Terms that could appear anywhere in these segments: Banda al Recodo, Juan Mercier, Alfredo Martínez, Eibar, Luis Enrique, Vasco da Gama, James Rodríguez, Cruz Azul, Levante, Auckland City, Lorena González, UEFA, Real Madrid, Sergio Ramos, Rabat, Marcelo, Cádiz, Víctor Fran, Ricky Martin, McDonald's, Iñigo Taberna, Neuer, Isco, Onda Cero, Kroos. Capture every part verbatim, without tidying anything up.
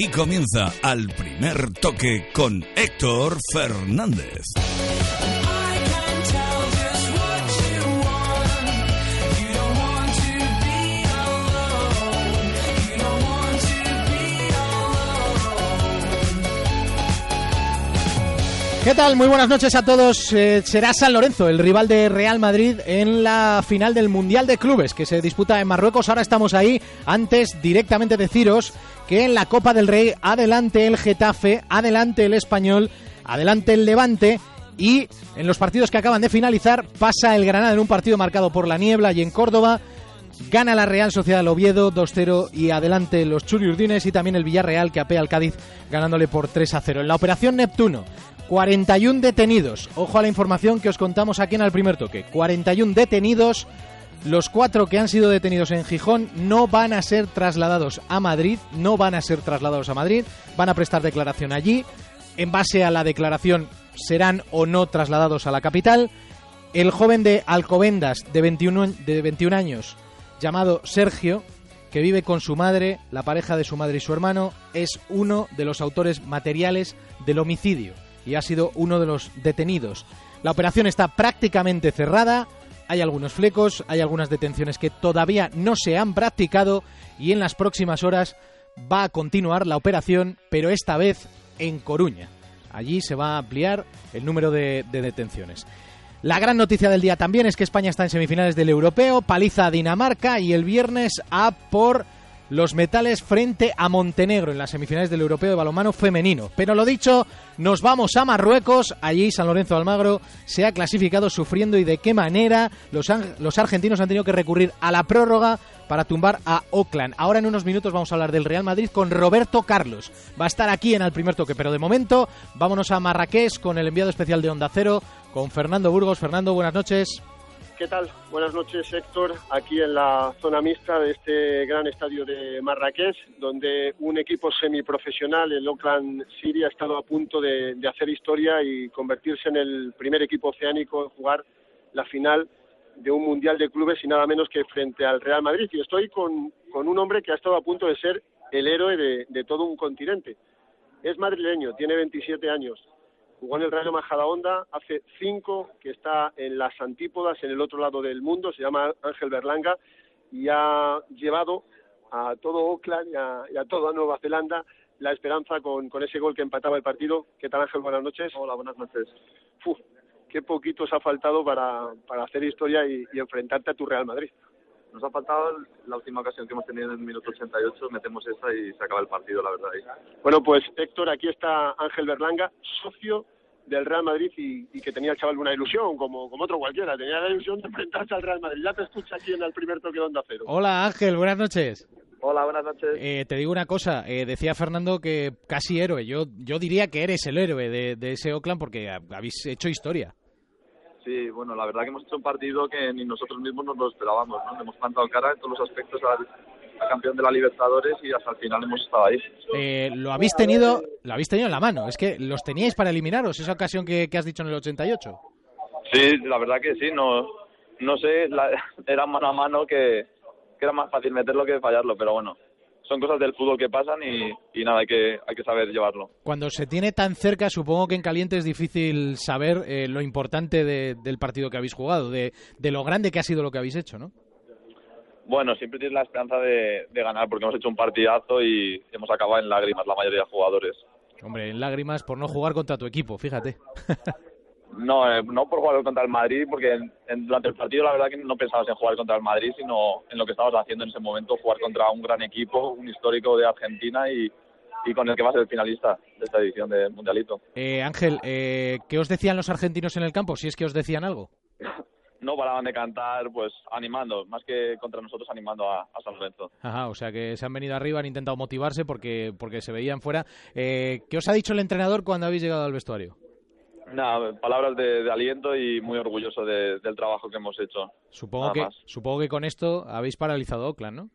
Aquí comienza Al Primer Toque con Héctor Fernández. ¿Qué tal? Muy buenas noches a todos. Eh, será San Lorenzo, el rival de Real Madrid en la final del Mundial de Clubes que se disputa en Marruecos. Ahora estamos ahí. Antes, directamente deciros que en la Copa del Rey adelante el Getafe, adelante el Español, adelante el Levante y en los partidos que acaban de finalizar pasa el Granada en un partido marcado por la niebla y en Córdoba. Gana la Real Sociedad al Oviedo dos cero y adelante los churiurdines y también el Villarreal que apea al Cádiz ganándole por tres a cero. En la operación Neptuno, cuarenta y uno detenidos. Ojo a la información que os contamos aquí en El Primer Toque. cuarenta y uno detenidos. Los cuatro que han sido detenidos en Gijón no van a ser trasladados a Madrid. No van a ser trasladados a Madrid. Van a prestar declaración allí. En base a la declaración serán o no trasladados a la capital. El joven de Alcobendas de veintiuno, de veintiún años, llamado Sergio, que vive con su madre, la pareja de su madre y su hermano, es uno de los autores materiales del homicidio y ha sido uno de los detenidos. La operación está prácticamente cerrada, hay algunos flecos, hay algunas detenciones que todavía no se han practicado y en las próximas horas va a continuar la operación, pero esta vez en Coruña. Allí se va a ampliar el número de, de detenciones. La gran noticia del día también es que España está en semifinales del Europeo, paliza a Dinamarca y el viernes a por los metales frente a Montenegro en las semifinales del Europeo de balonmano femenino. Pero lo dicho, nos vamos a Marruecos, allí San Lorenzo de Almagro se ha clasificado sufriendo y de qué manera los, los argentinos han tenido que recurrir a la prórroga para tumbar a Auckland. Ahora en unos minutos vamos a hablar del Real Madrid con Roberto Carlos. Va a estar aquí en El Primer Toque, pero de momento vámonos a Marrakech con el enviado especial de Onda Cero, con Fernando Burgos. Fernando, buenas noches. ¿Qué tal? Buenas noches, Héctor. Aquí en la zona mixta de este gran estadio de Marrakech, donde un equipo semiprofesional, el Auckland City, ha estado a punto de, de hacer historia y convertirse en el primer equipo oceánico en jugar la final de un Mundial de Clubes y nada menos que frente al Real Madrid. Y estoy con, con un hombre que ha estado a punto de ser el héroe de, de todo un continente. Es madrileño, tiene veintisiete años. Jugó en el Rayo Majadahonda, hace cinco que está en las antípodas, en el otro lado del mundo, se llama Ángel Berlanga y ha llevado a todo Auckland y a, y a toda Nueva Zelanda la esperanza con, con ese gol que empataba el partido. ¿Qué tal, Ángel? Buenas noches. Hola, buenas noches. Uf, qué poquito os ha faltado para, para hacer historia y, y enfrentarte a tu Real Madrid. Nos ha faltado la última ocasión que hemos tenido en el minuto ochenta y ocho, metemos esa y se acaba el partido, la verdad. Bueno, pues Héctor, aquí está Ángel Berlanga, socio del Real Madrid y, y que tenía el chaval una ilusión, como, como otro cualquiera, tenía la ilusión de enfrentarse al Real Madrid. Ya te escucha aquí en El Primer Toque de Onda Cero. Hola Ángel, buenas noches. Hola, buenas noches. Eh, te digo una cosa, eh, decía Fernando que casi héroe, yo yo diría que eres el héroe de, de ese Auckland porque habéis hecho historia. Sí, bueno, la verdad que hemos hecho un partido que ni nosotros mismos nos lo esperábamos, ¿no? Hemos plantado cara en todos los aspectos al, al campeón de la Libertadores y hasta el final hemos estado ahí. Eh, lo habéis tenido lo habéis tenido en la mano, es que los teníais para eliminaros, esa ocasión que, que has dicho en el ochenta y ocho. Sí, la verdad que sí, no no sé, la, era mano a mano que, que era más fácil meterlo que fallarlo, pero bueno, son cosas del fútbol que pasan y, y nada, hay que, hay que saber llevarlo. Cuando se tiene tan cerca, supongo que en caliente es difícil saber eh, lo importante de, del partido que habéis jugado, de, de lo grande que ha sido lo que habéis hecho, ¿no? Bueno, siempre tienes la esperanza de, de ganar porque hemos hecho un partidazo y hemos acabado en lágrimas la mayoría de jugadores. Hombre, en lágrimas por no jugar contra tu equipo, fíjate. No, eh, no por jugar contra el Madrid, porque en, en, durante el partido la verdad que no pensabas en jugar contra el Madrid, sino en lo que estabas haciendo en ese momento, jugar contra un gran equipo, un histórico de Argentina y, y con el que va a ser finalista de esta edición del Mundialito. Eh, Ángel, eh, ¿qué os decían los argentinos en el campo, si es que os decían algo? No paraban de cantar, pues animando, más que contra nosotros, animando a, a San Lorenzo. Ajá, o sea que se han venido arriba, han intentado motivarse porque, porque se veían fuera. Eh, ¿Qué os ha dicho el entrenador cuando habéis llegado al vestuario? Nada, palabras de, de aliento y muy orgulloso de, del trabajo que hemos hecho. Supongo que, supongo que con esto habéis paralizado Auckland, ¿no?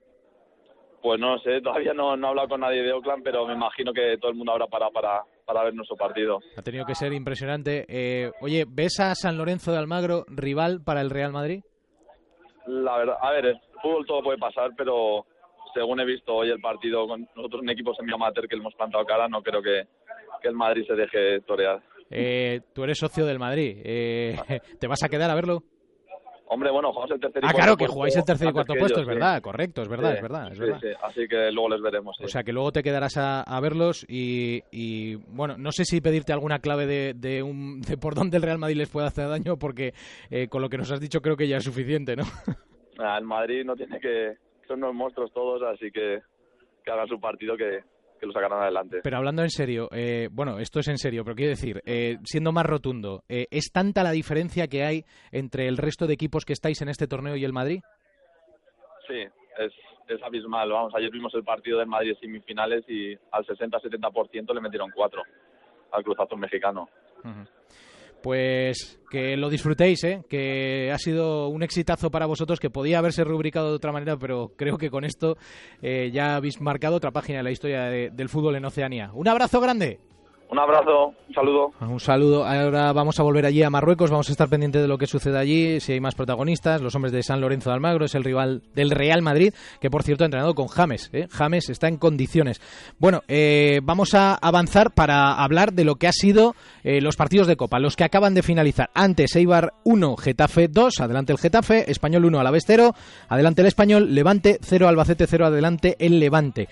Pues no sé, todavía no, no he hablado con nadie de Auckland, pero me imagino que todo el mundo habrá parado para, para ver nuestro partido. Ha tenido que ser impresionante. Eh, oye, ¿ves a San Lorenzo de Almagro rival para el Real Madrid? La verdad, a ver, el fútbol todo puede pasar, pero según he visto hoy el partido con nosotros, un equipo semi-amateur que le hemos plantado cara, no creo que, que el Madrid se deje torear. Eh, tú eres socio del Madrid, eh, ¿te vas a quedar a verlo? Hombre, bueno, jugamos el tercer y ah, cuarto claro, que puesto, jugáis el tercer y cuarto puesto, ellos, es verdad, sí. correcto, es verdad, sí, es verdad. Es sí, verdad. Sí, así que luego les veremos. Sí. O sea, que luego te quedarás a, a verlos y, y, bueno, no sé si pedirte alguna clave de, de, un, de por dónde el Real Madrid les puede hacer daño, porque eh, con lo que nos has dicho creo que ya es suficiente, ¿no? Ah, el Madrid no tiene que... Son unos monstruos todos, así que que hagan su partido que... que lo sacarán adelante. Pero hablando en serio, eh, bueno, esto es en serio, pero quiero decir, eh, siendo más rotundo, eh, ¿es tanta la diferencia que hay entre el resto de equipos que estáis en este torneo y el Madrid? Sí, es, es abismal. Vamos, ayer vimos el partido del Madrid semifinales y al sesenta setenta por ciento le metieron cuatro al Cruz Azul mexicano. Uh-huh. Pues que lo disfrutéis, ¿eh? Que ha sido un exitazo para vosotros, que podía haberse rubricado de otra manera, pero creo que con esto eh, ya habéis marcado otra página de la historia de, del fútbol en Oceanía. ¡Un abrazo grande! Un abrazo, un saludo. Un saludo. Ahora vamos a volver allí a Marruecos, vamos a estar pendientes de lo que sucede allí, si hay más protagonistas. Los hombres de San Lorenzo de Almagro es el rival del Real Madrid, que por cierto ha entrenado con James. ¿eh? James está en condiciones. Bueno, eh, vamos a avanzar para hablar de lo que ha sido eh, los partidos de Copa, los que acaban de finalizar. Antes, Eibar uno, Getafe dos, adelante el Getafe, Español uno, Alavés cero, adelante el Español, Levante cero, Albacete cero, adelante el Levante.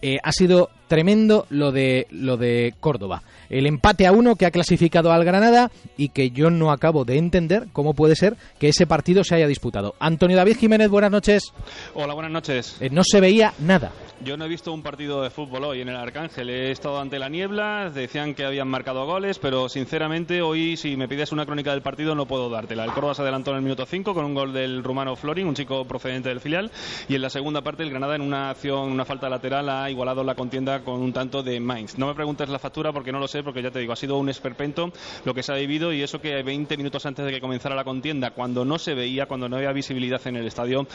Eh, ha sido tremendo lo de lo de Córdoba. El empate a uno que ha clasificado al Granada y que yo no acabo de entender cómo puede ser que ese partido se haya disputado. Antonio David Jiménez, buenas noches. Hola, buenas noches. Eh, no se veía nada. Yo no he visto un partido de fútbol hoy en el Arcángel. He estado ante la niebla, decían que habían marcado goles, pero sinceramente hoy si me pides una crónica del partido no puedo dártela. El Córdoba se adelantó en el minuto cinco con un gol del rumano Florin, un chico procedente del filial, y en la segunda parte el Granada en una acción, una falta lateral a igualado la contienda con un tanto de Mainz. No me preguntes la factura porque no lo sé, porque ya te digo, ha sido un esperpento lo que se ha vivido, y eso que veinte minutos antes de que comenzara la contienda, cuando no se veía, cuando no había visibilidad en el estadio...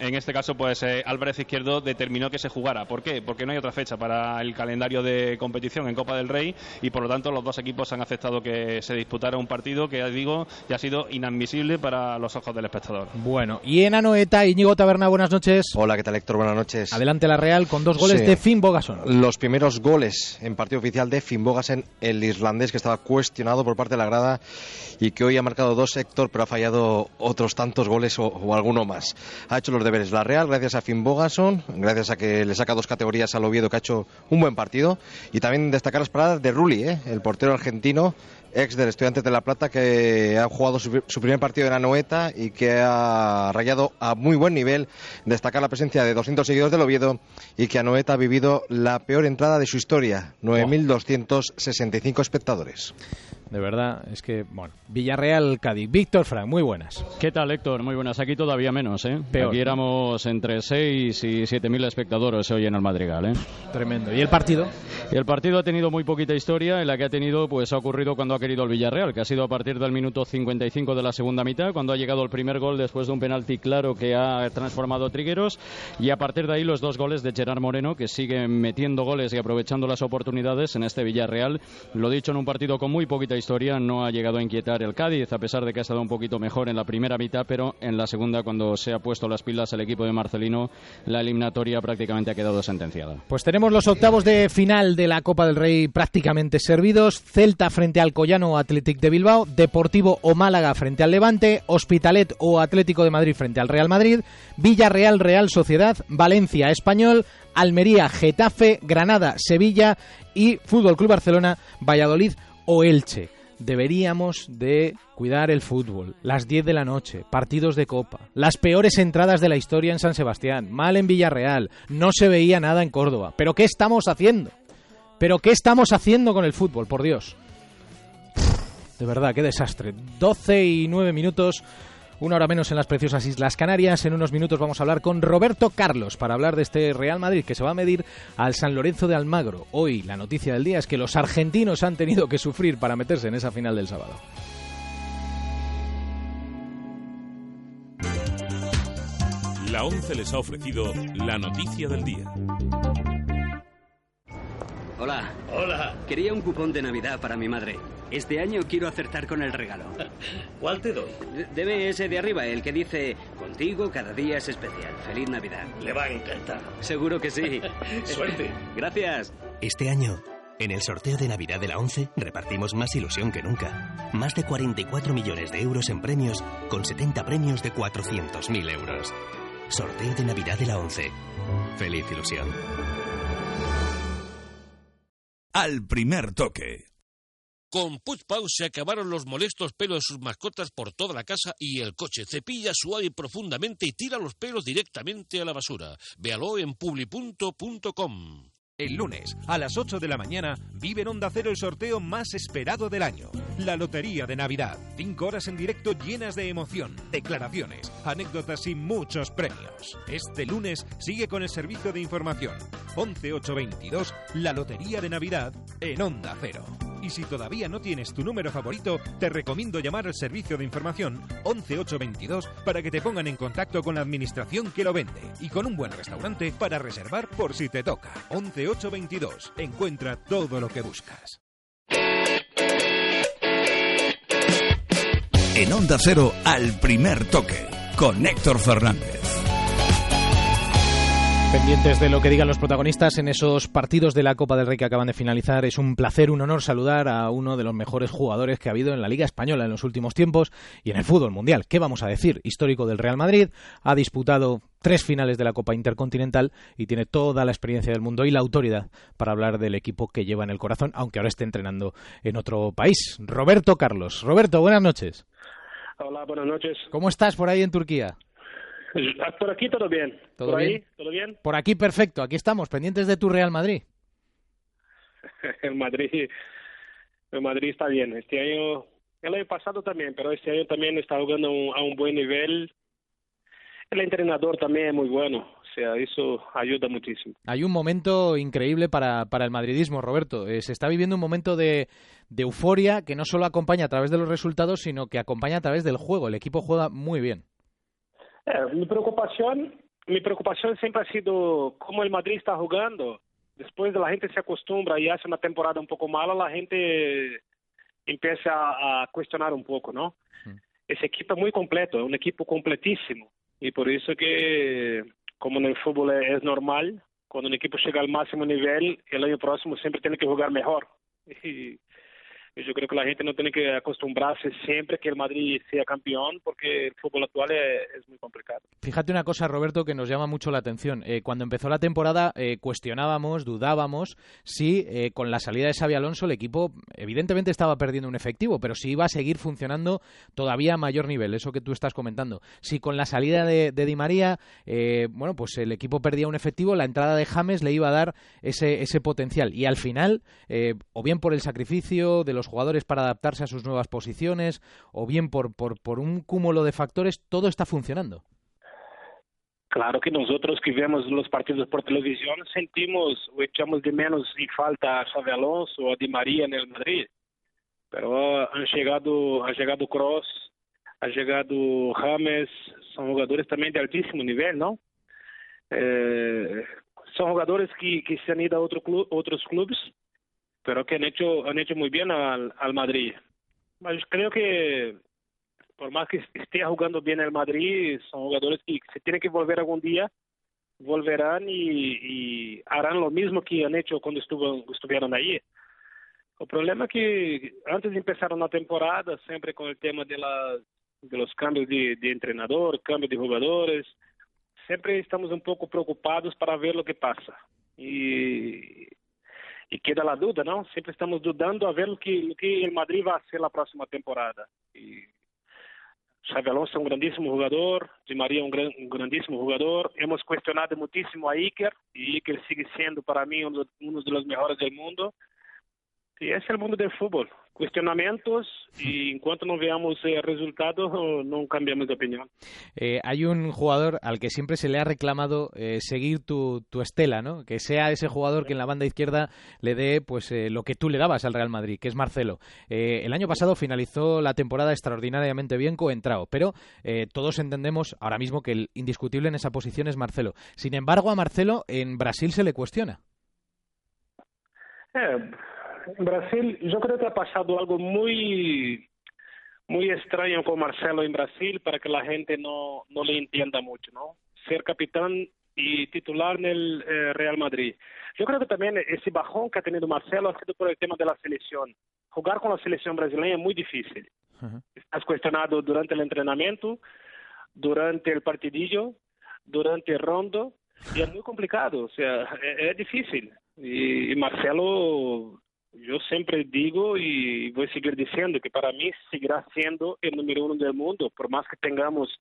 En este caso, pues eh, Álvarez Izquierdo determinó que se jugara. ¿Por qué? Porque no hay otra fecha para el calendario de competición en Copa del Rey y, por lo tanto, los dos equipos han aceptado que se disputara un partido que, ya digo, ya ha sido inadmisible para los ojos del espectador. Bueno, y en Anoeta, Íñigo Taberna, buenas noches. Hola, ¿qué tal, Héctor? Buenas noches. Adelante la Real con dos goles sí. de Finn Bogason. Los primeros goles en partido oficial de Finn Bogason, el islandés que estaba cuestionado por parte de la grada y que hoy ha marcado dos, Héctor, pero ha fallado otros tantos goles o, o alguno más. Ha hecho los deberes la Real, gracias a Finn Bogason, gracias a que le saca dos categorías al Oviedo, que ha hecho un buen partido. Y también destacar las paradas de Rulli, ¿eh? el portero argentino, ex del Estudiantes de La Plata, que ha jugado su, su primer partido en Anoeta y que ha rayado a muy buen nivel. Destacar la presencia de doscientos seguidores del Oviedo y que Anoeta ha vivido la peor entrada de su historia, nueve mil doscientos sesenta y cinco espectadores. De verdad, es que, bueno, Villarreal-Cádiz. Víctor Frank, muy buenas. ¿Qué tal, Héctor? Muy buenas. Aquí todavía menos, ¿eh? Peor. Aquí éramos entre seis y siete mil espectadores hoy en el Madrigal, ¿eh? Tremendo. ¿Y el partido? Y el partido ha tenido muy poquita historia, en la que ha tenido, pues ha ocurrido cuando ha querido el Villarreal, que ha sido a partir del minuto cincuenta y cinco de la segunda mitad, cuando ha llegado el primer gol después de un penalti claro que ha transformado Trigueros, y a partir de ahí los dos goles de Gerard Moreno, que sigue metiendo goles y aprovechando las oportunidades en este Villarreal. Lo dicho, en un partido con muy poquita historia. historia no ha llegado a inquietar el Cádiz, a pesar de que ha estado un poquito mejor en la primera mitad, pero en la segunda, cuando se ha puesto las pilas el equipo de Marcelino, la eliminatoria prácticamente ha quedado sentenciada. Pues tenemos los octavos de final de la Copa del Rey prácticamente servidos. Celta frente al Alcoyano o Athletic de Bilbao, Deportivo o Málaga frente al Levante, Hospitalet o Atlético de Madrid frente al Real Madrid, Villarreal, Real Sociedad, Valencia, Español, Almería, Getafe, Granada, Sevilla y Fútbol Club Barcelona, Valladolid o Elche. Deberíamos de cuidar el fútbol. Las diez de la noche, partidos de Copa, las peores entradas de la historia en San Sebastián, mal en Villarreal, no se veía nada en Córdoba. ¿Pero qué estamos haciendo? ¿Pero qué estamos haciendo con el fútbol? Por Dios. De verdad, qué desastre. doce y nueve minutos, una hora menos en las preciosas Islas Canarias. En unos minutos vamos a hablar con Roberto Carlos para hablar de este Real Madrid que se va a medir al San Lorenzo de Almagro. Hoy la noticia del día es que los argentinos han tenido que sufrir para meterse en esa final del sábado. La once les ha ofrecido la noticia del día. Hola. Hola. Quería un cupón de Navidad para mi madre. Este año quiero acertar con el regalo. ¿Cuál te doy? Deme ese de arriba, el que dice: contigo cada día es especial. Feliz Navidad. Le va a encantar. Seguro que sí. Suerte. Gracias. Este año, en el sorteo de Navidad de la once, repartimos más ilusión que nunca. Más de cuarenta y cuatro millones de euros en premios, con setenta premios de cuatrocientos mil euros. Sorteo de Navidad de la once. Feliz ilusión. Al primer toque. Con Puig Pau se acabaron los molestos pelos de sus mascotas por toda la casa y el coche. Cepilla suave y profundamente y tira los pelos directamente a la basura. Véalo en publi punto com. El lunes, a las ocho de la mañana, vive en Onda Cero el sorteo más esperado del año. La Lotería de Navidad. Cinco horas en directo llenas de emoción, declaraciones, anécdotas y muchos premios. Este lunes sigue con el servicio de información. once ocho veintidós, La Lotería de Navidad en Onda Cero. Y si todavía no tienes tu número favorito, te recomiendo llamar al servicio de información once ocho veintidós para que te pongan en contacto con la administración que lo vende y con un buen restaurante para reservar por si te toca. once ocho veintidós. Encuentra todo lo que buscas. En Onda Cero, Al Primer Toque, con Héctor Fernández. Pendientes de lo que digan los protagonistas en esos partidos de la Copa del Rey que acaban de finalizar. Es un placer, un honor saludar a uno de los mejores jugadores que ha habido en la Liga Española en los últimos tiempos y en el fútbol mundial. ¿Qué vamos a decir? Histórico del Real Madrid, ha disputado tres finales de la Copa Intercontinental y tiene toda la experiencia del mundo y la autoridad para hablar del equipo que lleva en el corazón, aunque ahora esté entrenando en otro país. Roberto Carlos. Roberto, buenas noches. Hola, buenas noches. ¿Cómo estás por ahí en Turquía? Por aquí todo bien. ¿Todo por bien? Ahí, ¿todo bien? Por aquí perfecto. Aquí estamos, pendientes de tu Real Madrid. El Madrid, el Madrid está bien. Este año, el año pasado también, pero este año también está jugando un, a un buen nivel. El entrenador también es muy bueno. O sea, eso ayuda muchísimo. Hay un momento increíble para, para el madridismo, Roberto. Eh, se está viviendo un momento de, de euforia que no solo acompaña a través de los resultados, sino que acompaña a través del juego. El equipo juega muy bien. Eh, mi preocupación, mi preocupación siempre ha sido cómo el Madrid está jugando. Después de la gente se acostumbra y hace una temporada un poco mala, la gente empieza a, a cuestionar un poco, ¿no? Mm. Ese equipo es muy completo, es un equipo completísimo. Y por eso que, como en el fútbol es normal, cuando un equipo llega al máximo nivel, el año próximo siempre tiene que jugar mejor. Y yo creo que la gente no tiene que acostumbrarse siempre que el Madrid sea campeón, porque el fútbol actual es muy complicado. Fíjate una cosa, Roberto, que nos llama mucho la atención. Eh, cuando empezó la temporada eh, cuestionábamos, dudábamos si eh, con la salida de Xabi Alonso el equipo evidentemente estaba perdiendo un efectivo, pero si iba a seguir funcionando todavía a mayor nivel, eso que tú estás comentando. Si con la salida de, de Di María, eh, bueno, pues el equipo perdía un efectivo, la entrada de James le iba a dar ese, ese potencial. Y al final, eh, o bien por el sacrificio de los jugadores para adaptarse a sus nuevas posiciones o bien por, por, por un cúmulo de factores, todo está funcionando. Claro que nosotros que vemos los partidos por televisión sentimos o echamos de menos y falta a Xabi Alonso o a Di María en el Madrid, pero han llegado, ha llegado Kroos, ha llegado James, son jugadores también de altísimo nivel, ¿no? Eh, son jugadores que, que se han ido a otro club, otros clubes, pero que han hecho han hecho muy bien al, al Madrid. Creo que por más que esté jugando bien el Madrid, son jugadores que se tienen que volver algún día, volverán y, y harán lo mismo que han hecho cuando estuvo, estuvieron allí. El problema es que antes de empezar una temporada, siempre con el tema de, la, de los cambios de, de entrenador, cambios de jugadores, siempre estamos un poco preocupados para ver lo que pasa. Y... Y queda la duda, ¿no? Siempre estamos dudando a ver lo que, lo que el Madrid va a hacer la próxima temporada. Y Xabi Alonso es un grandísimo jugador, Di María es un, gran, un grandísimo jugador. Hemos cuestionado muchísimo a Iker, y Iker sigue siendo para mí uno, uno de los mejores del mundo. Y es el mundo del fútbol. Cuestionamientos y en cuanto no veamos eh, resultados no cambiamos de opinión. Eh, hay un jugador al que siempre se le ha reclamado eh, seguir tu, tu estela, ¿no? Que sea ese jugador que en la banda izquierda le dé pues eh, lo que tú le dabas al Real Madrid, que es Marcelo. Eh, el año pasado finalizó la temporada extraordinariamente bien coentrao, pero eh, todos entendemos ahora mismo que el indiscutible en esa posición es Marcelo. Sin embargo, a Marcelo en Brasil se le cuestiona. Eh, en Brasil yo creo que ha pasado algo muy muy extraño con Marcelo en Brasil para que la gente no, no le entienda mucho, ¿no? Ser capitán y titular en el eh, Real Madrid. Yo creo que también ese bajón que ha tenido Marcelo ha sido por el tema de la selección. Jugar con la selección brasileña es muy difícil. Uh-huh. Estás cuestionado durante el entrenamiento, durante el partidillo, durante el rondo, y es muy complicado, o sea, es, es difícil. Y, y Marcelo, yo siempre digo y voy a seguir diciendo que para mí seguirá siendo el número uno del mundo, por más que tengamos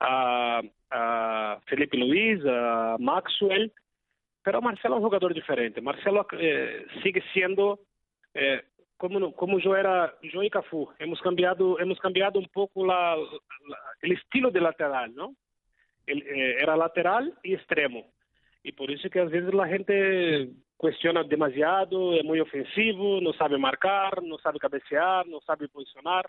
a, a Felipe Luis, a Maxwell, pero Marcelo es un jugador diferente. Marcelo eh, sigue siendo eh, como como yo era yo y Cafú. Hemos cambiado hemos cambiado un poco la, la, el estilo de lateral, ¿no? El, eh, era lateral y extremo. Y por eso que a veces la gente cuestiona demasiado, es muy ofensivo, no sabe marcar, no sabe cabecear, no sabe posicionar.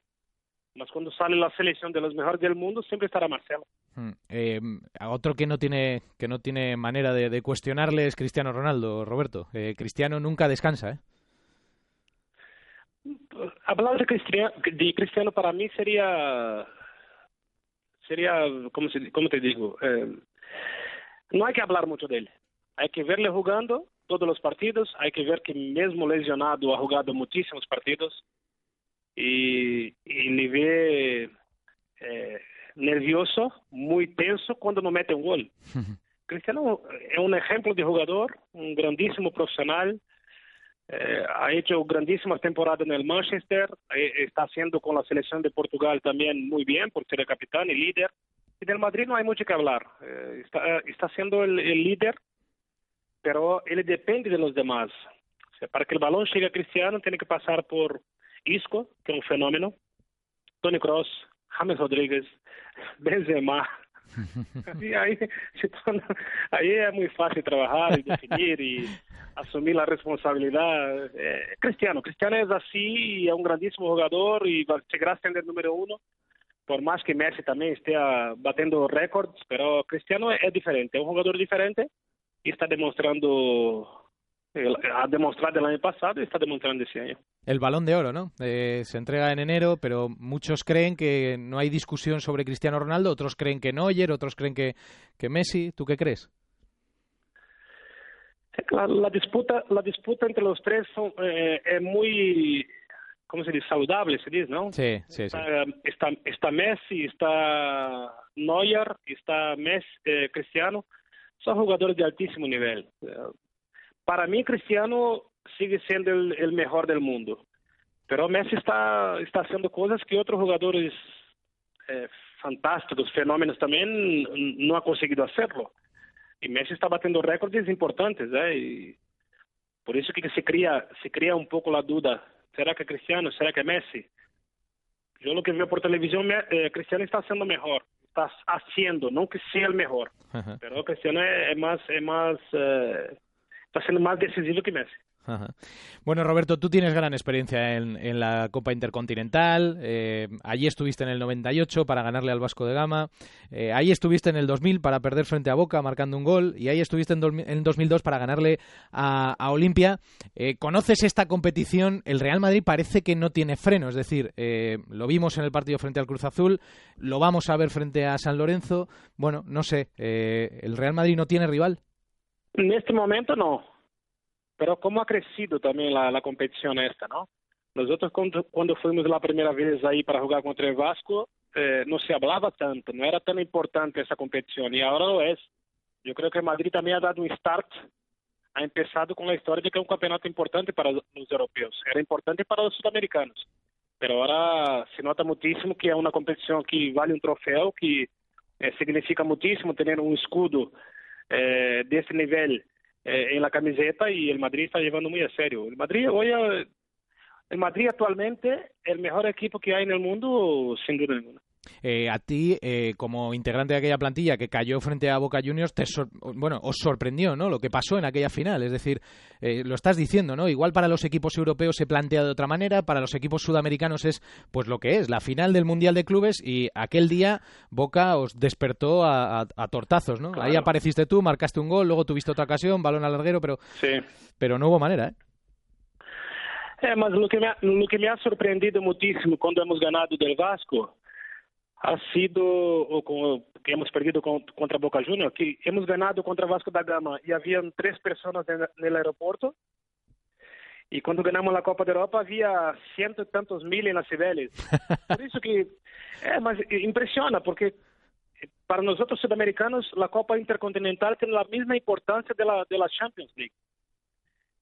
Mas cuando sale la selección de los mejores del mundo, siempre estará Marcelo. Hmm. Eh, otro que no tiene que no tiene manera de, de cuestionarle es Cristiano Ronaldo, Roberto. Eh, Cristiano nunca descansa, ¿eh? Hablar de Cristiano, de Cristiano para mí sería... Sería, ¿cómo, se, cómo te digo? Eh, no hay que hablar mucho de él. Hay que verle jugando todos los partidos. Hay que ver que mismo lesionado ha jugado muchísimos partidos. Y, y le ve eh, nervioso, muy tenso cuando no mete un gol. Cristiano es un ejemplo de jugador, un grandísimo profesional, eh, ha hecho grandísimas temporadas en el Manchester, eh, está haciendo con la selección de Portugal también muy bien por ser el capitán y líder, y del Madrid no hay mucho que hablar, eh, está, está siendo el, el líder, pero él depende de los demás. O sea, para que el balón llegue a Cristiano tiene que pasar por Isco, que es un fenómeno, Toni Kroos, James Rodríguez, Benzema. Y ahí, ahí es muy fácil trabajar y definir y asumir la responsabilidad. Eh, Cristiano, Cristiano es así, es un grandísimo jugador y va a llegar a ser el número uno, por más que Messi también esté batiendo récords, pero Cristiano es, es diferente, es un jugador diferente y está demostrando... ha demostrado el año pasado y está demostrando este año. El Balón de Oro, ¿no? Eh, se entrega en enero, pero muchos creen que no hay discusión sobre Cristiano Ronaldo, otros creen que Neuer, otros creen que, que Messi. ¿Tú qué crees? La, la disputa la disputa entre los tres son, eh, es muy, ¿cómo se dice? Saludable, se dice, ¿no? Sí, sí, sí. Está, está, está Messi, está Neuer, está Messi, eh, Cristiano. Son jugadores de altísimo nivel. Para mí, Cristiano sigue siendo el, el mejor del mundo. Pero Messi está, está haciendo cosas que otros jugadores eh, fantásticos, fenómenos también, no ha conseguido hacerlo. Y Messi está batiendo récords importantes, ¿eh? Y por eso que se cría, se cría un poco la duda. ¿Será que Cristiano? ¿Será que Messi? Yo lo que veo por televisión, eh, Cristiano está haciendo mejor. Está haciendo, no que sea el mejor. Ajá. Pero Cristiano es, es más... Es más eh, está siendo más decisivo que Messi. Ajá. Bueno, Roberto, tú tienes gran experiencia en, en la Copa Intercontinental. Eh, allí estuviste en el noventa y ocho para ganarle al Vasco da Gama. Eh, ahí estuviste en el dos mil para perder frente a Boca marcando un gol. Y ahí estuviste en, do, en dos mil dos para ganarle a, a Olimpia. Eh, ¿Conoces esta competición? El Real Madrid parece que no tiene freno. Es decir, eh, lo vimos en el partido frente al Cruz Azul. Lo vamos a ver frente a San Lorenzo. Bueno, no sé. Eh, ¿el Real Madrid no tiene rival? En este momento no, pero como ha crecido también la, la competición esta, ¿no? Nosotros cuando, cuando fuimos la primera vez ahí para jugar contra el Vasco, eh, no se hablaba tanto, no era tan importante esa competición y ahora lo es. Yo creo que Madrid también ha dado un start, ha empezado con la historia de que es un campeonato importante para los europeos, era importante para los sudamericanos, pero ahora se nota muchísimo que es una competición que vale un trofeo, que eh, significa muchísimo tener un escudo Eh, de ese nivel eh, en la camiseta y el Madrid está llevando muy a serio. El Madrid hoy, el Madrid actualmente el mejor equipo que hay en el mundo sin duda alguna. Eh, a ti eh, como integrante de aquella plantilla que cayó frente a Boca Juniors, te sor- bueno, os sorprendió, ¿no? Lo que pasó en aquella final, es decir, eh, lo estás diciendo, ¿no? Igual para los equipos europeos se plantea de otra manera, para los equipos sudamericanos es pues lo que es, la final del Mundial de Clubes y aquel día Boca os despertó a, a, a tortazos, ¿no? Claro. Ahí apareciste tú, marcaste un gol, luego tuviste otra ocasión, balón al larguero, pero, sí. pero no hubo manera, ¿eh? É, mas o que me, o que me ha sorprendido muitíssimo quando hemos ganado del Vasco ha sido o con, que hemos perdido con, contra Boca Juniors, que hemos ganado contra Vasco da Gama e haviam três pessoas no aeroporto. E quando ganhamos a Copa da Europa havia cento e tantos mil em Las Cibeles. Por isso que é, mas impressiona, porque para nós outros sudamericanos a Copa Intercontinental tem a mesma importância da da Champions League.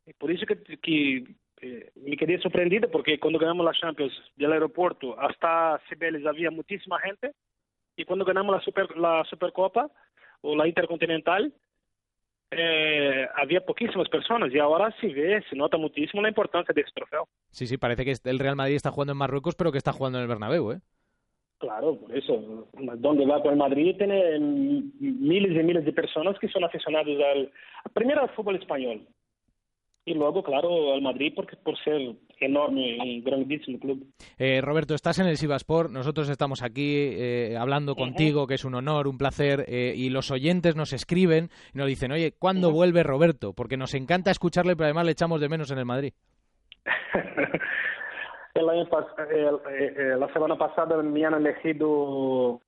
E por isso que que me quedei surpreendida, porque quando ganhamos a Champions do aeroporto até Cibeles havia muitíssima gente, e quando ganhamos a Super a Supercopa ou a Intercontinental Eh, había poquísimas personas, y ahora sí ve, se nota muchísimo la importancia de este trofeo. Sí, sí, parece que el Real Madrid está jugando en Marruecos, pero que está jugando en el Bernabéu, ¿eh? Claro, por eso. Donde va con el Madrid tiene miles y miles de personas que son aficionados al... Primero al fútbol español, y luego, claro, al Madrid porque por ser enorme, un grandísimo club. Eh, Roberto, estás en el Sivasport, nosotros estamos aquí eh, hablando contigo, uh-huh. que es un honor, un placer, eh, y los oyentes nos escriben y nos dicen, oye, ¿cuándo uh-huh. vuelve Roberto? Porque nos encanta escucharle, pero además le echamos de menos en el Madrid. el año pas- el, el, el, la semana pasada me han elegido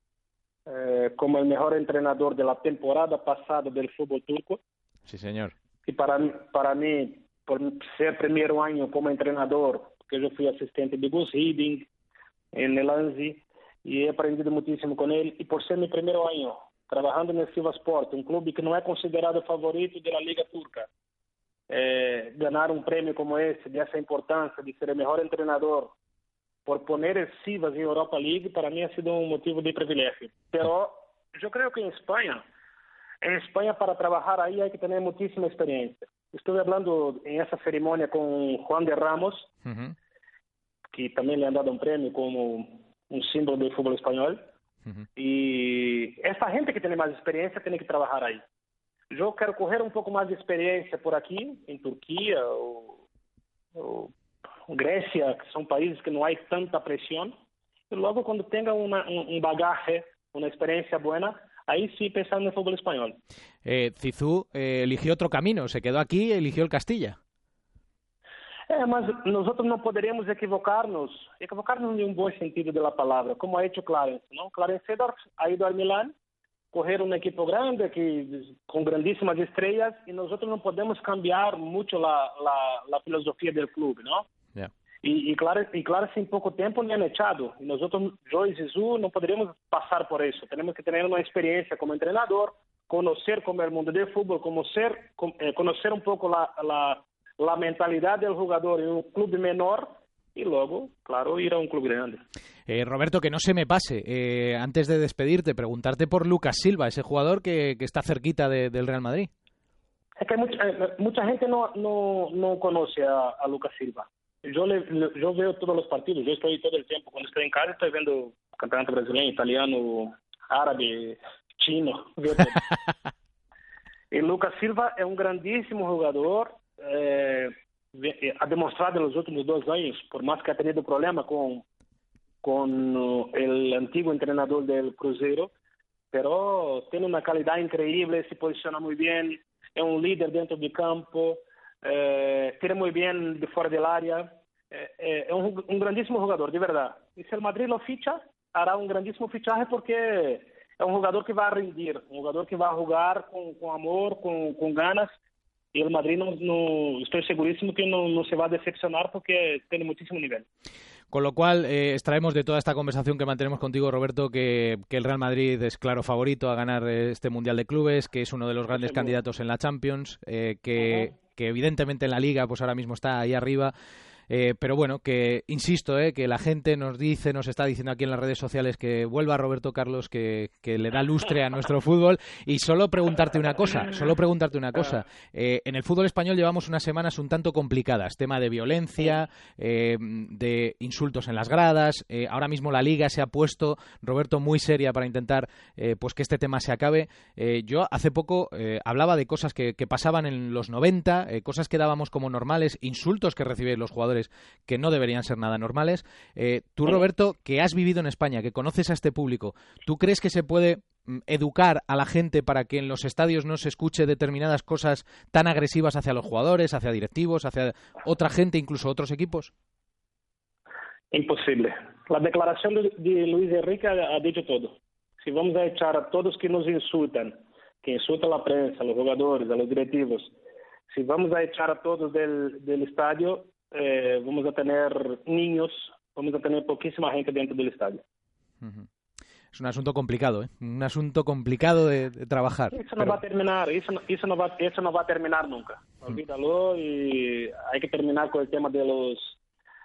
eh, como el mejor entrenador de la temporada pasada del fútbol turco. Sí, señor. Y para, para mí, por ser primer año como entrenador, porque yo fui asistente de Gus Hiddink en el Anzi y he aprendido muchísimo con él, y por ser mi primer año trabajando en el Sivasport, un club que no es considerado favorito de la Liga Turca, eh, ganar un premio como este, de esa importancia, de ser el mejor entrenador, por poner el Sivas en Europa League, para mí ha sido un motivo de privilegio. Pero yo creo que en España... En España, para trabajar ahí hay que tener muchísima experiencia. Estuve hablando en esa ceremonia con Juan de Ramos, uh-huh. que también le han dado un premio como un símbolo del fútbol español. Uh-huh. Y esta gente que tiene más experiencia tiene que trabajar ahí. Yo quiero coger un poco más de experiencia por aquí, en Turquía o, o Grecia, que son países que no hay tanta presión. Y luego cuando tenga una, un, un bagaje, una experiencia buena... Ahí sí, pensando en fútbol español. Eh, Zizou eh, eligió otro camino, se quedó aquí, eligió el Castilla. Eh, mas nosotros no podríamos equivocarnos, equivocarnos en un buen sentido de la palabra, como ha hecho Clarence, ¿no? Clarence Seedorf ha ido al Milán, coger un equipo grande que con grandísimas estrellas, y nosotros no podemos cambiar mucho la la, la filosofía del club, ¿no? Yeah. Y, y claro, y claro, sin poco tiempo le han echado. Y nosotros, yo y Zizou, no podríamos pasar por eso. Tenemos que tener una experiencia como entrenador, conocer como el mundo del fútbol, conocer, conocer un poco la, la, la mentalidad del jugador en un club menor y luego, claro, ir a un club grande. Eh, Roberto, que no se me pase, eh, antes de despedirte, preguntarte por Lucas Silva, ese jugador que, que está cerquita de, del Real Madrid. Es que mucha, mucha gente no, no, no conoce a, a Lucas Silva. Yo, le, yo veo todos los partidos, yo estoy todo el tiempo, cuando estoy en casa estoy viendo campeonato brasileño, italiano, árabe, chino. Y Lucas Silva es un grandísimo jugador, eh, ha demostrado en los últimos dos años, por más que ha tenido problemas con, con el antiguo entrenador del Cruzeiro, pero tiene una calidad increíble, se posiciona muy bien, es un líder dentro del campo. Eh, tira muy bien de fuera del área, eh, eh, es un, un grandísimo jugador, de verdad. Y si el Madrid lo ficha, hará un grandísimo fichaje porque es un jugador que va a rendir, un jugador que va a jugar con, con amor, con, con ganas. Y el Madrid, no, no, estoy segurísimo que no, no se va a decepcionar porque tiene muchísimo nivel. Con lo cual, eh, extraemos de toda esta conversación que mantenemos contigo, Roberto, que, que el Real Madrid es claro favorito a ganar este Mundial de Clubes, que es uno de los grandes sí, candidatos en la Champions, eh, que, uh-huh. que evidentemente en la Liga pues ahora mismo está ahí arriba, eh, pero bueno, que insisto, eh, que la gente nos dice, nos está diciendo aquí en las redes sociales que vuelva Roberto Carlos, que, que le da lustre a nuestro fútbol. Y solo preguntarte una cosa, solo preguntarte una cosa. Eh, en el fútbol español llevamos unas semanas un tanto complicadas, tema de violencia, eh, de insultos en las gradas, eh, ahora mismo la Liga se ha puesto, Roberto, muy seria para intentar eh, pues que este tema se acabe. Eh, yo hace poco eh, hablaba de cosas que, que pasaban en los noventa, eh, cosas que dábamos como normales, insultos que recibían los jugadores que no deberían ser nada normales. Eh, tú, Roberto, que has vivido en España, que conoces a este público, ¿tú crees que se puede educar a la gente para que en los estadios no se escuche determinadas cosas tan agresivas hacia los jugadores, hacia directivos, hacia otra gente, incluso otros equipos? Imposible. La declaración de Luis Enrique ha dicho todo. Si vamos a echar a todos que nos insultan, que insultan a la prensa, a los jugadores, a los directivos, si vamos a echar a todos del, del estadio, eh, vamos a tener niños, vamos a tener poquísima gente dentro del estadio. Uh-huh. Es un asunto complicado, ¿eh? Un asunto complicado de, de trabajar. Eso no pero... va a terminar, eso no, eso, no va, eso no va a terminar nunca. Olvídalo, y hay que terminar con el tema de los,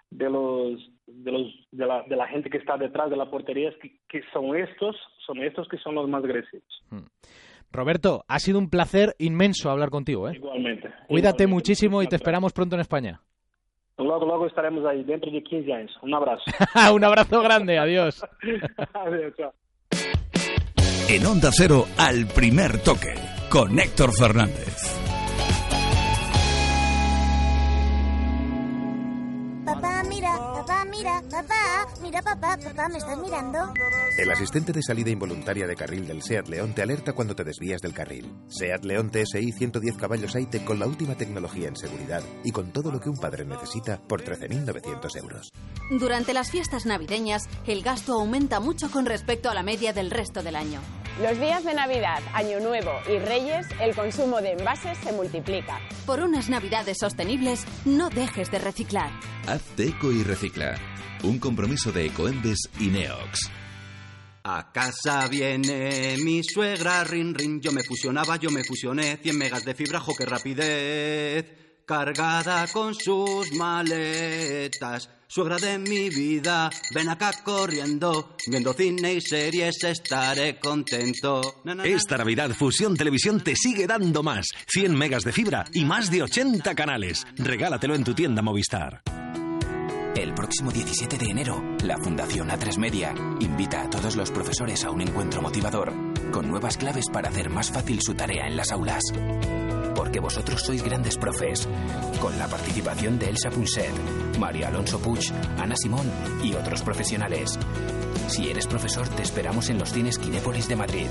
de los, de los, de la, de la gente que está detrás de la portería, que, que son estos, son estos que son los más agresivos. Roberto, ha sido un placer inmenso hablar contigo, ¿eh? Igualmente. Cuídate igualmente, muchísimo igualmente. Y te esperamos pronto en España. Luego, luego estaremos ahí dentro de quince años. Un abrazo. Un abrazo grande. Adiós. Adiós, chao. En Onda Cero, Al Primer Toque, con Héctor Fernández. Papá, mira, papá, mira, papá, mira, papá, papá, ¿me estás mirando? El asistente de salida involuntaria de carril del SEAT León te alerta cuando te desvías del carril. SEAT León T S I ciento diez caballos A I T E con la última tecnología en seguridad y con todo lo que un padre necesita por trece mil novecientos euros. Durante las fiestas navideñas, el gasto aumenta mucho con respecto a la media del resto del año. Los días de Navidad, Año Nuevo y Reyes, el consumo de envases se multiplica. Por unas Navidades sostenibles, no dejes de reciclar. Hazte eco y recicla. Un compromiso de Ecoembes y Neox. A casa viene mi suegra, rin rin, yo me fusionaba, yo me fusioné, cien megas de fibra, jo, qué rapidez. Cargada con sus maletas, suegra de mi vida, ven acá corriendo, viendo cine y series estaré contento. Na, na, na. Esta Navidad Fusión Televisión te sigue dando más, cien megas de fibra y más de ochenta canales. Regálatelo en tu tienda Movistar. El próximo diecisiete de enero, la Fundación A tres Media invita a todos los profesores a un encuentro motivador, con nuevas claves para hacer más fácil su tarea en las aulas. Porque vosotros sois grandes profes, con la participación de Elsa Punset, María Alonso Puig, Ana Simón y otros profesionales. Si eres profesor, te esperamos en los cines Kinépolis de Madrid.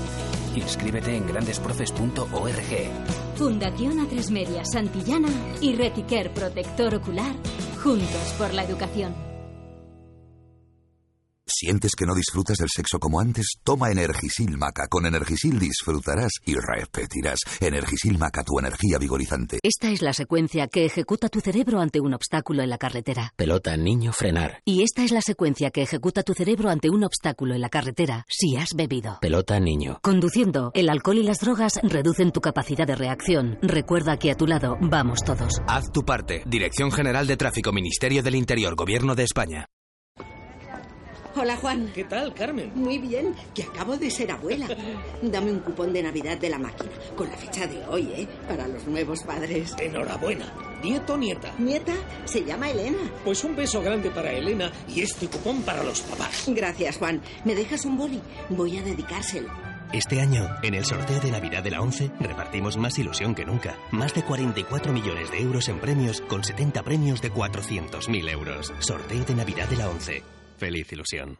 Inscríbete en grandes profes punto org. Fundación A tres Media Santillana y Retiquer Protector Ocular, juntos por la educación. ¿Sientes que no disfrutas del sexo como antes? Toma Energisil Maca. Con Energisil disfrutarás y repetirás. Energisil Maca, tu energía vigorizante. Esta es la secuencia que ejecuta tu cerebro ante un obstáculo en la carretera. Pelota, niño, frenar. Y esta es la secuencia que ejecuta tu cerebro ante un obstáculo en la carretera si has bebido. Pelota, niño. Conduciendo, el alcohol y las drogas reducen tu capacidad de reacción. Recuerda que a tu lado vamos todos. Haz tu parte. Dirección General de Tráfico, Ministerio del Interior, Gobierno de España. Hola, Juan. ¿Qué tal, Carmen? Muy bien, que acabo de ser abuela. Dame un cupón de Navidad de la máquina, con la fecha de hoy, ¿eh? Para los nuevos padres. Enhorabuena. ¿Nieto o nieta? Nieta, se llama Elena. Pues un beso grande para Elena y este cupón para los papás. Gracias, Juan. ¿Me dejas un boli? Voy a dedicárselo. Este año, en el sorteo de Navidad de la ONCE, repartimos más ilusión que nunca. Más de cuarenta y cuatro millones de euros en premios, con setenta premios de cuatrocientos mil euros. Sorteo de Navidad de la ONCE. Feliz ilusión.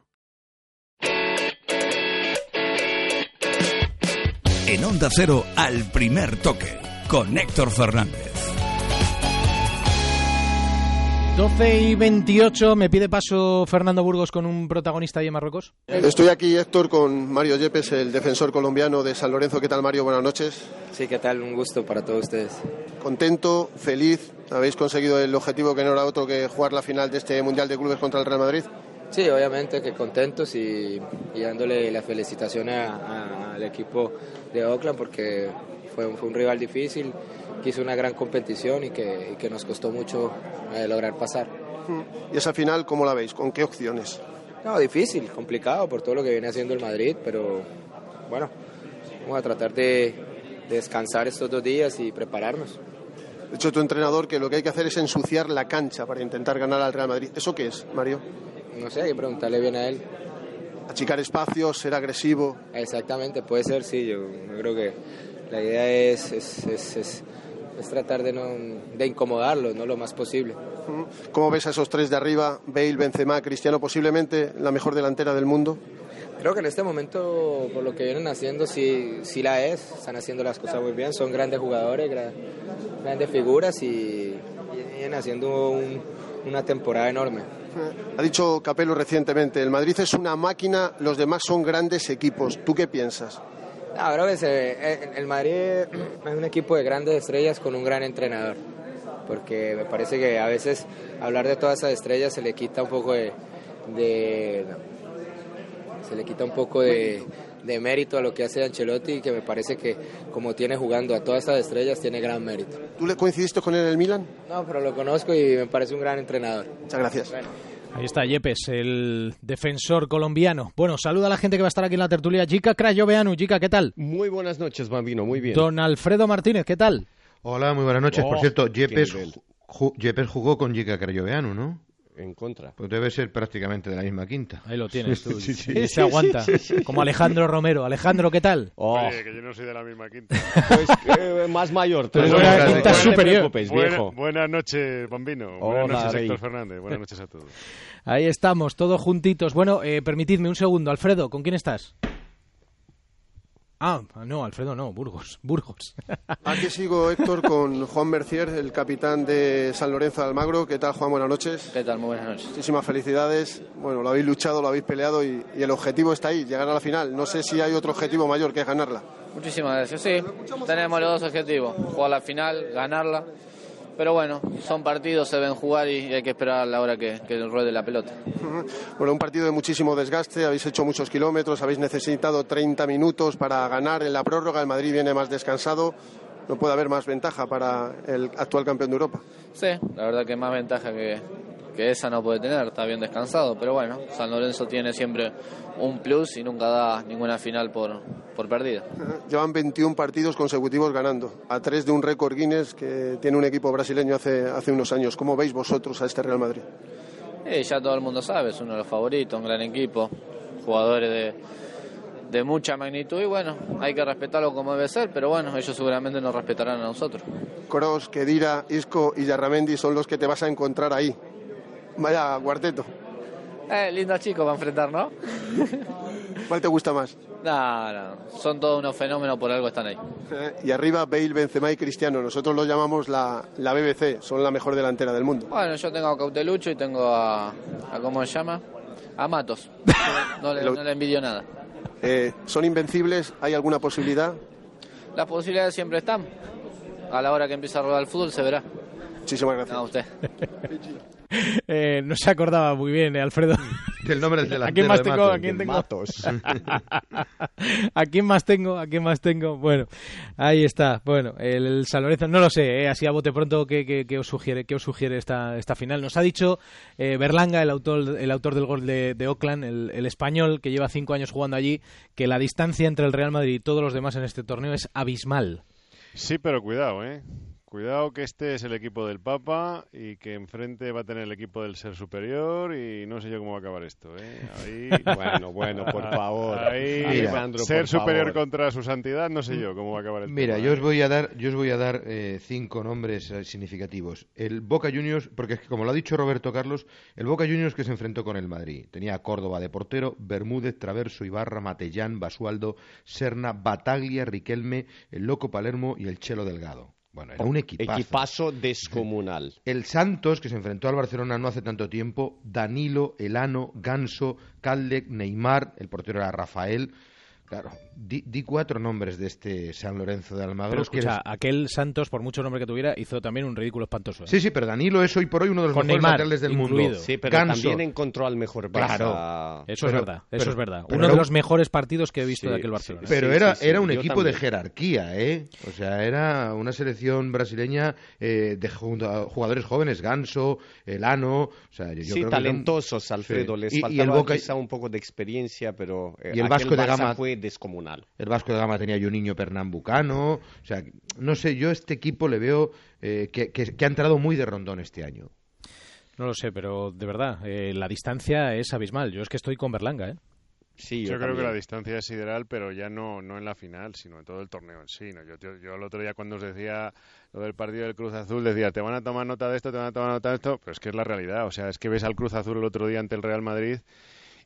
En Onda Cero, Al Primer Toque, con Héctor Fernández. doce y veintiocho, me pide paso Fernando Burgos con un protagonista ahí en Marruecos. Estoy aquí, Héctor, con Mario Yepes, el defensor colombiano de San Lorenzo. ¿Qué tal, Mario? Buenas noches. Sí, ¿qué tal? Un gusto para todos ustedes. Contento, feliz. ¿Habéis conseguido el objetivo que no era otro que jugar la final de este Mundial de Clubes contra el Real Madrid? Sí, obviamente que contentos y, y dándole las felicitaciones a, a, al equipo de Auckland, porque fue un, fue un rival difícil, que hizo una gran competición y que, y que nos costó mucho eh, lograr pasar. ¿Y esa final cómo la veis? ¿Con qué opciones? No, difícil, complicado por todo lo que viene haciendo el Madrid, pero bueno, vamos a tratar de, de descansar estos dos días y prepararnos. De hecho, tu entrenador, que lo que hay que hacer es ensuciar la cancha para intentar ganar al Real Madrid. ¿Eso qué es, Mario? No sé, hay que preguntarle bien a él. Achicar espacios, ser agresivo. Exactamente, puede ser, sí. Yo creo que la idea es, es, es, es, es tratar de, no, de incomodarlo, ¿no? Lo más posible. ¿Cómo ves a esos tres de arriba? Bale, Benzema, Cristiano, posiblemente la mejor delantera del mundo. Creo que en este momento, por lo que vienen haciendo, sí, sí la es. Están haciendo las cosas muy bien. Son grandes jugadores, gran, grandes figuras y vienen haciendo un, una temporada enorme. Ha dicho Capello recientemente, el Madrid es una máquina, los demás son grandes equipos. ¿Tú qué piensas? No, creo que el Madrid es un equipo de grandes estrellas con un gran entrenador. Porque me parece que a veces hablar de todas esas estrellas se le quita un poco de... de se le quita un poco de, de mérito a lo que hace Ancelotti, que me parece que como tiene jugando a todas estas estrellas, tiene gran mérito. ¿Tú le coincidiste con él en el Milan? No, pero lo conozco y me parece un gran entrenador. Muchas gracias. Bueno. Ahí está Yepes, el defensor colombiano. Bueno, saluda a la gente que va a estar aquí en la tertulia. Gica Craioveanu, Gica, ¿qué tal? Muy buenas noches, Bambino, muy bien. Don Alfredo Martínez, ¿qué tal? Hola, muy buenas noches. Oh, por cierto, Yepes, ju- Yepes jugó con Gica Craioveanu, ¿no? En contra. Pues debe ser prácticamente de la misma quinta. Ahí lo tienes tú. Sí, sí, sí. Se aguanta. Como Alejandro Romero. Alejandro, ¿qué tal? Oh. Oye, que yo no soy de la misma quinta. Pues eh, más mayor. Pero pues buena, quinta superior. Buena, buenas noches, Bambino. Buenas Hola, noches, Rey. Héctor Fernández. Buenas noches a todos. Ahí estamos, todos juntitos. Bueno, eh, permitidme un segundo. Alfredo, ¿con quién estás? Ah, no, Alfredo no, Burgos, Burgos. Aquí sigo, Héctor, con Juan Mercier, el capitán de San Lorenzo de Almagro. ¿Qué tal, Juan? Buenas noches. ¿Qué tal? Muy buenas noches. Muchísimas felicidades. Bueno, lo habéis luchado, lo habéis peleado y, y el objetivo está ahí, llegar a la final. No sé si hay otro objetivo mayor, que es ganarla. Muchísimas gracias. Sí, tenemos los dos objetivos, jugar la final, ganarla. Pero bueno, son partidos, se deben jugar y hay que esperar a la hora que, que ruede la pelota. Bueno, un partido de muchísimo desgaste, habéis hecho muchos kilómetros, habéis necesitado treinta minutos para ganar en la prórroga, el Madrid viene más descansado, no puede haber más ventaja para el actual campeón de Europa. Sí, la verdad que más ventaja que, que esa no puede tener, está bien descansado, pero bueno, San Lorenzo tiene siempre un plus y nunca da ninguna final por, por perdida. Llevan veintiún partidos consecutivos ganando, a tres de un récord Guinness que tiene un equipo brasileño hace, hace unos años. ¿Cómo veis vosotros a este Real Madrid? Eh, ya todo el mundo sabe, es uno de los favoritos, un gran equipo, jugadores de, de mucha magnitud y bueno, hay que respetarlo como debe ser, pero bueno, ellos seguramente nos respetarán a nosotros. Kroos, Khedira, Isco y Yarramendi son los que te vas a encontrar ahí. Vaya cuarteto. Eh, lindo chico para enfrentar, ¿no? ¿Cuál te gusta más? No, no, son todos unos fenómenos, por algo están ahí. Eh, y arriba Bale, Benzema y Cristiano, nosotros los llamamos la, la B B C, son la mejor delantera del mundo. Bueno, yo tengo a Cautelucho y tengo a, a ¿cómo se llama? A Matos, no le, no le envidio nada. Eh, ¿Son invencibles? ¿Hay alguna posibilidad? Las posibilidades siempre están, a la hora que empieza a rodar el fútbol se verá. Muchísimas gracias. No, a usted. Eh, no se acordaba muy bien, eh, Alfredo. El nombre del delantero. ¿A quién más tengo? ¿A quién tengo? Matos. ¿A quién más tengo? ¿A quién más tengo? Bueno, ahí está. Bueno, el San Lorenzo, no lo sé, eh, así a bote pronto, ¿qué, qué, qué os sugiere, qué os sugiere esta, esta final? Nos ha dicho eh, Berlanga, el autor, el autor del gol de, de Auckland, el, el español, que lleva cinco años jugando allí, que la distancia entre el Real Madrid y todos los demás en este torneo es abismal. Sí, pero cuidado, ¿eh? Cuidado que este es el equipo del Papa y que enfrente va a tener el equipo del Ser Superior y no sé yo cómo va a acabar esto, ¿eh? Ahí... Bueno, bueno, por favor. Ahí, Alejandro, Ser por Superior favor. Contra su santidad, no sé yo cómo va a acabar esto. Mira, tema. yo os voy a dar, yo os voy a dar eh, cinco nombres significativos. El Boca Juniors, porque es que como lo ha dicho Roberto Carlos, el Boca Juniors que se enfrentó con el Madrid. Tenía a Córdoba de portero, Bermúdez, Traverso, Ibarra, Matellán, Basualdo, Serna, Bataglia, Riquelme, el Loco Palermo y el Chelo Delgado. Bueno, era un equipazo. Equipazo descomunal. El Santos, que se enfrentó al Barcelona no hace tanto tiempo, Danilo, Elano, Ganso, Caldec, Neymar, el portero era Rafael. Claro, di, di cuatro nombres de este San Lorenzo de Almagro. Pero escucha, eres... aquel Santos, por mucho nombre que tuviera, hizo también un ridículo espantoso, ¿eh? Sí, sí, pero Danilo es hoy por hoy uno de los Con mejores Neymar, laterales del incluido. Mundo. Sí, pero Ganso. También encontró al mejor Barça. Claro, eso pero, es verdad, pero, eso es verdad. Pero, uno pero... de los mejores partidos que he visto sí, de aquel Barcelona. Sí, pero sí, era, sí, sí, era un equipo también. De jerarquía, ¿eh? O sea, era una selección brasileña eh, de jugadores jóvenes, Ganso, Elano... O sea, yo sí, creo talentosos, que eran... Alfredo, sí. Les y, faltaba y el Boca... quizá un poco de experiencia, pero... Eh, y el Vasco da Gama fue descomunal. El Vasco da Gama tenía yo un niño pernambucano, o sea, no sé, yo a este equipo le veo eh, que, que, que ha entrado muy de rondón este año. No lo sé, pero de verdad, eh, la distancia es abismal. Yo es que estoy con Berlanga, ¿eh? Sí, yo, yo creo que la distancia es sideral, pero ya no, no en la final, sino en todo el torneo en sí, ¿no? Yo, yo, yo el otro día cuando os decía lo del partido del Cruz Azul, decía, te van a tomar nota de esto, te van a tomar nota de esto, pero es que es la realidad, o sea, es que ves al Cruz Azul el otro día ante el Real Madrid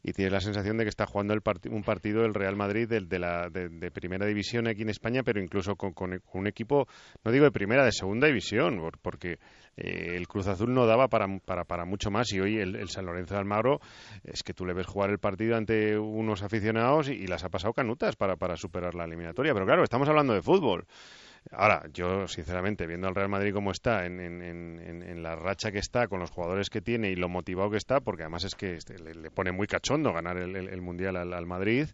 y tienes la sensación de que está jugando el part- un partido el Real Madrid de, de, la, de, de primera división aquí en España, pero incluso con, con un equipo, no digo de primera, de segunda división, porque eh, el Cruz Azul no daba para, para, para mucho más, y hoy el, el San Lorenzo de Almagro, es que tú le ves jugar el partido ante unos aficionados y, y las ha pasado canutas para, para superar la eliminatoria, pero claro, estamos hablando de fútbol. Ahora, yo sinceramente, viendo al Real Madrid como está, en, en, en, en la racha que está, con los jugadores que tiene y lo motivado que está, porque además es que le, le pone muy cachondo ganar el, el, el Mundial al, al Madrid,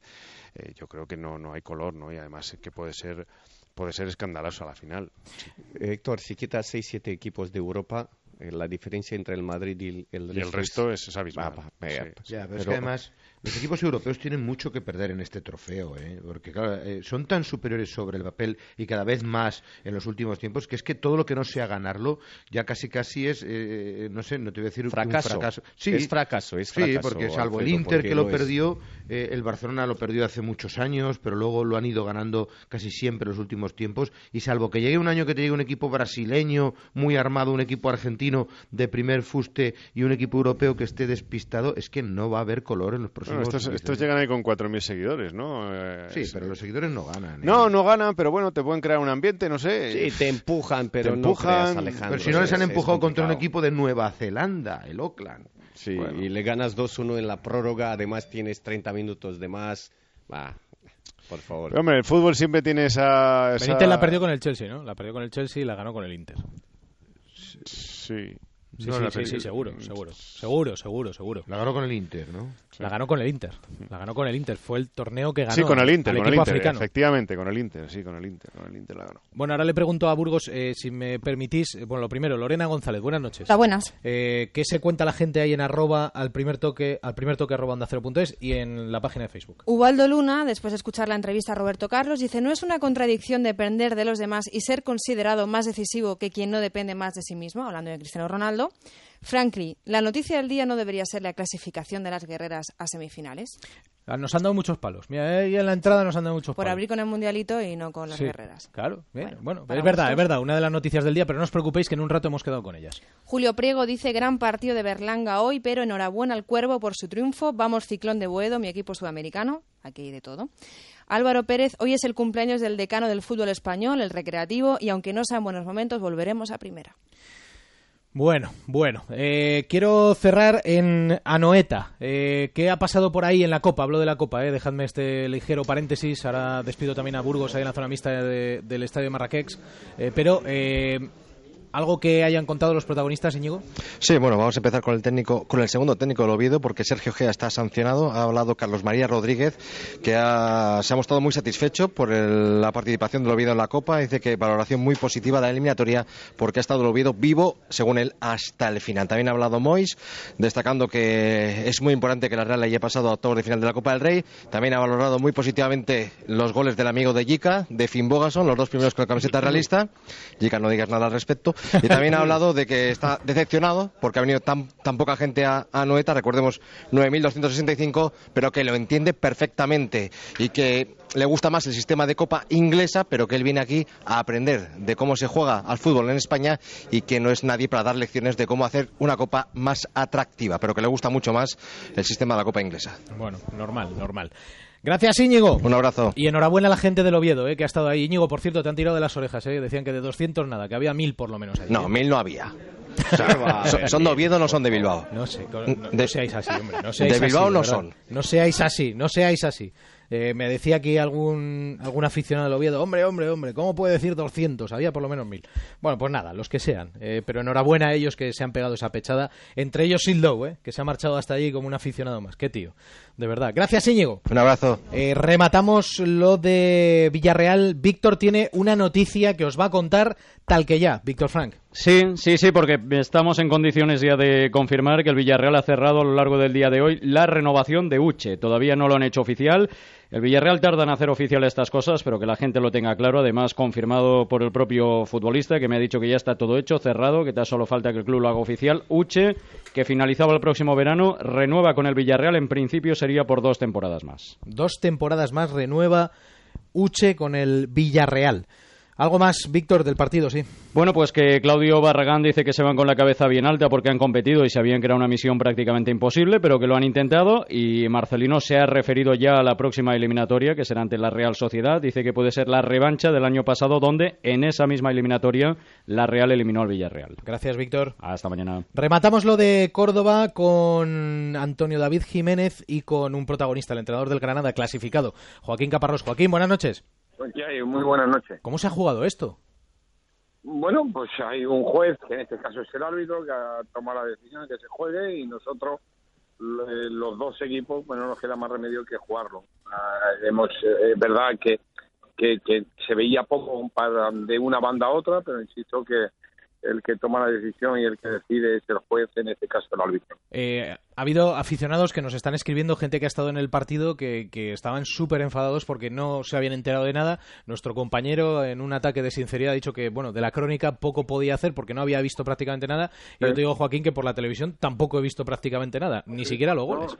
eh, yo creo que no, no hay color, ¿no? Y además es que puede ser, puede ser escandaloso a la final. Héctor, si quitas seis, siete equipos de Europa, eh, la diferencia entre el Madrid y el, el resto... Y el resto es, es abismal. Va, va, sí, sí. Ya, pero, pero es que además... Los equipos europeos tienen mucho que perder en este trofeo, ¿eh? Porque claro, eh, son tan superiores sobre el papel y cada vez más en los últimos tiempos, que es que todo lo que no sea ganarlo ya casi casi es, eh, no sé, no te voy a decir fracaso. un fracaso. Sí, es fracaso, es fracaso. Sí, porque salvo Alfredo, el Inter que lo no perdió, eh, el Barcelona lo perdió hace muchos años, pero luego lo han ido ganando casi siempre en los últimos tiempos, y salvo que llegue un año que te llegue un equipo brasileño muy armado, un equipo argentino de primer fuste y un equipo europeo que esté despistado, es que no va a haber color en los próximos. Bueno, estos, estos llegan ahí con cuatro mil seguidores, ¿no? Eh, sí, pero los seguidores no ganan. ¿eh? No, no ganan, pero bueno, te pueden crear un ambiente, no sé. Sí, te empujan, pero te empujan, no creas, Alejandro. Pero si no les han empujado contra un equipo de Nueva Zelanda, el Auckland. Sí, bueno. Y le ganas dos uno en la prórroga, además tienes treinta minutos de más. Va, por favor. Pero, hombre, el fútbol siempre tiene esa... esa... El Inter la perdió con el Chelsea, ¿no? La perdió con el Chelsea y la ganó con el Inter. Sí... Sí, no, sí, sí, sí, seguro, seguro, seguro, seguro, seguro. La ganó con el Inter, ¿no? Sí. La ganó con el Inter, la ganó con el Inter, fue el torneo que ganó. Sí, con el Inter, al con el Inter, africano. Efectivamente, con el Inter, sí, con el Inter, con el Inter la ganó. Bueno, ahora le pregunto a Burgos, eh, si me permitís, bueno, lo primero, Lorena González, buenas noches. Hola, buenas. Eh, ¿Qué se cuenta la gente ahí en arroba, al primer toque, al primer toque arroba onda cero punto es y en la página de Facebook? Ubaldo Luna, después de escuchar la entrevista a Roberto Carlos, dice, no es una contradicción depender de los demás y ser considerado más decisivo que quien no depende más de sí mismo, hablando de Cristiano Ronaldo. Frankly, la noticia del día no debería ser la clasificación de las guerreras a semifinales. Nos han dado muchos palos. Mira, ahí en la entrada nos han dado muchos Por palos. Por abrir con el mundialito y no con las sí, guerreras. Claro. Bien. Bueno, bueno es verdad, vosotros. es verdad. Una de las noticias del día, pero no os preocupéis que en un rato hemos quedado con ellas. Julio Priego dice, gran partido de Berlanga hoy, pero enhorabuena al Cuervo por su triunfo. Vamos Ciclón de Oviedo, mi equipo sudamericano. Aquí hay de todo. Álvaro Pérez, hoy es el cumpleaños del decano del fútbol español, el Recreativo, y aunque no sean buenos momentos, volveremos a primera. Bueno, bueno, eh, quiero cerrar en Anoeta. Eh, ¿Qué ha pasado por ahí en la Copa? Hablo de la Copa, eh, dejadme este ligero paréntesis. Ahora despido también a Burgos, ahí en la zona mixta de, del estadio de Marrakech. Eh, pero... Eh, ¿Algo que hayan contado los protagonistas, Íñigo? Sí, bueno, vamos a empezar con el técnico, con el segundo técnico del Oviedo, porque Sergio Gea está sancionado. Ha hablado Carlos María Rodríguez, que ha, se ha mostrado muy satisfecho por el, la participación del Oviedo en la Copa. Dice que valoración muy positiva de la eliminatoria, porque ha estado el Oviedo vivo, según él, hasta el final. También ha hablado Mois, destacando que es muy importante que la Real haya pasado a octavos de final de la Copa del Rey. También ha valorado muy positivamente los goles del amigo de Gica, de Finn Bogason, los dos primeros con la camiseta realista. Gica, no digas nada al respecto. Y también ha hablado de que está decepcionado porque ha venido tan, tan poca gente a Anoeta, recordemos nueve mil doscientos sesenta y cinco, pero que lo entiende perfectamente y que le gusta más el sistema de Copa inglesa, pero que él viene aquí a aprender de cómo se juega al fútbol en España y que no es nadie para dar lecciones de cómo hacer una Copa más atractiva, pero que le gusta mucho más el sistema de la Copa inglesa. Bueno, normal, normal. Gracias, Íñigo. Un abrazo. Y enhorabuena a la gente del Oviedo, eh, que ha estado ahí. Íñigo, por cierto, te han tirado de las orejas, eh. Decían que de doscientos nada, que había mil por lo menos ahí. No, ¿eh? mil no había. O sea, son, son de Oviedo, no son de Bilbao. No sé, no, no, no seáis así, hombre. No seáis de Bilbao así, no son. No seáis así, no seáis así. Eh, me decía aquí algún, algún aficionado del Oviedo, hombre, hombre, hombre, ¿cómo puede decir doscientos? Había por lo menos mil. Bueno, pues nada, los que sean. Eh, pero enhorabuena a ellos que se han pegado esa pechada. Entre ellos Sildow, eh, que se ha marchado hasta allí como un aficionado más. Qué tío, de verdad. Gracias, Íñigo. Un abrazo. Eh, rematamos lo de Villarreal. Víctor tiene una noticia que os va a contar tal que ya. Víctor Frank. Sí, sí, sí, porque estamos en condiciones ya de confirmar que el Villarreal ha cerrado a lo largo del día de hoy la renovación de Uche. Todavía no lo han hecho oficial. El Villarreal tarda en hacer oficial estas cosas, pero que la gente lo tenga claro. Además, confirmado por el propio futbolista, que me ha dicho que ya está todo hecho, cerrado, que tan solo falta que el club lo haga oficial. Uche, que finalizaba el próximo verano, renueva con el Villarreal. En principio sería por dos temporadas más. Dos temporadas más renueva Uche con el Villarreal. Algo más, Víctor, del partido, sí. Bueno, pues que Claudio Barragán dice que se van con la cabeza bien alta porque han competido y sabían que era una misión prácticamente imposible, pero que lo han intentado, y Marcelino se ha referido ya a la próxima eliminatoria, que será ante la Real Sociedad. Dice que puede ser la revancha del año pasado, donde en esa misma eliminatoria la Real eliminó al Villarreal. Gracias, Víctor. Hasta mañana. Rematamos lo de Córdoba con Antonio David Jiménez y con un protagonista, el entrenador del Granada clasificado, Joaquín Caparrós. Joaquín, buenas noches. ¿Qué hay? Muy buenas noches. ¿Cómo se ha jugado esto? Bueno, pues hay un juez, que en este caso es el árbitro, que ha tomado la decisión de que se juegue, y nosotros, los dos equipos, bueno, nos queda más remedio que jugarlo. Hemos, es verdad que, que, que se veía poco de una banda a otra, pero insisto que el que toma la decisión y el que decide es el juez, en este caso el árbitro. Eh, ha habido aficionados que nos están escribiendo, gente que ha estado en el partido, que, que estaban súper enfadados porque no se habían enterado de nada. Nuestro compañero, en un ataque de sinceridad, ha dicho que, bueno, de la crónica poco podía hacer porque no había visto prácticamente nada. Y sí. Yo te digo, Joaquín, que por la televisión tampoco he visto prácticamente nada, ni sí. siquiera los goles.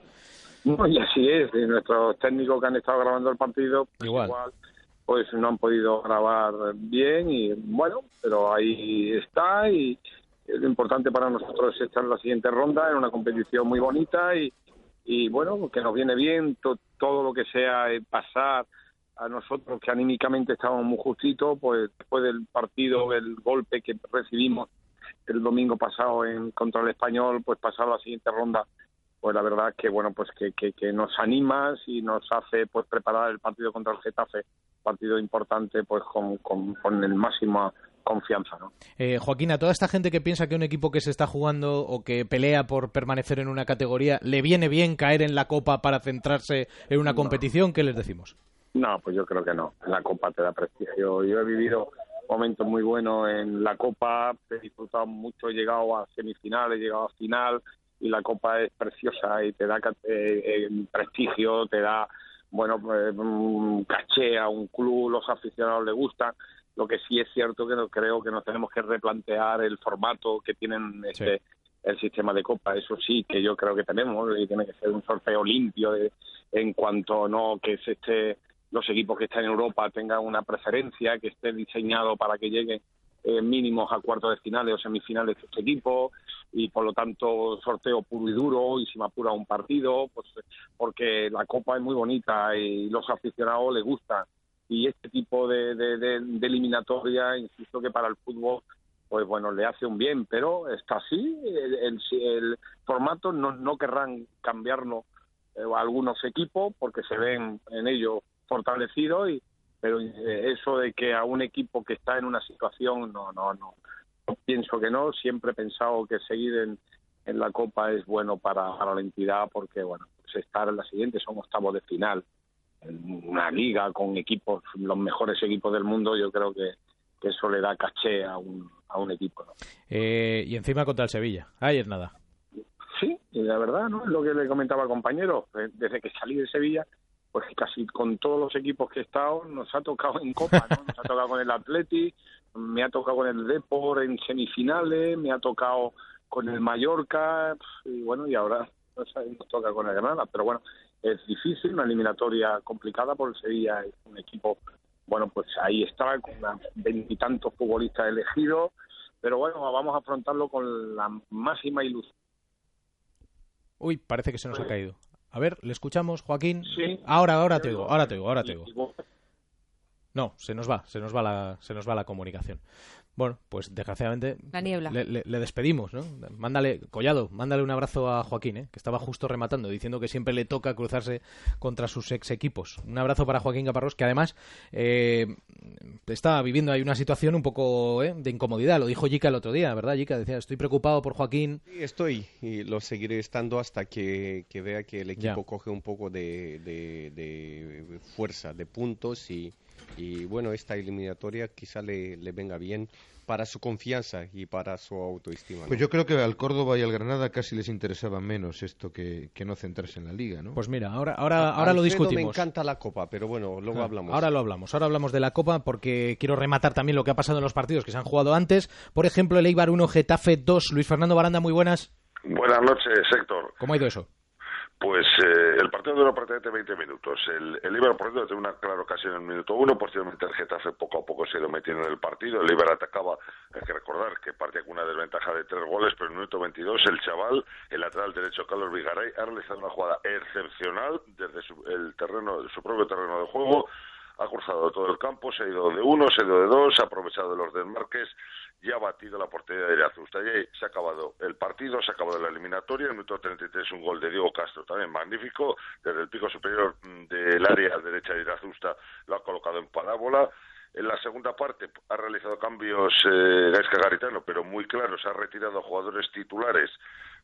No, no, y así es. Y nuestros técnicos que han estado grabando el partido, pues igual. igual. pues no han podido grabar bien, y bueno, pero ahí está, y lo importante para nosotros es estar en la siguiente ronda, en una competición muy bonita, y, y bueno, que nos viene bien to, todo lo que sea pasar a nosotros, que anímicamente estábamos muy justitos, pues después del partido, el golpe que recibimos el domingo pasado en contra el Español, pues pasar a la siguiente ronda, pues la verdad que bueno, pues que, que, que nos anima y nos hace pues preparar el partido contra el Getafe, partido importante, pues con, con, con el máximo confianza, ¿no? Eh, Joaquín, a toda esta gente que piensa que un equipo que se está jugando o que pelea por permanecer en una categoría, ¿le viene bien caer en la Copa para centrarse en una competición? No. ¿Qué les decimos? No, pues yo creo que no. La Copa te da prestigio. Yo he vivido momentos muy buenos en la Copa, he disfrutado mucho, he llegado a semifinal, he llegado a final, y la Copa es preciosa y te da eh, eh, prestigio, te da... bueno, pues, caché a un club, los aficionados le gustan. Lo que sí es cierto que no, creo que nos tenemos que replantear el formato que tienen este sí. el sistema de Copa. Eso sí que yo creo que tenemos, y tiene que ser un sorteo limpio de, en cuanto no que se esté, los equipos que están en Europa tengan una preferencia, que esté diseñado para que lleguen eh, mínimos a cuartos de finales o semifinales de este equipo, y por lo tanto sorteo puro y duro, y si me apura un partido, pues porque la Copa es muy bonita y los aficionados les gusta, y este tipo de, de, de, de eliminatoria, insisto que para el fútbol, pues bueno, le hace un bien, pero está así, el, el, el formato no, no querrán cambiarlo eh, algunos equipos porque se ven en ello fortalecidos, y, pero eso de que a un equipo que está en una situación, no, no, no. Pienso que no, siempre he pensado que seguir en, en la Copa es bueno para, para la entidad, porque bueno, pues estar en la siguiente, son octavos de final, en una liga con equipos, los mejores equipos del mundo, yo creo que, que eso le da caché a un, a un equipo, ¿no? Eh, y encima contra el Sevilla, ayer nada. Sí, la verdad, ¿no? Lo que le comentaba al compañero, desde que salí de Sevilla, pues casi con todos los equipos que he estado nos ha tocado en Copa, ¿no? Nos ha tocado con el Atleti, me ha tocado con el Depor en semifinales, me ha tocado con el Mallorca, y bueno, y ahora nos toca con el Granada, pero bueno, es difícil, una eliminatoria complicada, por el Sevilla es un equipo, bueno, pues ahí está, con veintitantos futbolistas elegidos, pero bueno, vamos a afrontarlo con la máxima ilusión. Uy, parece que se nos ha caído. A ver, ¿le escuchamos, Joaquín? Sí. Ahora, ahora te oigo, ahora te oigo, ahora te oigo. No, se nos va, se nos va la, se nos va la comunicación. Bueno, pues desgraciadamente la niebla. Le, le, le despedimos, ¿no? Mándale, Collado, mándale un abrazo a Joaquín, ¿eh? Que estaba justo rematando, diciendo que siempre le toca cruzarse contra sus ex equipos. Un abrazo para Joaquín Caparrós, que además eh, está viviendo ahí una situación un poco ¿eh? de incomodidad. Lo dijo Gica el otro día, ¿verdad, Gica? Decía, estoy preocupado por Joaquín. Sí, estoy, y lo seguiré estando hasta que, que vea que el equipo ya coge un poco de, de, de fuerza, de puntos, y... y bueno, esta eliminatoria quizá le, le venga bien para su confianza y para su autoestima, ¿no? Pues yo creo que al Córdoba y al Granada casi les interesaba menos esto que, que no centrarse en la Liga, ¿no? Pues mira, ahora ahora, ahora lo discutimos. Me encanta la Copa, pero bueno, luego ah, hablamos. Ahora lo hablamos, ahora hablamos de la Copa, porque quiero rematar también lo que ha pasado en los partidos que se han jugado antes. Por ejemplo, el Eibar uno, Getafe dos. Luis Fernando Baranda, muy buenas. Buenas noches, Héctor. ¿Cómo ha ido eso? Pues eh, el partido duró prácticamente veinte minutos. El, el Eibar, por ejemplo, tuvo una clara ocasión en el minuto uno. Posteriormente el Getafe poco a poco se lo metió en el partido. El Eibar atacaba, hay que recordar que partía con una desventaja de tres goles, pero en el minuto veintidós el chaval, el lateral derecho Carlos Vigaray, ha realizado una jugada excepcional desde su, el terreno, su propio terreno de juego. Ha cruzado todo el campo, se ha ido de uno, se ha ido de dos, ha aprovechado de los desmarques y ha batido la portería de Irazusta. Y se ha acabado el partido, se ha acabado la eliminatoria. En el minuto treinta y tres un gol de Diego Castro, también magnífico. Desde el pico superior del área derecha de Irazusta lo ha colocado en parábola. En la segunda parte ha realizado cambios eh, Gaisca Garitano, pero muy claros. Ha retirado a jugadores titulares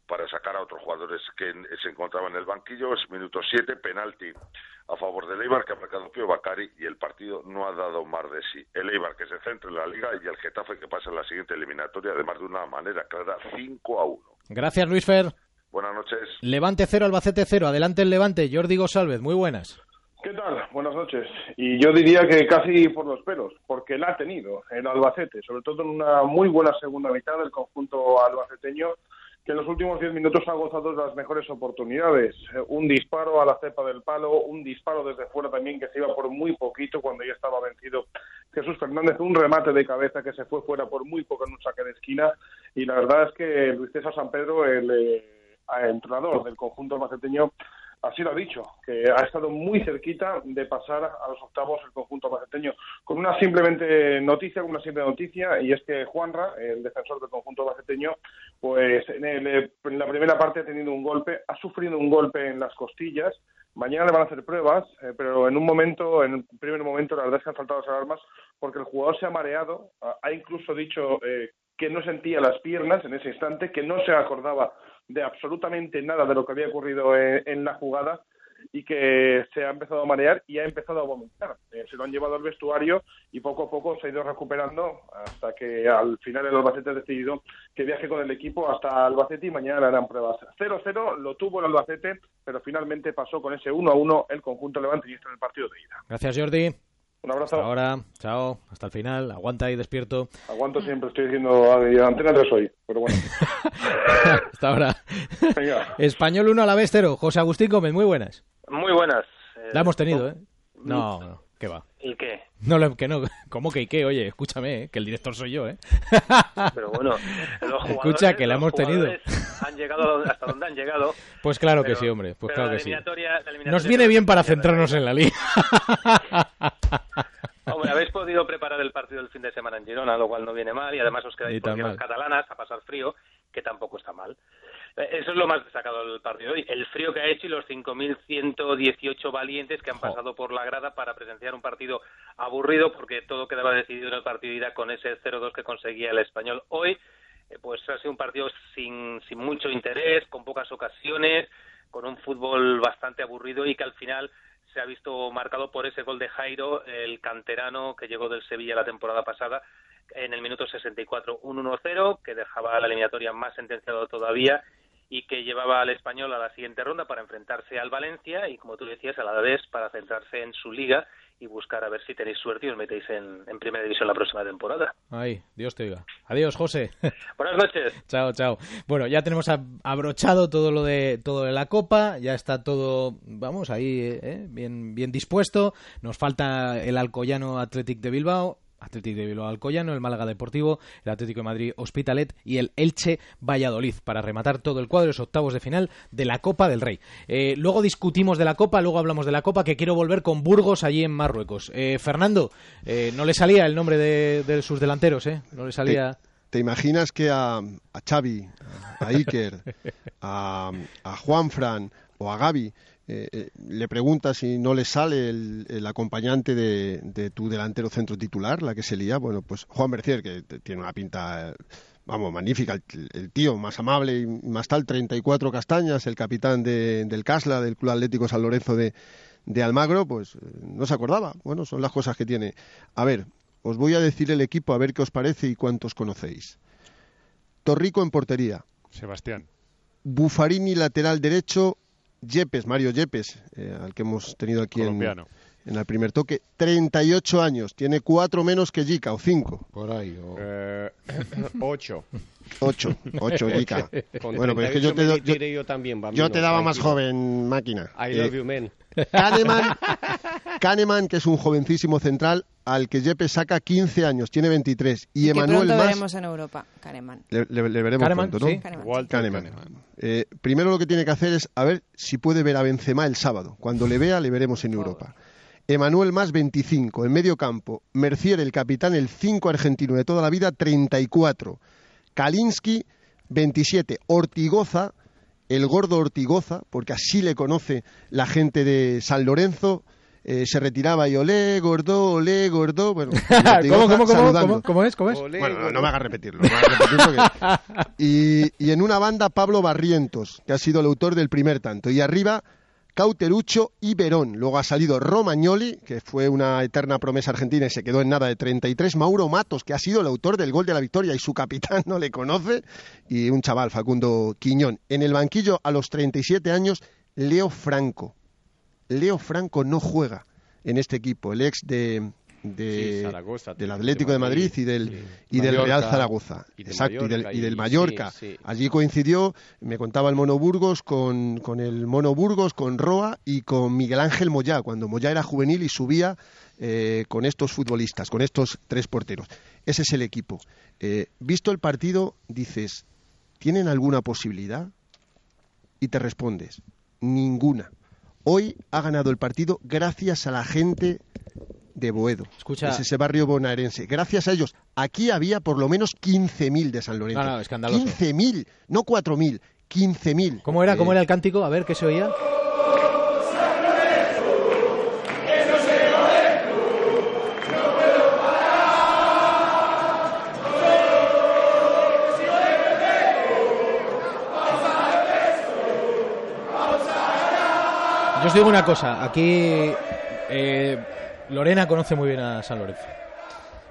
para sacar a otros jugadores que se encontraban en el banquillo. Es minuto siete, penalti a favor del Eibar, que ha marcado Pío Bacari, y el partido no ha dado más de sí. El Eibar que se centra en la Liga y el Getafe que pasa en la siguiente eliminatoria, además de una manera clara, cinco a uno. Gracias, Luis Fer. Buenas noches. Levante cero, Albacete cero. Adelante el Levante. Jordi Gosálvez, muy buenas. ¿Qué tal? Buenas noches. Y yo diría que casi por los pelos, porque la ha tenido el Albacete, sobre todo en una muy buena segunda mitad del conjunto albaceteño, que en los últimos diez minutos ha gozado de las mejores oportunidades. Un disparo a la cepa del palo, un disparo desde fuera también que se iba por muy poquito cuando ya estaba vencido Jesús Fernández, un remate de cabeza que se fue fuera por muy poco en un saque de esquina, y la verdad es que Luis César San Pedro, el eh, entrenador del conjunto albaceteño, así lo ha dicho, que ha estado muy cerquita de pasar a los octavos el conjunto albaceteño, con una simplemente noticia, una simple noticia, y es que Juanra, el defensor del conjunto albaceteño, pues en, el, en la primera parte ha tenido un golpe, ha sufrido un golpe en las costillas. Mañana le van a hacer pruebas, eh, pero en un momento, en el primer momento, la verdad es que han saltado las alarmas porque el jugador se ha mareado, ha incluso dicho eh, que no sentía las piernas en ese instante, que no se acordaba de absolutamente nada de lo que había ocurrido en, en la jugada, y que se ha empezado a marear y ha empezado a vomitar. Eh, se lo han llevado al vestuario y poco a poco se ha ido recuperando hasta que al final el Albacete ha decidido que viaje con el equipo hasta Albacete y mañana le harán pruebas. cero cero lo tuvo el Albacete, pero finalmente pasó con ese uno a uno el conjunto Levante y está en el partido de ida. Gracias, Jordi. Un abrazo. Hasta ahora, chao, hasta el final, aguanta y despierto. Aguanto siempre, estoy diciendo Antena tres hoy, pero bueno. Hasta ahora. Venga. Español uno a la vez cero. José Agustín Gómez, muy buenas. Muy buenas. Eh, la hemos tenido, ¿eh? No, no, ¿qué va? ¿Y qué? No, lo, que no. ¿Cómo que y qué? Oye, escúchame, ¿eh? Que el director soy yo, ¿eh? Pero bueno, los escucha, que la hemos tenido. Han llegado hasta donde han llegado. Pues claro pero, que sí, hombre. Pues claro que sí. Nos viene bien para centrarnos en la liga. Hombre, habéis podido preparar el partido del fin de semana en Girona, lo cual no viene mal, y además os quedáis por tierras catalanas a pasar frío, que tampoco está mal. Eso es lo más destacado del partido hoy, el frío que ha hecho y los cinco mil ciento dieciocho valientes que han pasado por la grada para presenciar un partido aburrido, porque todo quedaba decidido en el partido de ida con ese cero dos que conseguía el Español. Hoy pues ha sido un partido sin, sin mucho interés, con pocas ocasiones, con un fútbol bastante aburrido y que al final se ha visto marcado por ese gol de Jairo, el canterano que llegó del Sevilla la temporada pasada, en el minuto sesenta y cuatro, un uno cero que dejaba la eliminatoria más sentenciada todavía y que llevaba al Español a la siguiente ronda para enfrentarse al Valencia y, como tú decías, a la vez para centrarse en su liga y buscar a ver si tenéis suerte y os metéis en, en primera división la próxima temporada. Ay, Dios te oiga. Adiós, José. Buenas noches. Chao, chao. Bueno, ya tenemos abrochado todo lo de todo de la Copa, ya está todo, vamos, ahí ¿eh? bien, bien dispuesto. Nos falta el Alcoyano Athletic de Bilbao, Atlético de Bilbao Alcoyano, el Málaga Deportivo, el Atlético de Madrid Hospitalet y el Elche Valladolid para rematar todo el cuadro de los octavos de final de la Copa del Rey. Eh, luego discutimos de la Copa, luego hablamos de la Copa, que quiero volver con Burgos allí en Marruecos. Eh, Fernando, eh, no le salía el nombre de, de sus delanteros, ¿eh? No le salía... ¿Te, te imaginas que a, a Xavi, a Iker, a, a Juanfran o a Gavi... Eh, eh, le pregunta si no le sale el, el acompañante de, de tu delantero centro titular, la que se lía? Bueno, pues Juan Mercier, que tiene una pinta, vamos, magnífica, el, el tío más amable y más tal, treinta y cuatro castañas, el capitán de, del Casla, del Club Atlético San Lorenzo de, de Almagro, pues no se acordaba. Bueno, son las cosas que tiene. A ver, os voy a decir el equipo, a ver qué os parece y cuántos conocéis. Torrico en portería. Sebastián. Buffarini lateral derecho. Yepes, Mario Yepes, eh, al que hemos tenido aquí en, en el primer toque, treinta y ocho años. Tiene cuatro menos que Gica, o cinco. Por ahí, o... Eh, ocho. Ocho, ocho, Gica. Con bueno, pero es que yo te, do, yo, yo, también, yo te daba tranquilo. Más joven, máquina. I love eh, you, man. Kahneman, Kahneman, que es un jovencísimo central, al que Yepes saca quince años, tiene veintitrés. Y, y Emanuel Mas... veremos en Europa, Kahneman. Le, le, le veremos Kahneman, pronto, ¿no? Sí. Kahneman. Kahneman. Kahneman. Eh, primero lo que tiene que hacer es a ver si puede ver a Benzema el sábado. Cuando le vea, le veremos en Europa. Emanuel Mas, veinticinco. En medio campo, Mercier, el capitán, el cinco argentino de toda la vida, treinta y cuatro. Kalinski, veintisiete. Ortigoza, el gordo Ortigoza, porque así le conoce la gente de San Lorenzo, eh, se retiraba y olé, gordo, olé, gordo. Bueno, ¿Cómo, cómo, cómo, cómo, ¿Cómo es? ¿Cómo es? Olé, bueno, no, no me hagas repetirlo. No me hagas repetirlo porque... y, y en una banda, Pablo Barrientos, que ha sido el autor del primer tanto. Y arriba... Cauterucho y Verón. Luego ha salido Romagnoli, que fue una eterna promesa argentina y se quedó en nada de treinta y tres. Mauro Matos, que ha sido el autor del gol de la victoria y su capitán no le conoce. Y un chaval, Facundo Quiñón. En el banquillo, a los treinta y siete años, Leo Franco. Leo Franco no juega en este equipo. El ex de, de, sí, Zaragoza, del Atlético de Madrid, de Madrid y del, sí. y Mallorca, del Real Zaragoza. Y de Exacto, Mallorca, y del, y del Mallorca. Sí, sí. Allí coincidió, me contaba el Mono Burgos, con, con el Mono Burgos, con Roa y con Miguel Ángel Moyá, cuando Moyá era juvenil y subía eh, con estos futbolistas, con estos tres porteros. Ese es el equipo. Eh, visto el partido, dices, ¿tienen alguna posibilidad? Y te respondes, ninguna. Hoy ha ganado el partido gracias a la gente... de Boedo, Escucha... es ese barrio bonaerense. Gracias a ellos, aquí había por lo menos quince mil de San Lorenzo. No, no, escandaloso. quince mil, no cuatro mil, quince mil. ¿Cómo era, eh... ¿Cómo era el cántico? A ver, ¿qué se oía? Yo os digo una cosa, aquí... Eh... Lorena conoce muy bien a San Lorenzo.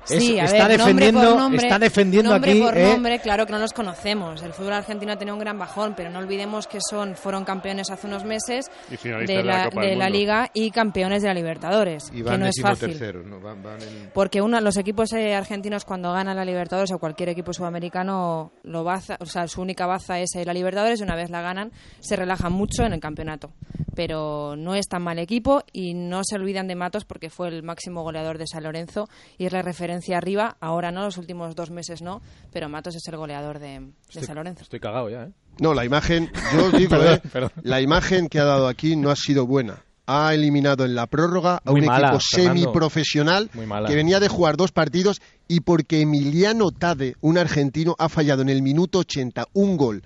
Sí, es, está, ver, defendiendo, nombre nombre, está defendiendo nombre aquí... Nombre por eh... nombre, claro que no los conocemos. El fútbol argentino ha tenido un gran bajón, pero no olvidemos que son fueron campeones hace unos meses de la, de la, de la Liga y campeones de la Libertadores, y van que no es fácil. Tercero, ¿no? Van, van en... Porque uno, los equipos eh, argentinos cuando ganan la Libertadores o cualquier equipo sudamericano, lo baza, o sea, su única baza es eh, la Libertadores, y una vez la ganan se relajan mucho en el campeonato. Pero no es tan mal equipo y no se olvidan de Matos porque fue el máximo goleador de San Lorenzo y es la referencia arriba. Ahora no, los últimos dos meses no, pero Matos es el goleador de, de estoy, San Lorenzo. Estoy cagado ya, ¿eh? No, la imagen, yo os digo, perdón, eh, perdón. La imagen que ha dado aquí no ha sido buena. Ha eliminado en la prórroga a muy un mala, equipo semiprofesional que venía de jugar dos partidos y porque Emiliano Tade, un argentino, ha fallado en el minuto ochenta un gol.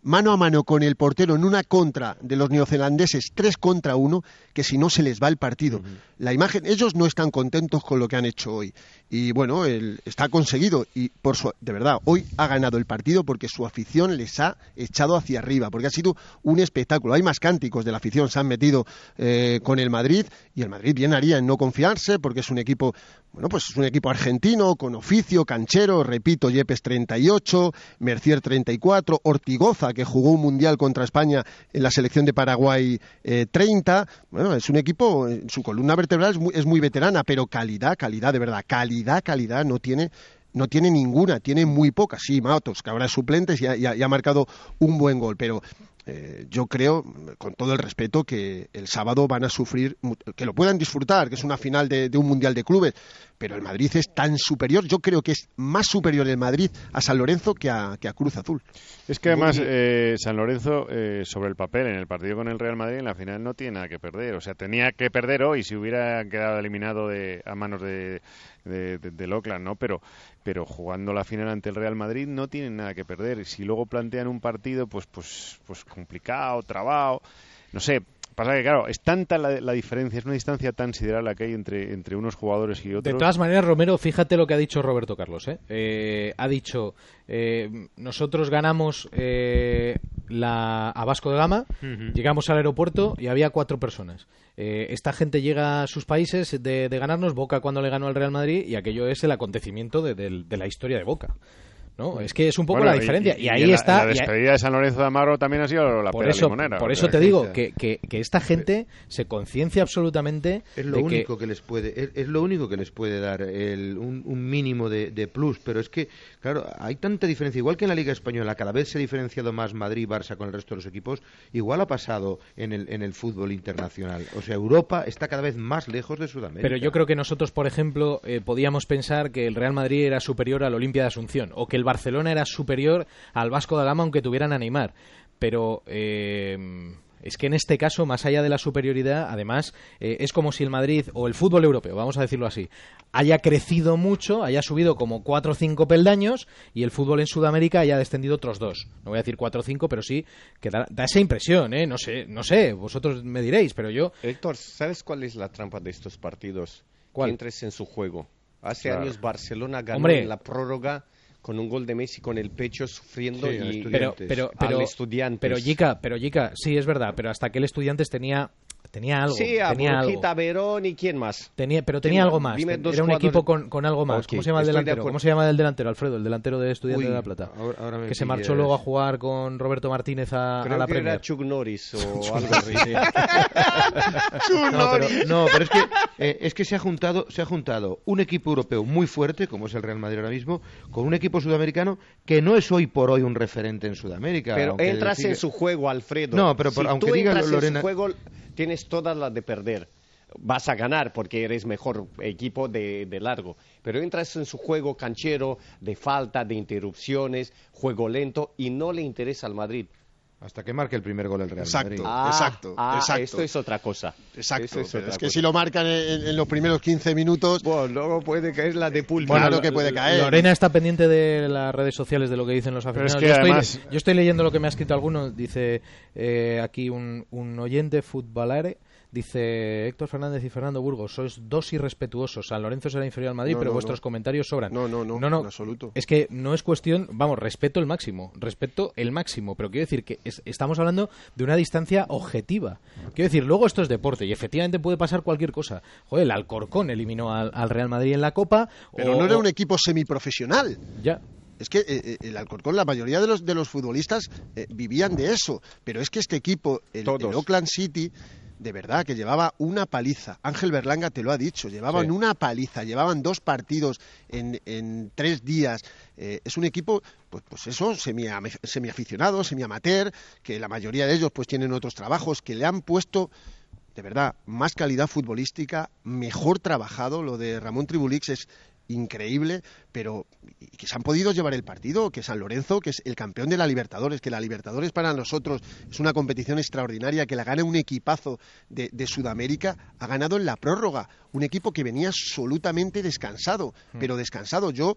Mano a mano con el portero en una contra de los neozelandeses, tres contra uno, que si no se les va el partido. Uh-huh. La imagen, ellos no están contentos con lo que han hecho hoy. Y bueno, él está conseguido. Y por su, de verdad, hoy ha ganado el partido porque su afición les ha echado hacia arriba, porque ha sido un espectáculo. Hay más cánticos de la afición, se han metido eh, con el Madrid, y el Madrid bien haría en no confiarse, porque es un equipo, bueno, pues es un equipo argentino, con oficio, canchero, repito, Yepes treinta y ocho, Mercier treinta y cuatro, Ortigoza, que jugó un mundial contra España en la selección de Paraguay, eh, treinta. Bueno, es un equipo, su columna vertebral es muy, es muy veterana, pero calidad, calidad, de verdad, calidad, calidad no tiene, no tiene ninguna, tiene muy poca. Sí, Matos, que habrá suplentes y ha, y ha, y ha marcado un buen gol, pero... Eh, yo creo, con todo el respeto, que el sábado van a sufrir, que lo puedan disfrutar, que es una final de, de un Mundial de Clubes, pero el Madrid es tan superior, yo creo que es más superior el Madrid a San Lorenzo que a, que a Cruz Azul. Es que además eh, San Lorenzo, eh, sobre el papel, en el partido con el Real Madrid, en la final no tiene nada que perder, o sea, tenía que perder hoy si hubiera quedado eliminado de, a manos de... De, de, del Auckland, ¿no? Pero, pero jugando la final ante el Real Madrid no tienen nada que perder. Si luego plantean un partido pues pues pues complicado, trabado, no sé, pasa que claro, es tanta la, la diferencia, es una distancia tan sideral la que hay entre, entre unos jugadores y otros. De todas maneras, Romero, fíjate lo que ha dicho Roberto Carlos, ¿eh? Eh, ha dicho, eh, nosotros ganamos eh, la, a Vasco da Gama, uh-huh. Llegamos al aeropuerto y había cuatro personas. Eh, esta gente llega a sus países de, de ganarnos. Boca cuando le ganó al Real Madrid, y aquello es el acontecimiento de, de, de la historia de Boca. ¿no? Es que es un poco bueno, la diferencia. Y, y, y ahí y está. La, la despedida ahí, de San Lorenzo de Almagro también ha sido la pera limonera. Por eso te digo que, que, que esta gente se conciencia absolutamente. Es lo de único que... que les puede, es, es lo único que les puede dar el, un, un mínimo de, de plus. Pero es que, claro, hay tanta diferencia. Igual que en la Liga Española, cada vez se ha diferenciado más Madrid-Barça con el resto de los equipos. Igual ha pasado en el, en el fútbol internacional. O sea, Europa está cada vez más lejos de Sudamérica. Pero yo creo que nosotros, por ejemplo, eh, podíamos pensar que el Real Madrid era superior al Olimpia de Asunción, o que el Barcelona era superior al Vasco da Gama, aunque tuvieran a Neymar. Pero eh, es que en este caso, más allá de la superioridad, además, eh, es como si el Madrid, o el fútbol europeo, vamos a decirlo así, haya crecido mucho, haya subido como cuatro o cinco peldaños, y el fútbol en Sudamérica haya descendido otros dos. No voy a decir cuatro o cinco, pero sí que da, da esa impresión, ¿eh? No sé, no sé, vosotros me diréis, pero yo... Héctor, ¿sabes cuál es la trampa de estos partidos? ¿Cuál? Que entres en su juego. Hace claro. años Barcelona ganó Hombre. en la prórroga... con un gol de Messi con el pecho sufriendo, sí, y pero, pero, pero, al Estudiantes. Pero Gica, pero Gica, sí, es verdad, pero hasta que el Estudiantes tenía tenía algo. Sí, a Burquita, Verón y quién más. Tenía, pero tenía, tenía algo más. Era un cuadros... equipo con, con algo más. Okay. ¿Cómo se llama el delantero? ¿Cómo se llama el delantero, Alfredo? El delantero de Estudiantes Uy, de La Plata. Ahora, ahora que se marchó luego a jugar con Roberto Martínez a, Creo a la que Premier. Era Chuck Norris o algo así. no, pero, no, pero es que eh, es que se ha juntado se ha juntado un equipo europeo muy fuerte como es el Real Madrid ahora mismo con un equipo sudamericano que no es hoy por hoy un referente en Sudamérica. Pero entras decir... en su juego, Alfredo. No, pero por, si aunque tú diga entras Lorena... en su juego tienes todas las de perder. Vas a ganar porque eres mejor equipo de, de largo. Pero entras en su juego canchero, de falta, de interrupciones, juego lento, y no le interesa al Madrid. Hasta que marque el primer gol el Real exacto, Madrid. Ah, exacto, ah, exacto. Esto es otra cosa. Exacto. Es, otra es que cosa. Si lo marcan en, en los primeros quince minutos... Bueno, luego puede caer la de Pulpa. Bueno, lo que puede caer. Lorena está pendiente de las redes sociales, de lo que dicen los aficionados. Es que yo, además... estoy, yo estoy leyendo lo que me ha escrito alguno. Dice eh, aquí un, un oyente futbolare. Dice Héctor Fernández y Fernando Burgos, sois dos irrespetuosos. San Lorenzo será inferior al Madrid, no, pero no, vuestros no. comentarios sobran. No, no, no, no, no, en absoluto. Es que no es cuestión, vamos, respeto el máximo, respeto el máximo, pero quiero decir que es, estamos hablando de una distancia objetiva. Quiero decir, luego esto es deporte y efectivamente puede pasar cualquier cosa. Joder, el Alcorcón eliminó al, al Real Madrid en la Copa. Pero o, no era un equipo semiprofesional. Ya. Es que eh, el Alcorcón, la mayoría de los, de los futbolistas eh, vivían de eso, pero es que este equipo, el, el Auckland City... De verdad, que llevaba una paliza. Ángel Berlanga te lo ha dicho, llevaban sí. una paliza, llevaban dos partidos en, en tres días. Eh, es un equipo, pues, pues eso, semiaficionado, semiamateur, que la mayoría de ellos pues tienen otros trabajos, que le han puesto, de verdad, más calidad futbolística, mejor trabajado. Lo de Ramón Tribulix es increíble, pero que se han podido llevar el partido, que San Lorenzo, que es el campeón de la Libertadores, que la Libertadores para nosotros es una competición extraordinaria, que la gana un equipazo de, de Sudamérica, ha ganado en la prórroga, un equipo que venía absolutamente descansado, pero descansado. Yo,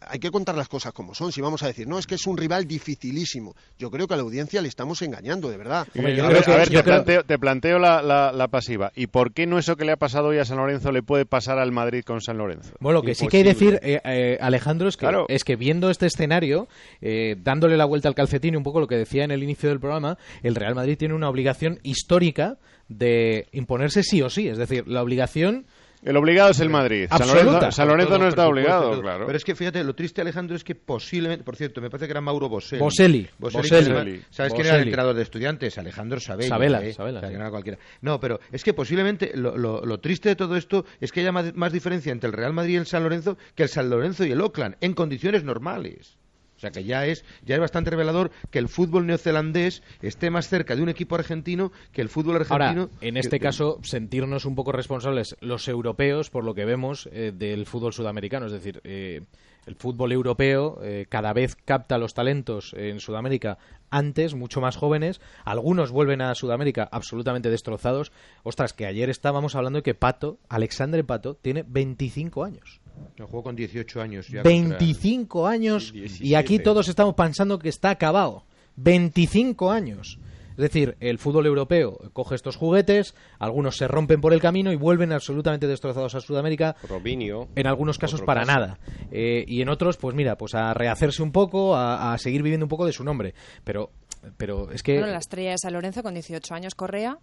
hay que contar las cosas como son, si vamos a decir, no, es que es un rival dificilísimo, yo creo que a la audiencia le estamos engañando, de verdad. Hombre, yo yo creo que, a ver, yo te, creo... planteo, te planteo la, la, la pasiva, ¿y por qué no eso que le ha pasado hoy a San Lorenzo le puede pasar al Madrid con San Lorenzo? Bueno, que sí que hay que decir, eh, eh, Alejandro, es que, claro. es que viendo este escenario, eh, dándole la vuelta al calcetín, un poco lo que decía en el inicio del programa, el Real Madrid tiene una obligación histórica de imponerse sí o sí, es decir, la obligación... El obligado es el Madrid. Absoluta. San Lorenzo, San Lorenzo no está obligado, claro. Pero es que fíjate, lo triste, Alejandro, es que posiblemente, por cierto, me parece que era Mauro Boselli. Boselli. Boselli. Boselli. Boselli. ¿Sabes Boselli. quién era el entrenador de Estudiantes? Alejandro Sabella. Sabella, eh. Sabella, o sea, sí. que no era cualquiera. No, pero es que posiblemente lo, lo, lo triste de todo esto es que haya más, más diferencia entre el Real Madrid y el San Lorenzo que el San Lorenzo y el Auckland, en condiciones normales. O sea que ya es ya es bastante revelador que el fútbol neozelandés esté más cerca de un equipo argentino que el fútbol argentino. Ahora, en este que, caso, sentirnos un poco responsables los europeos por lo que vemos eh, del fútbol sudamericano. Es decir, eh, el fútbol europeo eh, cada vez capta los talentos en Sudamérica antes, mucho más jóvenes. Algunos vuelven a Sudamérica absolutamente destrozados. Ostras, que ayer estábamos hablando de que Pato, Alexandre Pato, tiene veinticinco años. Yo juego con dieciocho años. Ya veinticinco contra... años diecisiete. Y aquí todos estamos pensando que está acabado. veinticinco años. Es decir, el fútbol europeo coge estos juguetes, algunos se rompen por el camino y vuelven absolutamente destrozados a Sudamérica. Robinho. En algunos casos para caso. nada. Eh, y en otros, pues mira, pues a rehacerse un poco, a, a seguir viviendo un poco de su nombre. Pero, pero es que... Bueno, la estrella de San Lorenzo con dieciocho años, Correa,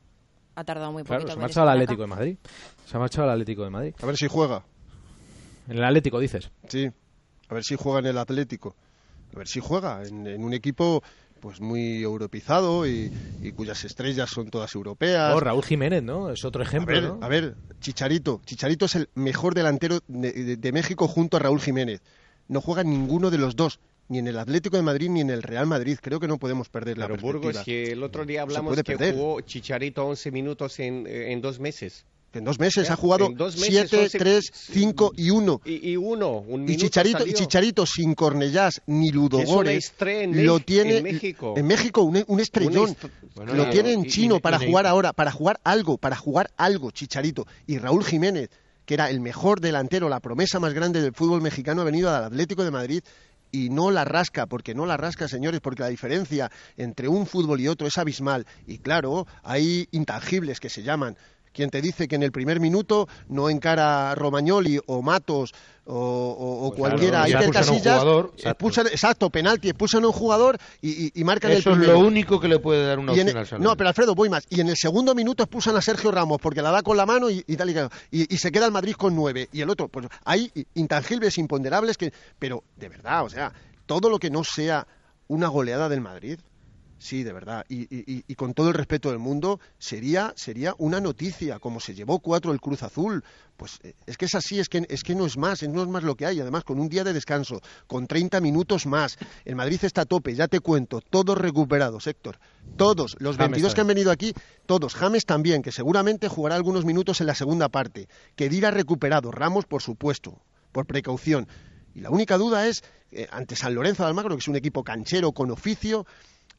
ha tardado muy poquito. Claro, se ha marchado al Atlético de Madrid. Se ha marchado al Atlético de Madrid. A ver si juega. En el Atlético, dices. Sí, a ver si juega en el Atlético. a ver si juega en, en un equipo pues muy europeizado y, y cuyas estrellas son todas europeas. Oh, Raúl Jiménez, ¿no? Es otro ejemplo, a ver, ¿no? A ver, Chicharito. Chicharito es el mejor delantero de, de, de México junto a Raúl Jiménez. No juega ninguno de los dos, ni en el Atlético de Madrid ni en el Real Madrid. Creo que no podemos perder Pero la perspectiva. Burgos, que el otro día hablamos que perder. jugó Chicharito once minutos en, en dos meses. En dos meses ha jugado siete, tres, cinco y uno. Y, y uno, un minuto y Chicharito, y Chicharito sin Cornellás ni Ludogorets. Lo tiene en México. En México, un, un estrellón. Un est... bueno, lo claro, tiene en y, chino y, para y, jugar y, ahora, para jugar algo, para jugar algo, Chicharito. Y Raúl Jiménez, que era el mejor delantero, la promesa más grande del fútbol mexicano, ha venido al Atlético de Madrid y no la rasca, porque no la rasca, señores, porque la diferencia entre un fútbol y otro es abismal. Y claro, hay intangibles que se llaman. Quien te dice que en el primer minuto no encara Romagnoli o Matos o, o, o pues cualquiera, claro, Iker Casillas, expulsan, exacto, penalti, expulsan a un jugador y, y, y marcan eso el primero. Eso es lo único que le puede dar una opción al San Lorenzo. No, pero Alfredo, voy más. Y en el segundo minuto expulsan a Sergio Ramos porque la da con la mano y, y tal y tal. Y, y se queda el Madrid con nueve. Y el otro, pues hay intangibles, imponderables, que, pero de verdad, o sea, todo lo que no sea una goleada del Madrid... Sí, de verdad, y, y, y con todo el respeto del mundo, sería sería una noticia, como se llevó cuatro el Cruz Azul, pues es que es así, es que, es que no es más, no es más lo que hay, además con un día de descanso, con treinta minutos más, el Madrid está a tope, ya te cuento, todos recuperados, Héctor, todos, los veintidós que han venido aquí, todos, James también, que seguramente jugará algunos minutos en la segunda parte, Khedira recuperado, Ramos por supuesto, por precaución, y la única duda es, eh, ante San Lorenzo de Almagro, que es un equipo canchero con oficio,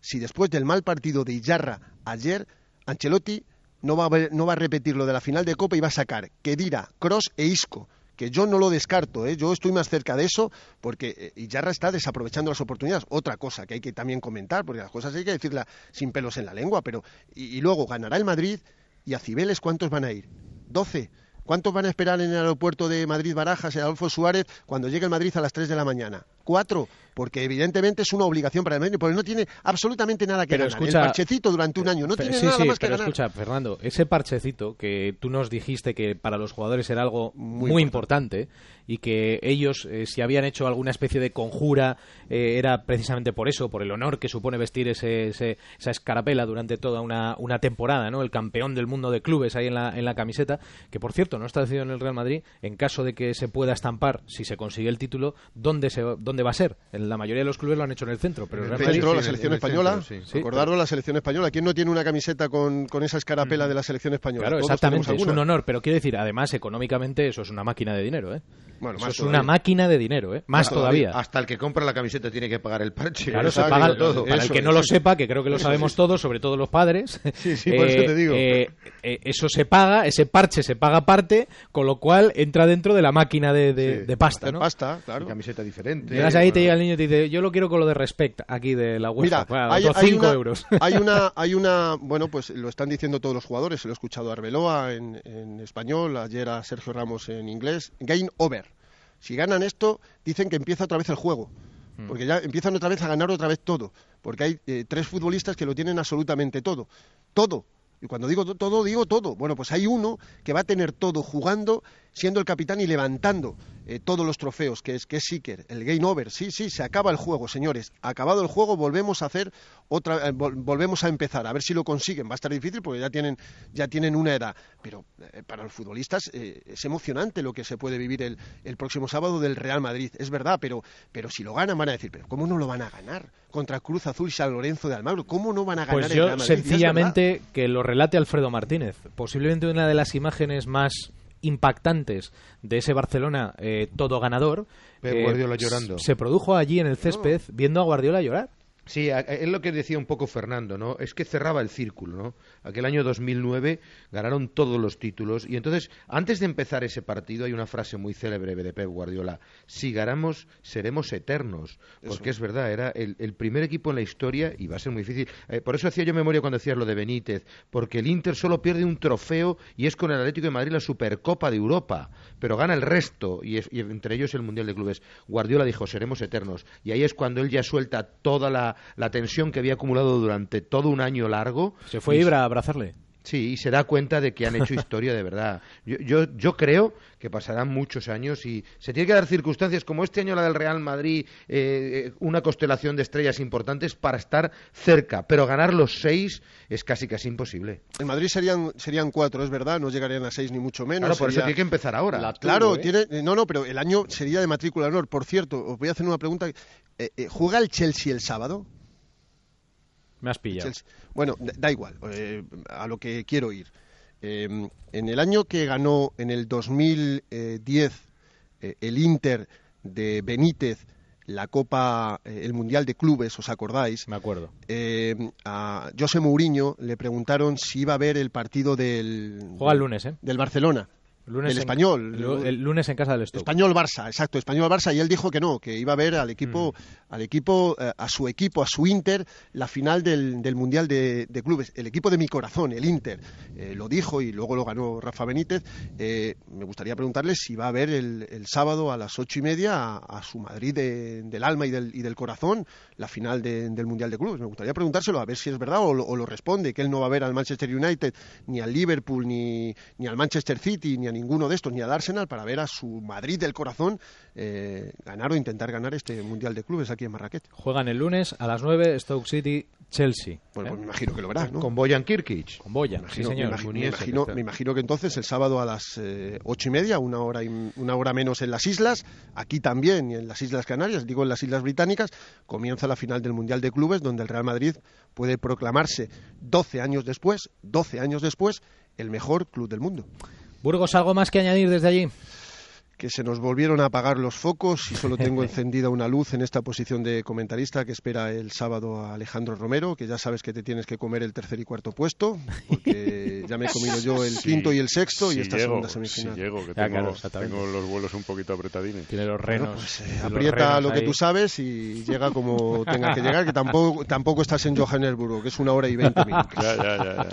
si después del mal partido de Iyarra ayer, Ancelotti no va, a ver, no va a repetir lo de la final de Copa y va a sacar Khedira, Kroos e Isco, que yo no lo descarto, ¿eh? Yo estoy más cerca de eso porque Iyarra está desaprovechando las oportunidades. Otra cosa que hay que también comentar, porque las cosas hay que decirlas sin pelos en la lengua, pero y, y luego ganará el Madrid y a Cibeles, ¿cuántos van a ir? doce. ¿Cuántos van a esperar en el aeropuerto de Madrid-Barajas, en Adolfo Suárez, cuando llegue el Madrid a las tres de la mañana? Cuatro, porque evidentemente es una obligación para el Madrid, porque no tiene absolutamente nada que pero ganar. Escucha, el parchecito durante un año no pero, tiene sí, nada sí, más que ganar. Sí, pero escucha, Fernando, ese parchecito que tú nos dijiste que para los jugadores era algo muy, muy importante, importante y que ellos, eh, si habían hecho alguna especie de conjura, eh, era precisamente por eso, por el honor que supone vestir ese, ese, esa escarapela durante toda una, una temporada, ¿no? El campeón del mundo de clubes ahí en la, en la camiseta, que por cierto, no está decidido en el Real Madrid, en caso de que se pueda estampar, si se consigue el título, ¿dónde, se, dónde va a ser? En la mayoría de los clubes lo han hecho en el centro. Pero en el Real centro, Madrid, la selección española, sí, sí. Recordaros la selección española. ¿Quién no tiene una camiseta con, con esa escarapela mm. de la selección española? Claro, todos exactamente, es un honor, pero quiero decir, además, económicamente eso es una máquina de dinero, ¿eh? Bueno, eso es todavía. Una máquina de dinero, ¿eh? Más todavía. todavía. Hasta el que compra la camiseta tiene que pagar el parche. Claro, se paga todo. Para eso, el que no eso, lo sepa, que creo que lo sabemos sí, todos, sobre todo los padres. Sí, sí, eh, por eso te digo. Eh, eh, eso se paga, ese parche se paga aparte, con lo cual entra dentro de la máquina de, de, sí, de pasta, ¿no? Pasta, claro. Y camiseta diferente. Llegas ahí, bueno. Te llega el niño y te dice, yo lo quiero con lo de Respect, aquí de la UEFA. Mira, hay, hay cinco una, euros. Hay una, hay una, bueno, pues lo están diciendo todos los jugadores, lo he escuchado a Arbeloa en, en español, ayer a Sergio Ramos en inglés, game over. Si ganan esto, dicen que empieza otra vez el juego, porque ya empiezan otra vez a ganar otra vez todo, porque hay eh, tres futbolistas que lo tienen absolutamente todo, todo, y cuando digo todo, digo todo. Bueno, pues hay uno que va a tener todo jugando, siendo el capitán y levantando eh, todos los trofeos, que es que es Siker, el game over, sí, sí, se acaba el juego, señores, acabado el juego, volvemos a hacer otra, eh, vol- volvemos a empezar, a ver si lo consiguen, va a estar difícil porque ya tienen, ya tienen una edad, pero eh, para los futbolistas eh, es emocionante lo que se puede vivir el, el próximo sábado del Real Madrid, es verdad, pero, pero si lo ganan van a decir, pero ¿cómo no lo van a ganar? Contra Cruz Azul y San Lorenzo de Almagro, ¿cómo no van a ganar? Pues yo, el Real Madrid, sencillamente, que lo relate Alfredo Martínez, posiblemente una de las imágenes más impactantes de ese Barcelona eh, todo ganador. Eh, Guardiola llorando. Se produjo allí en el césped no. viendo a Guardiola llorar. Sí, es lo que decía un poco Fernando, ¿no? Es que cerraba el círculo, ¿no? Aquel año dos mil nueve ganaron todos los títulos y entonces, antes de empezar ese partido, hay una frase muy célebre de Pep Guardiola: si ganamos, seremos eternos. Porque eso es verdad, era el, el primer equipo en la historia y va a ser muy difícil. Eh, por eso hacía yo memoria cuando decías lo de Benítez, porque el Inter solo pierde un trofeo y es con el Atlético de Madrid la Supercopa de Europa, pero gana el resto y, es, y entre ellos el Mundial de Clubes. Guardiola dijo, seremos eternos. Y ahí es cuando él ya suelta toda la... la tensión que había acumulado durante todo un año largo. Se fue Ibra a abrazarle. Sí, y se da cuenta de que han hecho historia de verdad. Yo, yo, yo creo que pasarán muchos años y se tiene que dar circunstancias como este año la del Real Madrid, eh, una constelación de estrellas importantes para estar cerca, pero ganar los seis es casi casi imposible. En Madrid serían serían cuatro, es verdad, no llegarían a seis ni mucho menos. Claro, por sería... eso tiene que empezar ahora. La claro, ¿eh? tiene, no, no, pero el año sería de matrícula de honor. Por cierto, os voy a hacer una pregunta. Eh, eh, ¿Juega el Chelsea el sábado? Me has pillado. Bueno, da igual, eh, a lo que quiero ir. Eh, en el año que ganó, en el dos mil diez, eh, el Inter de Benítez, la Copa, eh, el Mundial de Clubes, ¿os acordáis? Me acuerdo. Eh, a José Mourinho le preguntaron si iba a ver el partido del... Juega el lunes, ¿eh? Del Barcelona. Lunes el Español. En, el lunes en casa del Stoke. Español-Barça, exacto, Español-Barça, y él dijo que no, que iba a ver al equipo, mm. al equipo, a su equipo, a su Inter, la final del, del Mundial de, de Clubes, el equipo de mi corazón, el Inter, eh, lo dijo y luego lo ganó Rafa Benítez. Eh, me gustaría preguntarle si va a ver el, el sábado a las ocho y media a, a su Madrid de, del alma y del, y del corazón, la final de, del Mundial de Clubes. Me gustaría preguntárselo a ver si es verdad o lo, o lo responde, que él no va a ver al Manchester United, ni al Liverpool, ni, ni al Manchester City, ni a ninguno de estos, ni al Arsenal, para ver a su Madrid del corazón eh, ganar o intentar ganar este Mundial de Clubes aquí en Marrakech. Juegan el lunes a las nueve, Stoke City, Chelsea. Bueno, ¿eh? pues me imagino que lo verás, ¿no? Con Bojan Kirkic. Con Bojan, sí señor. Me imagino, me, imagino, me imagino que entonces el sábado a las eh, ocho y media, una hora, y, una hora menos en las islas, aquí también, y en las Islas Canarias, digo en las Islas Británicas, comienza la final del Mundial de Clubes, donde el Real Madrid puede proclamarse doce años después, doce años después, el mejor club del mundo. Burgos, ¿algo más que añadir desde allí? Que se nos volvieron a apagar los focos y solo tengo encendida una luz en esta posición de comentarista que espera el sábado a Alejandro Romero, que ya sabes que te tienes que comer el tercer y cuarto puesto, porque ya me he comido yo el sí, quinto y el sexto, sí, y esta llego, segunda semifinal. Sí llego, que tengo, claro, tengo los vuelos un poquito apretadines. Tiene los renos. Bueno, pues, eh, aprieta los renos lo que ahí. Tú sabes y llega como tenga que llegar, que tampoco, tampoco estás en Johannesburgo, que es una hora y veinte minutos. Ya, ya, ya,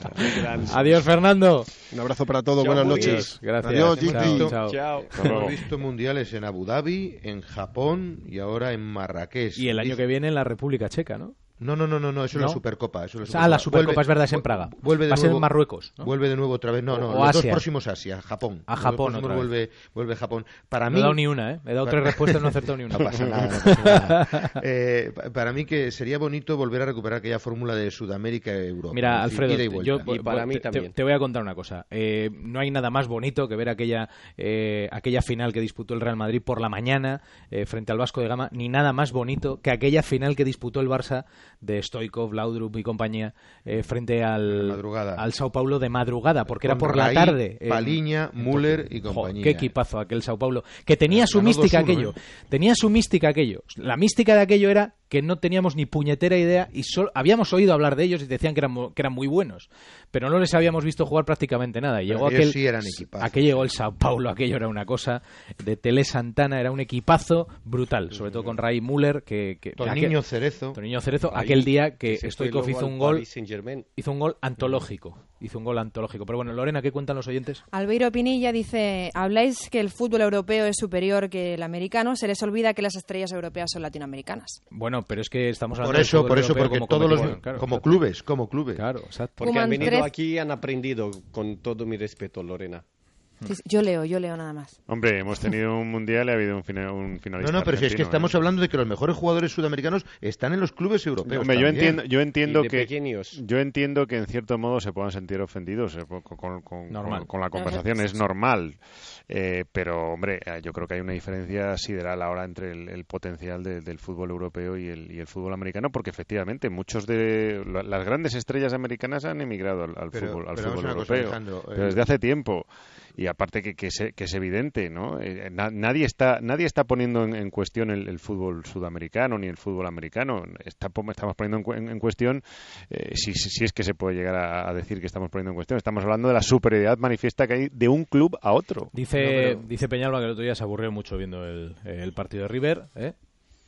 ya. Adiós, Fernando. Un abrazo para todos, chao, buenas noches. Dios, gracias. Adiós, Tito. Chao. chao. chao. Visto mundiales en Abu Dhabi, en Japón y ahora en Marrakech. Y el año que viene en la República Checa, ¿no? No, no, no, no, no eso ¿No? es la Supercopa. Eso es la Supercopa. Ah, la Supercopa, vuelve, es verdad, es en Praga. Vuelve de Va a ser en Marruecos, ¿no? Vuelve de nuevo otra vez. No, no, o los Asia. Dos próximos Asia, Japón. A Japón los otra vuelve, vez. Vuelve Japón. Para no mí... he dado ni una, ¿eh? He dado tres respuestas y no he acertado ni una. No pasa nada, no pasa nada. Eh, para mí que sería bonito volver a recuperar aquella fórmula de Sudamérica y Europa. Mira, Alfredo, y yo, y para te, mí también. Te, te voy a contar una cosa. Eh, no hay nada más bonito que ver aquella, eh, aquella final que disputó el Real Madrid por la mañana eh, frente al Vasco da Gama, ni nada más bonito que aquella final que disputó el Barça de Stoichkov, Laudrup y compañía eh, frente al al Sao Paulo de madrugada, porque era por la tarde. Eh, Paliña, Müller y compañía. Jo, qué equipazo aquel Sao Paulo, que tenía su mística aquello, tenía su mística aquello. La mística de aquello era que no teníamos ni puñetera idea y solo habíamos oído hablar de ellos y decían que eran, que eran muy buenos, pero no les habíamos visto jugar prácticamente nada. Y llegó aquel, sí eran equipazos. Aquel llegó el Sao Paulo, aquello era una cosa de Tele Santana, era un equipazo brutal, sobre todo con Raí Müller, que, que Toniño Cerezo, Toniño Cerezo, Raí, aquel día que Stoichkov hizo un gol, hizo un gol antológico, hizo un gol antológico. Pero bueno, Lorena, ¿qué cuentan los oyentes? Albeiro Pinilla dice: habláis que el fútbol europeo es superior que el americano, se les olvida que las estrellas europeas son latinoamericanas. Bueno, no, pero es que estamos hablando por eso, de por eso, porque como todos los bueno, claro, como exacto. clubes, como clubes, claro, exacto. Porque Kuman han venido tres... aquí y han aprendido, con todo mi respeto, Lorena. Sí, sí, yo leo, yo leo nada más. Hombre, hemos tenido un mundial y ha habido un, final, un finalista. No, no, pero si es que estamos eh. hablando de que los mejores jugadores sudamericanos están en los clubes europeos. Hombre, yo entiendo, yo entiendo que pequeños. yo entiendo que en cierto modo se puedan sentir ofendidos eh, con, con, con, con, con la conversación, es normal. Eh, pero, hombre, yo creo que hay una diferencia sideral ahora entre el, el potencial de, del fútbol europeo y el, y el fútbol americano, porque efectivamente muchos de la, las grandes estrellas americanas han emigrado al, al pero, fútbol, al pero fútbol europeo cosa, eh, pero desde hace tiempo. Y aparte que, que, se, que es evidente, ¿no? Eh, na, nadie está nadie está poniendo en, en cuestión el, el fútbol sudamericano ni el fútbol americano. Está, estamos poniendo en, en, en cuestión, eh, si, si es que se puede llegar a, a decir que estamos poniendo en cuestión, estamos hablando de la superioridad manifiesta que hay de un club a otro. Dice, no, pero... dice Peñalba que el otro día se aburrió mucho viendo el, el partido de River, ¿eh?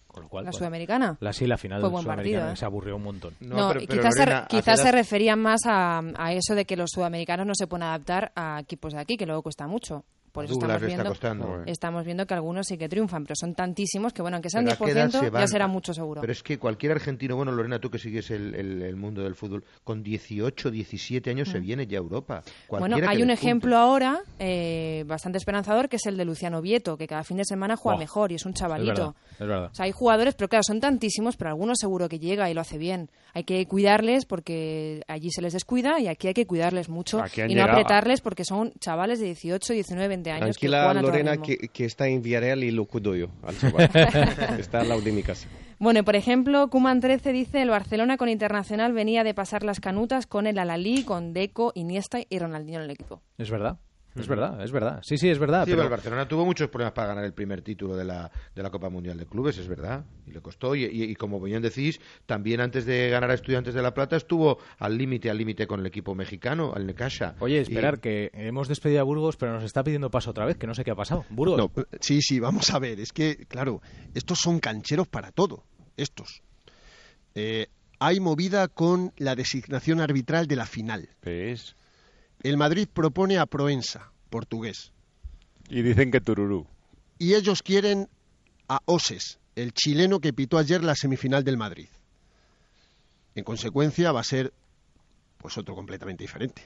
Con lo cual, la pues, sudamericana la sí la final fue buen sudamericana partido, ¿eh? Se aburrió un montón. No, no pero, pero quizás, Lorena, se, quizás se referían más a, a eso de que los sudamericanos no se pueden adaptar a equipos de aquí, que luego cuesta mucho. Por eso estamos viendo, costando, estamos viendo que algunos sí que triunfan, pero son tantísimos que, bueno, aunque sean diez por ciento, se ya será mucho seguro. Pero es que cualquier argentino, bueno, Lorena, tú que sigues el, el, el mundo del fútbol, con dieciocho, diecisiete años mm. se viene ya a Europa. Cualquiera bueno, hay un ejemplo punto. ahora eh, bastante esperanzador, que es el de Luciano Vieto, que cada fin de semana juega oh. mejor y es un chavalito. Es verdad, es verdad. O sea, hay jugadores, pero claro, son tantísimos, pero algunos seguro que llega y lo hace bien. Hay que cuidarles porque allí se les descuida y aquí hay que cuidarles mucho y no llegado. apretarles porque son chavales de dieciocho, diecinueve, años. Tranquila, que Lorena, que, que está en Villarreal y lo cuido yo al chaval. Está al lado de mi casa. Bueno, por ejemplo, Kuman trece dice: el Barcelona con Internacional venía de pasar las canutas con el Al-Ahly, con Deco, Iniesta y Ronaldinho en el equipo. Es verdad. Es verdad, es verdad. Sí, sí, es verdad. Sí, pero el Barcelona tuvo muchos problemas para ganar el primer título de la, de la Copa Mundial de Clubes, es verdad. Y le costó. Y, y, y como bien decís, también antes de ganar a Estudiantes de La Plata estuvo al límite, al límite con el equipo mexicano, al Necaxa. Oye, esperar, y... que hemos despedido a Burgos, pero nos está pidiendo paso otra vez, que no sé qué ha pasado. Burgos. No, sí, sí, vamos a ver. Es que, claro, estos son cancheros para todo. Estos. Eh, hay movida con la designación arbitral de la final. ¿Qué es? El Madrid propone a Proença, portugués. Y dicen que tururú. Y ellos quieren a Oses, el chileno que pitó ayer la semifinal del Madrid. En consecuencia va a ser pues otro completamente diferente.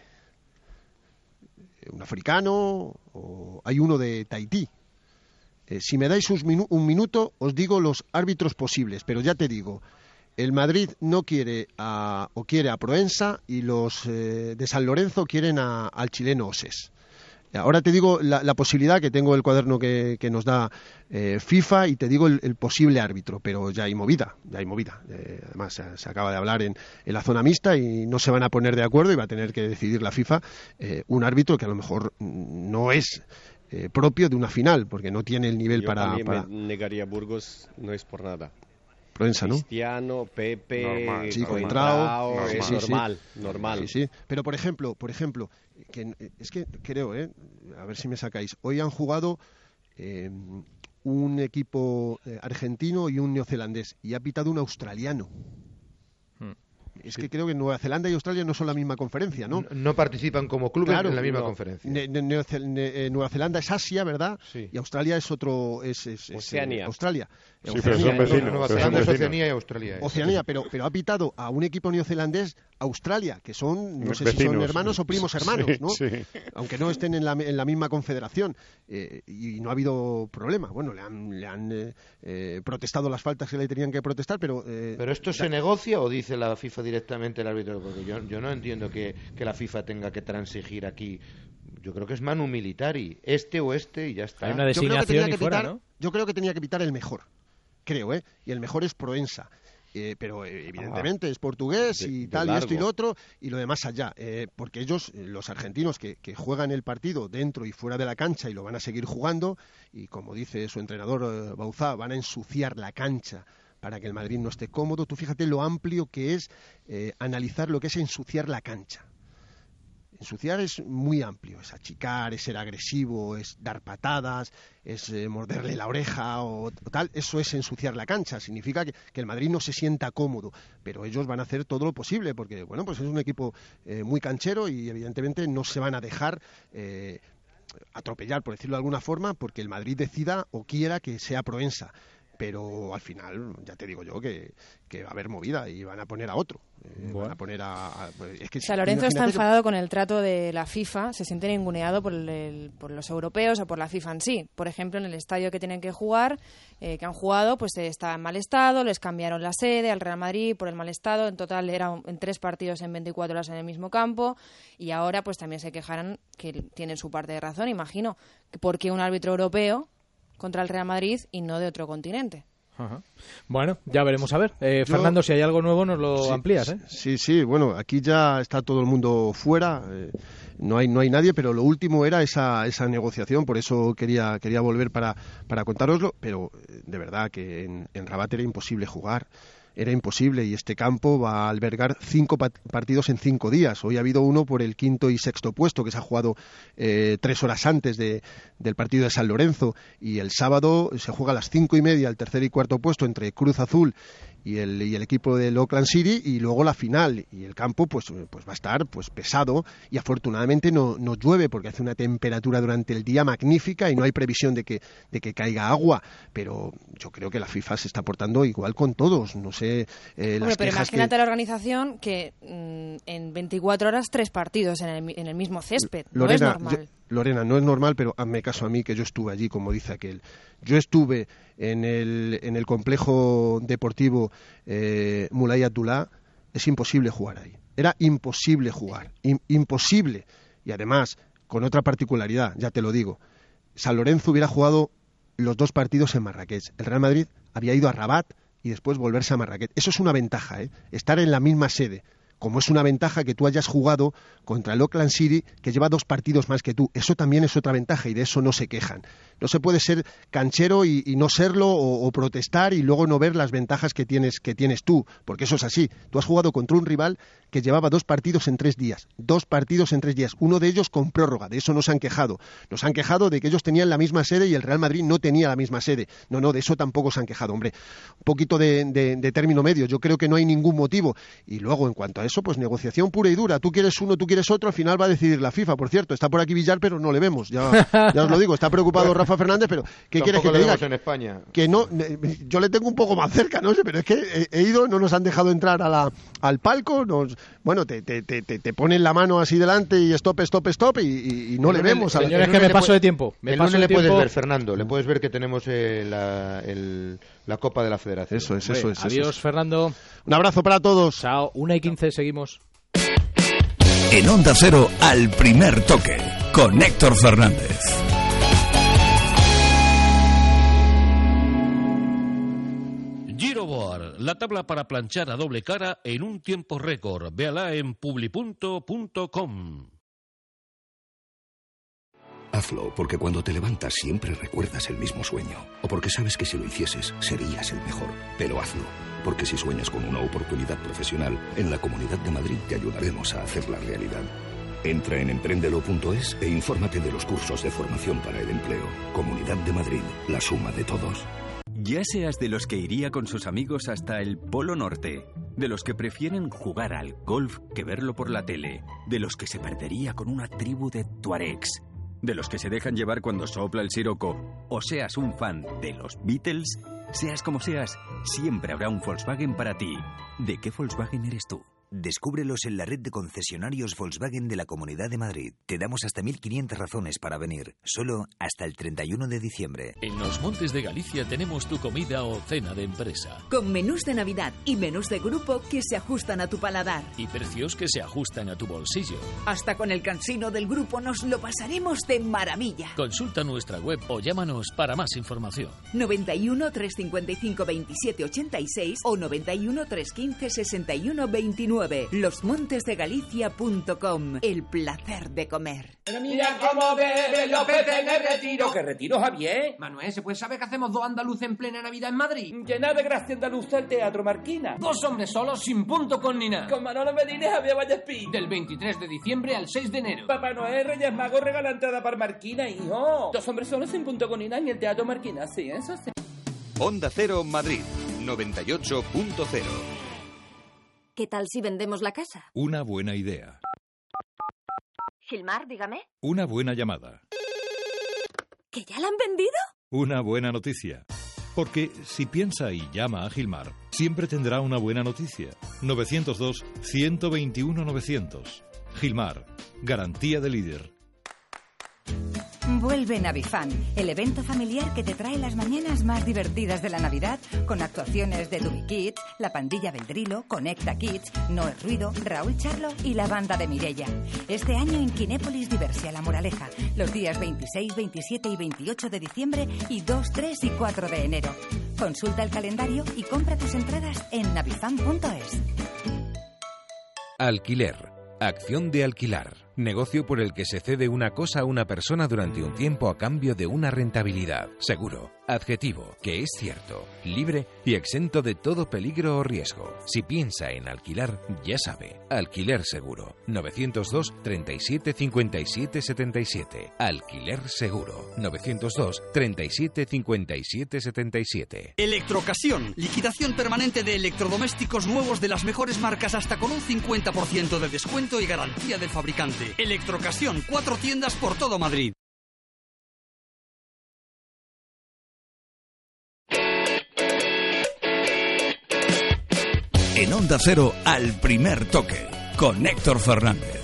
Un africano, o hay uno de Tahití. Eh, si me dais un minuto os digo los árbitros posibles, pero ya te digo... El Madrid no quiere a, o quiere a Proença y los eh, de San Lorenzo quieren a, al chileno Oses. Ahora te digo la, la posibilidad, que tengo el cuaderno que, que nos da eh, FIFA, y te digo el, el posible árbitro, pero ya hay movida, ya hay movida. Eh, además, se, se acaba de hablar en, en la zona mixta y no se van a poner de acuerdo y va a tener que decidir la FIFA eh, un árbitro que a lo mejor no es... Eh, propio de una final, porque no tiene el nivel Yo para... Yo también para... me negaría Burgos, no es por nada. Proença, ¿no? Cristiano, Pepe, normal, sí, Contrao, normal, sí, sí, sí. normal, normal. Sí, sí. Pero por ejemplo, por ejemplo, que, es que creo, eh, a ver si me sacáis. Hoy han jugado eh, un equipo argentino y un neozelandés y ha pitado un australiano. Hmm. Es sí. que creo que Nueva Zelanda y Australia no son la misma conferencia, ¿no? No, no participan como clubes claro, en la misma no. conferencia. Ne, ne, ne, ne, Nueva Zelanda es Asia, ¿verdad? Sí. Y Australia es otro... Es, es, es, Oceanía. Eh, Australia. Sí, Oceanía, pero son vecinos. Nueva Zelanda es Oceanía y Australia. Es. Oceanía, pero, pero ha pitado a un equipo neozelandés Australia, que son, no sé vecinos. si son hermanos o primos hermanos, sí, ¿no? Sí. Aunque no estén en la, en la misma confederación. Eh, y no ha habido problema. Bueno, le han, le han eh, eh, protestado las faltas que le tenían que protestar, pero... Eh, ¿Pero esto se da... negocia o dice la FIFA directamente el árbitro? Porque yo, yo no entiendo que, que la FIFA tenga que transigir aquí. Yo creo que es manu militari, este o este y ya está. Hay una designación y fuera, ¿no? Yo creo que tenía que evitar el mejor, creo, ¿eh? Y el mejor es Proença. Eh, pero eh, evidentemente ah, es portugués de, y tal y esto y lo otro y lo demás allá, eh, porque ellos, los argentinos que, que juegan el partido dentro y fuera de la cancha y lo van a seguir jugando y como dice su entrenador eh, Bauzá, van a ensuciar la cancha para que el Madrid no esté cómodo. Tú fíjate lo amplio que es eh, analizar lo que es ensuciar la cancha. Ensuciar es muy amplio, es achicar, es ser agresivo, es dar patadas, es eh, morderle la oreja o, o tal. Eso es ensuciar la cancha, significa que, que el Madrid no se sienta cómodo, pero ellos van a hacer todo lo posible porque, bueno, pues es un equipo eh, muy canchero y evidentemente no se van a dejar... Eh, atropellar, por decirlo de alguna forma, porque el Madrid decida o quiera que sea Proença. Pero al final, ya te digo yo, que, que va a haber movida y van a poner a otro. Eh, bueno. Van a poner a... a es que, o sea, Lorenzo está enfadado que... con el trato de la FIFA, se siente ninguneado por, el, por los europeos o por la FIFA en sí. Por ejemplo, en el estadio que tienen que jugar, eh, que han jugado, pues está en mal estado, les cambiaron la sede al Real Madrid por el mal estado. En total eran en tres partidos en veinticuatro horas en el mismo campo y ahora pues también se quejarán, que tienen su parte de razón, imagino, porque un árbitro europeo contra el Real Madrid y no de otro continente. Ajá. Bueno, ya veremos a ver. Eh, Yo, Fernando, si hay algo nuevo nos lo sí, amplías, ¿eh? Sí, sí, bueno, aquí ya está todo el mundo fuera, eh, no hay no hay nadie, pero lo último era esa esa negociación, por eso quería quería volver para, para contároslo, pero de verdad que en, en Rabat era imposible jugar. Era imposible y este campo va a albergar cinco pat- partidos en cinco días. Hoy ha habido uno por el quinto y sexto puesto que se ha jugado eh, tres horas antes de, del partido de San Lorenzo y el sábado se juega a las cinco y media el tercer y cuarto puesto entre Cruz Azul y el, y el equipo del Auckland City, y luego la final, y el campo pues, pues va a estar pues pesado, y afortunadamente no, no llueve porque hace una temperatura durante el día magnífica y no hay previsión de que, de que caiga agua, pero yo creo que la FIFA se está portando igual con todos, no sé, eh, bueno, las pero imagínate que... la organización que mmm, en veinticuatro horas tres partidos en el, en el mismo césped, Lorena, no es normal. Yo... Lorena, no es normal, pero hazme caso a mí, que yo estuve allí, como dice aquel. Yo estuve en el, en el complejo deportivo eh, Moulay Abdullah, es imposible jugar ahí. Era imposible jugar, in, imposible. Y además, con otra particularidad, ya te lo digo, San Lorenzo hubiera jugado los dos partidos en Marrakech. El Real Madrid había ido a Rabat y después volverse a Marrakech. Eso es una ventaja, ¿eh? Estar en la misma sede. Como es una ventaja que tú hayas jugado contra el Auckland City, que lleva dos partidos más que tú. Eso también es otra ventaja y de eso no se quejan. No se puede ser canchero y, y no serlo o, o protestar y luego no ver las ventajas que tienes, que tienes tú, porque eso es así. Tú has jugado contra un rival que llevaba dos partidos en tres días, dos partidos en tres días, uno de ellos con prórroga, de eso no se han quejado. Nos han quejado de que ellos tenían la misma sede y el Real Madrid no tenía la misma sede. No, no, de eso tampoco se han quejado, hombre. Un poquito de, de, de término medio, yo creo que no hay ningún motivo. Y luego, en cuanto a eso, pues negociación pura y dura. Tú quieres uno, tú quieres otro, al final va a decidir la FIFA. Por cierto, está por aquí Villar, pero no le vemos. Ya, ya os lo digo, está preocupado Rafa Fernández, pero ¿qué quieres que te diga? En España. Que no, yo le tengo un poco más cerca, no sé, pero es que he ido, no nos han dejado entrar a la, al palco, nos, bueno, te, te, te, te ponen la mano así delante y stop, stop, stop y, y no le vemos. El, a la, señores, que me paso de tiempo. Me el paso lunes de le tiempo. Puedes ver, Fernando, le puedes ver que tenemos eh, la, el, la Copa de la Federación. Eso es, eso es. Eso Adiós, es. Fernando. Un abrazo para todos. Chao. una y quince. Seguimos. En Onda Cero, al primer toque, con Héctor Fernández. Giroboard, la tabla para planchar a doble cara en un tiempo récord. Véala en publi punto com. Hazlo porque cuando te levantas siempre recuerdas el mismo sueño. O porque sabes que si lo hicieses serías el mejor. Pero hazlo. Porque si sueñas con una oportunidad profesional, en la Comunidad de Madrid te ayudaremos a hacerla realidad. Entra en emprendelo punto es e infórmate de los cursos de formación para el empleo. Comunidad de Madrid, la suma de todos. Ya seas de los que iría con sus amigos hasta el Polo Norte, de los que prefieren jugar al golf que verlo por la tele, de los que se perdería con una tribu de tuaregs, de los que se dejan llevar cuando sopla el siroco, o seas un fan de los Beatles, seas como seas, siempre habrá un Volkswagen para ti. ¿De qué Volkswagen eres tú? Descúbrelos en la red de concesionarios Volkswagen de la Comunidad de Madrid. Te damos hasta mil quinientas razones para venir, solo hasta el treinta y uno de diciembre. En los Montes de Galicia tenemos tu comida o cena de empresa. Con menús de Navidad y menús de grupo que se ajustan a tu paladar. Y precios que se ajustan a tu bolsillo. Hasta con el cansino del grupo nos lo pasaremos de maravilla. Consulta nuestra web o llámanos para más información. noventa y uno, trescientos cincuenta y cinco, veintisiete ochenta y seis o noventa y uno, trescientos quince, sesenta y uno, veintinueve. los montes de galicia punto com. El placer de comer. Pero mira cómo bebe López en el retiro. ¿Qué retiro, Javier? Manuel, ¿se puede saber que hacemos dos andaluces en plena Navidad en Madrid? Llena de gracia andaluza el Teatro Marquina. Dos hombres solos sin punto con ni nada. Con Manolo Medina y Javier Vallespín. Del veintitrés de diciembre al seis de enero. Papá Noel, Reyes Mago, regala entrada para Marquina, hijo. Dos hombres solos sin punto con ni nada en el Teatro Marquina. Sí, eso sí. Onda Cero Madrid, noventa y ocho punto cero. ¿Qué tal si vendemos la casa? Una buena idea. Gilmar, dígame. Una buena llamada. ¿Que ya la han vendido? Una buena noticia. Porque si piensa y llama a Gilmar, siempre tendrá una buena noticia. novecientos dos, ciento veintiuno, novecientos. Gilmar, garantía de líder. Vuelve Navifan, el evento familiar que te trae las mañanas más divertidas de la Navidad, con actuaciones de Dubi Kids, La Pandilla Beldrilo, Conecta Kids, Noé Ruido, Raúl Charlo y la banda de Mireia. Este año en Kinépolis Diversia La Moraleja, los días veintiséis, veintisiete y veintiocho de diciembre y dos, tres y cuatro de enero. Consulta el calendario y compra tus entradas en navifan punto es. Alquiler. Acción de alquilar. Negocio por el que se cede una cosa a una persona durante un tiempo a cambio de una rentabilidad. Seguro. Adjetivo que es cierto, libre y exento de todo peligro o riesgo. Si piensa en alquilar, ya sabe. Alquiler Seguro. nueve cero dos, treinta y siete, cincuenta y siete, setenta y siete. Alquiler Seguro. nueve cero dos, treinta y siete, cincuenta y siete, setenta y siete. Electrocasión. Liquidación permanente de electrodomésticos nuevos de las mejores marcas hasta con un cincuenta por ciento de descuento y garantía del fabricante. Electrocasión. Cuatro tiendas por todo Madrid. En Onda Cero, Al Primer Toque, con Héctor Fernández.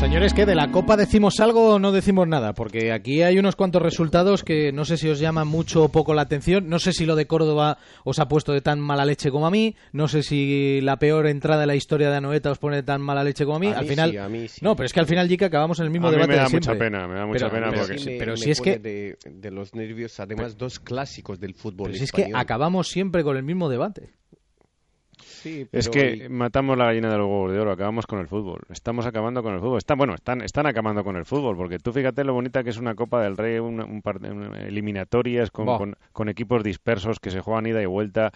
Señores, que de la Copa decimos algo o no decimos nada, porque aquí hay unos cuantos resultados que no sé si os llaman mucho o poco la atención, no sé si lo de Córdoba os ha puesto de tan mala leche como a mí, no sé si la peor entrada de la historia de Anoeta os pone de tan mala leche como a mí, a al mí final sí, a mí sí. No, pero es que al final, Gica, acabamos en el mismo a debate mí me da de mucha pena, me da mucha pero, pena pero, porque sí me, pero si es que de, de los nervios, además pero, dos clásicos del fútbol español. Si es que acabamos siempre con el mismo debate. Sí, pero... Es que matamos la gallina de los huevos de oro, acabamos con el fútbol, estamos acabando con el fútbol, están, bueno, están, están acabando con el fútbol, porque tú fíjate lo bonita que es una Copa del Rey, una, un par, una, eliminatorias con, oh. con, con equipos dispersos que se juegan ida y vuelta.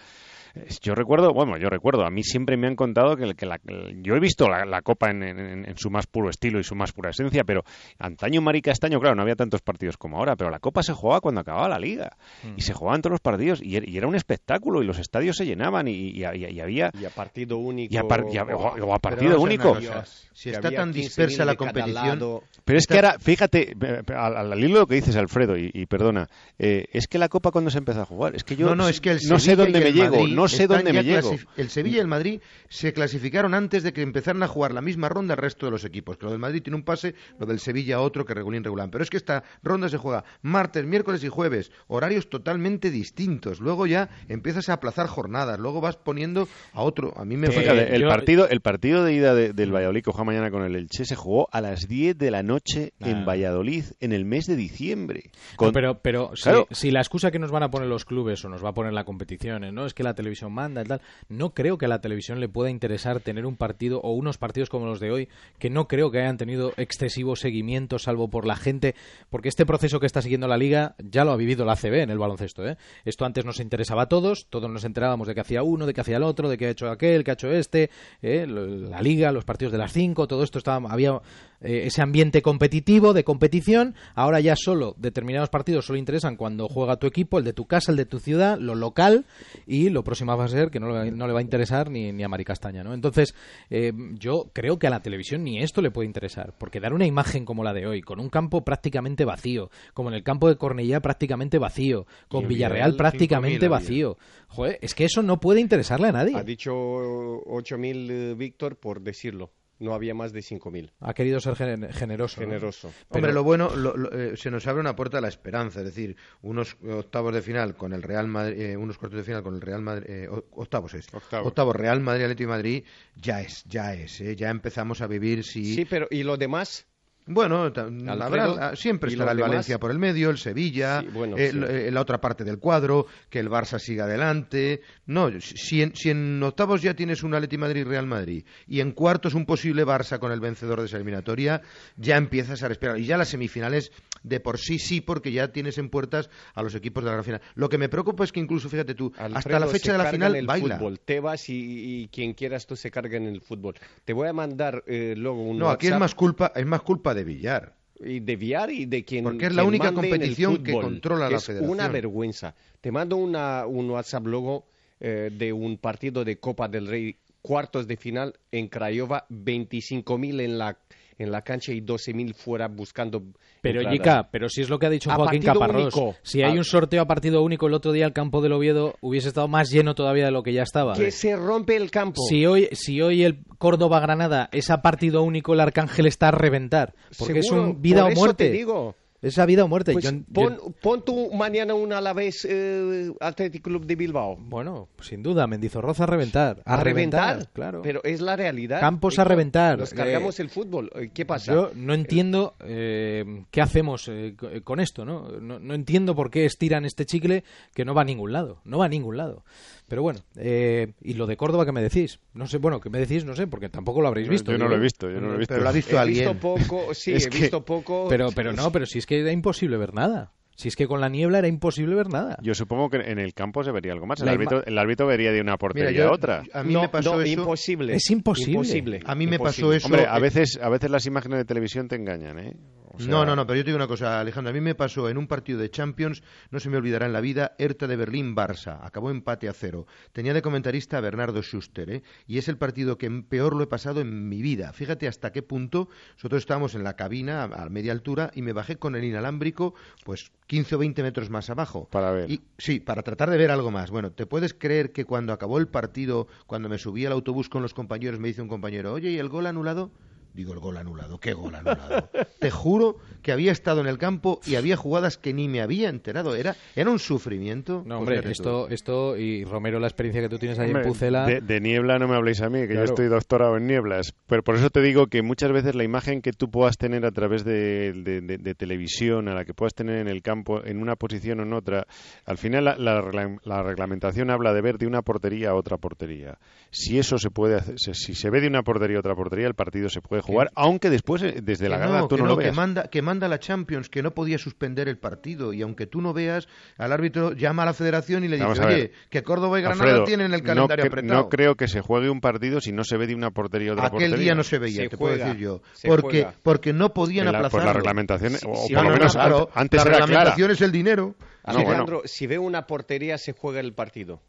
Yo recuerdo, bueno, yo recuerdo, a mí siempre me han contado que, que la, yo he visto la, la Copa en, en, en su más puro estilo y su más pura esencia, pero antaño, marica, estaño, claro, no había tantos partidos como ahora, pero la Copa se jugaba cuando acababa la Liga, mm. y se jugaban todos los partidos, y, y era un espectáculo, y los estadios se llenaban, y, y, y, y había... Y a partido único... Y a par, y a, o, o a partido no único. Dios, si está tan dispersa la competición... Lado, pero es está... que ahora, fíjate, al, al hilo de lo que dices, Alfredo, y, y perdona, eh, es que la Copa cuando se empezó a jugar, es que yo no, no, es que el no sé dónde me llego, Madrid, no No sé dónde me llego. El Sevilla y el Madrid se clasificaron antes de que empezaran a jugar la misma ronda el resto de los equipos. Que lo del Madrid tiene un pase, lo del Sevilla otro que regulín regulán. Pero es que esta ronda se juega martes, miércoles y jueves, horarios totalmente distintos. Luego ya empiezas a aplazar jornadas, luego vas poniendo a otro. A mí me eh, el, el yo... partido, el partido de ida de, del Valladolid que juega mañana con el Elche se jugó a las diez de la noche ah. en Valladolid en el mes de diciembre. Con... No, pero pero claro. si, si la excusa que nos van a poner los clubes o nos va a poner la competición, ¿eh? no es que la televisión manda y tal. No creo que a la televisión le pueda interesar tener un partido o unos partidos como los de hoy, que no creo que hayan tenido excesivo seguimiento, salvo por la gente, porque este proceso que está siguiendo la Liga ya lo ha vivido la A C B en el baloncesto, ¿eh? Esto antes nos interesaba a todos, todos nos enterábamos de que hacía uno, de que hacía el otro, de que ha hecho aquel, que ha hecho este, ¿eh? La Liga, los partidos de las cinco, todo esto estaba, había eh, ese ambiente competitivo, de competición. Ahora ya solo determinados partidos solo interesan cuando juega tu equipo, el de tu casa, el de tu ciudad, lo local, y lo próximo va a ser que no le, no le va a interesar ni, ni a Mari Castaña, ¿no? Entonces, eh, yo creo que a la televisión ni esto le puede interesar, porque dar una imagen como la de hoy, con un campo prácticamente vacío, como en el campo de Cornellá prácticamente vacío, con Villarreal, Villarreal prácticamente vacío, joder, es que eso no puede interesarle a nadie. Ha dicho ocho mil, Víctor, por decirlo. No había más de cinco mil. Ha querido ser generoso. Generoso. ¿No? Pero... Hombre, lo bueno, lo, lo, eh, se nos abre una puerta a la esperanza. Es decir, unos octavos de final con el Real Madrid, eh, unos cuartos de final con el Real Madrid, eh, octavos es. Octavos. Octavos, Real Madrid, Atlético y Madrid, ya es, ya es. Eh, ya empezamos a vivir si... Sí, pero ¿y lo demás...? Bueno, Alfredo, habrá, siempre estará el demás? Valencia por el medio, el Sevilla, sí, bueno, eh, sí. la, la otra parte del cuadro, que el Barça siga adelante. No, si en, si en octavos ya tienes un Atleti Madrid-Real Madrid y en cuartos un posible Barça con el vencedor de esa eliminatoria, ya empiezas a respirar. Y ya las semifinales de por sí sí, porque ya tienes en puertas a los equipos de la gran final. Lo que me preocupa es que incluso, fíjate tú, Alfredo, hasta la fecha de la final el baila. Fútbol. Te vas y, y quien quieras tú se carga en el fútbol. Te voy a mandar eh, luego un No, WhatsApp. Aquí es más culpa, es más culpa de de Villar. Y de Villar y de quien. Porque es la única competición que controla la federación. Es una vergüenza. Te mando una, un WhatsApp luego eh, de un partido de Copa del Rey, cuartos de final en Craiova, veinticinco mil en la, en la cancha y doce mil fuera buscando. Pero entradas. Gica, pero si es lo que ha dicho a Joaquín Caparrós, único. Si hay un sorteo a partido único el otro día el campo del Oviedo hubiese estado más lleno todavía de lo que ya estaba. Que se rompe el campo. Si hoy, si hoy el Córdoba-Granada es a partido único, el Arcángel está a reventar, porque seguro, es un vida o muerte. Te digo. Es a vida o muerte. Pues yo, pon, yo... pon tú mañana un Alavés eh, Athletic Club de Bilbao. Bueno, sin duda, Mendizorroza a reventar. A, a reventar, reventar, claro. Pero es la realidad. Campos Esto, a reventar. Nos cargamos eh, el fútbol. ¿Qué pasa? Yo no entiendo eh, qué hacemos eh, con esto, ¿no? ¿no? No entiendo por qué estiran este chicle que no va a ningún lado. No va a ningún lado. Pero bueno, eh, y lo de Córdoba que me decís, no sé, bueno, que me decís, no sé, porque tampoco lo habréis visto. Yo, yo no lo he visto, yo no lo he visto. Pero lo ha visto he alguien. Visto poco, sí, he visto que, poco. Pero, pero no, pero si es que era imposible ver nada. Si es que con la niebla era imposible ver nada. Yo supongo que en el campo se vería algo más. El, árbitro, el árbitro vería de una portería Mira, yo, a otra. A mí no, me pasó no, eso. Imposible. Es imposible. imposible. A mí imposible. me pasó eso. Hombre, a veces, a veces las imágenes de televisión te engañan, ¿eh? O sea... No, no, no, pero yo te digo una cosa, Alejandro. A mí me pasó en un partido de Champions, no se me olvidará en la vida, Hertha de Berlín-Barça. Acabó empate a cero. Tenía de comentarista a Bernardo Schuster, ¿eh? Y es el partido que peor lo he pasado en mi vida. Fíjate hasta qué punto. Nosotros estábamos en la cabina a, a media altura y me bajé con el inalámbrico, pues quince o veinte metros más abajo. Para ver. Y, sí, para tratar de ver algo más. Bueno, ¿te puedes creer que cuando acabó el partido, cuando me subí al autobús con los compañeros, me dice un compañero, oye, ¿y el gol anulado? Digo, el gol anulado, ¿qué gol anulado? Te juro que había estado en el campo y había jugadas que ni me había enterado. Era, era un sufrimiento. No, hombre, esto, esto y Romero, la experiencia que tú tienes ahí, hombre, en Pucela... De, de niebla no me habléis a mí, que claro, yo estoy doctorado en nieblas. Pero por eso te digo que muchas veces la imagen que tú puedas tener a través de, de, de, de televisión, a la que puedas tener en el campo, en una posición o en otra, al final la, la, la reglamentación habla de ver de una portería a otra portería. Si eso se puede hacer, si se ve de una portería a otra portería, el partido se puede jugar, aunque después desde la grada no, tú no, no lo veas. Que manda, que manda la Champions, que no podía suspender el partido, y aunque tú no veas, al árbitro llama a la federación y le dice, oye, que Córdoba y Granada, Alfredo, tienen el calendario no, apretado. No creo que se juegue un partido si no se ve de una portería o de otra portería. Aquel día no se veía, se te juega, puedo decir yo, porque juega. porque no podían aplazarlo. Pues la reglamentación, sí, o sí, por no, lo menos no, claro, antes era clara. La reglamentación es el dinero. Alejandro, no, bueno. si ve una portería se juega el partido.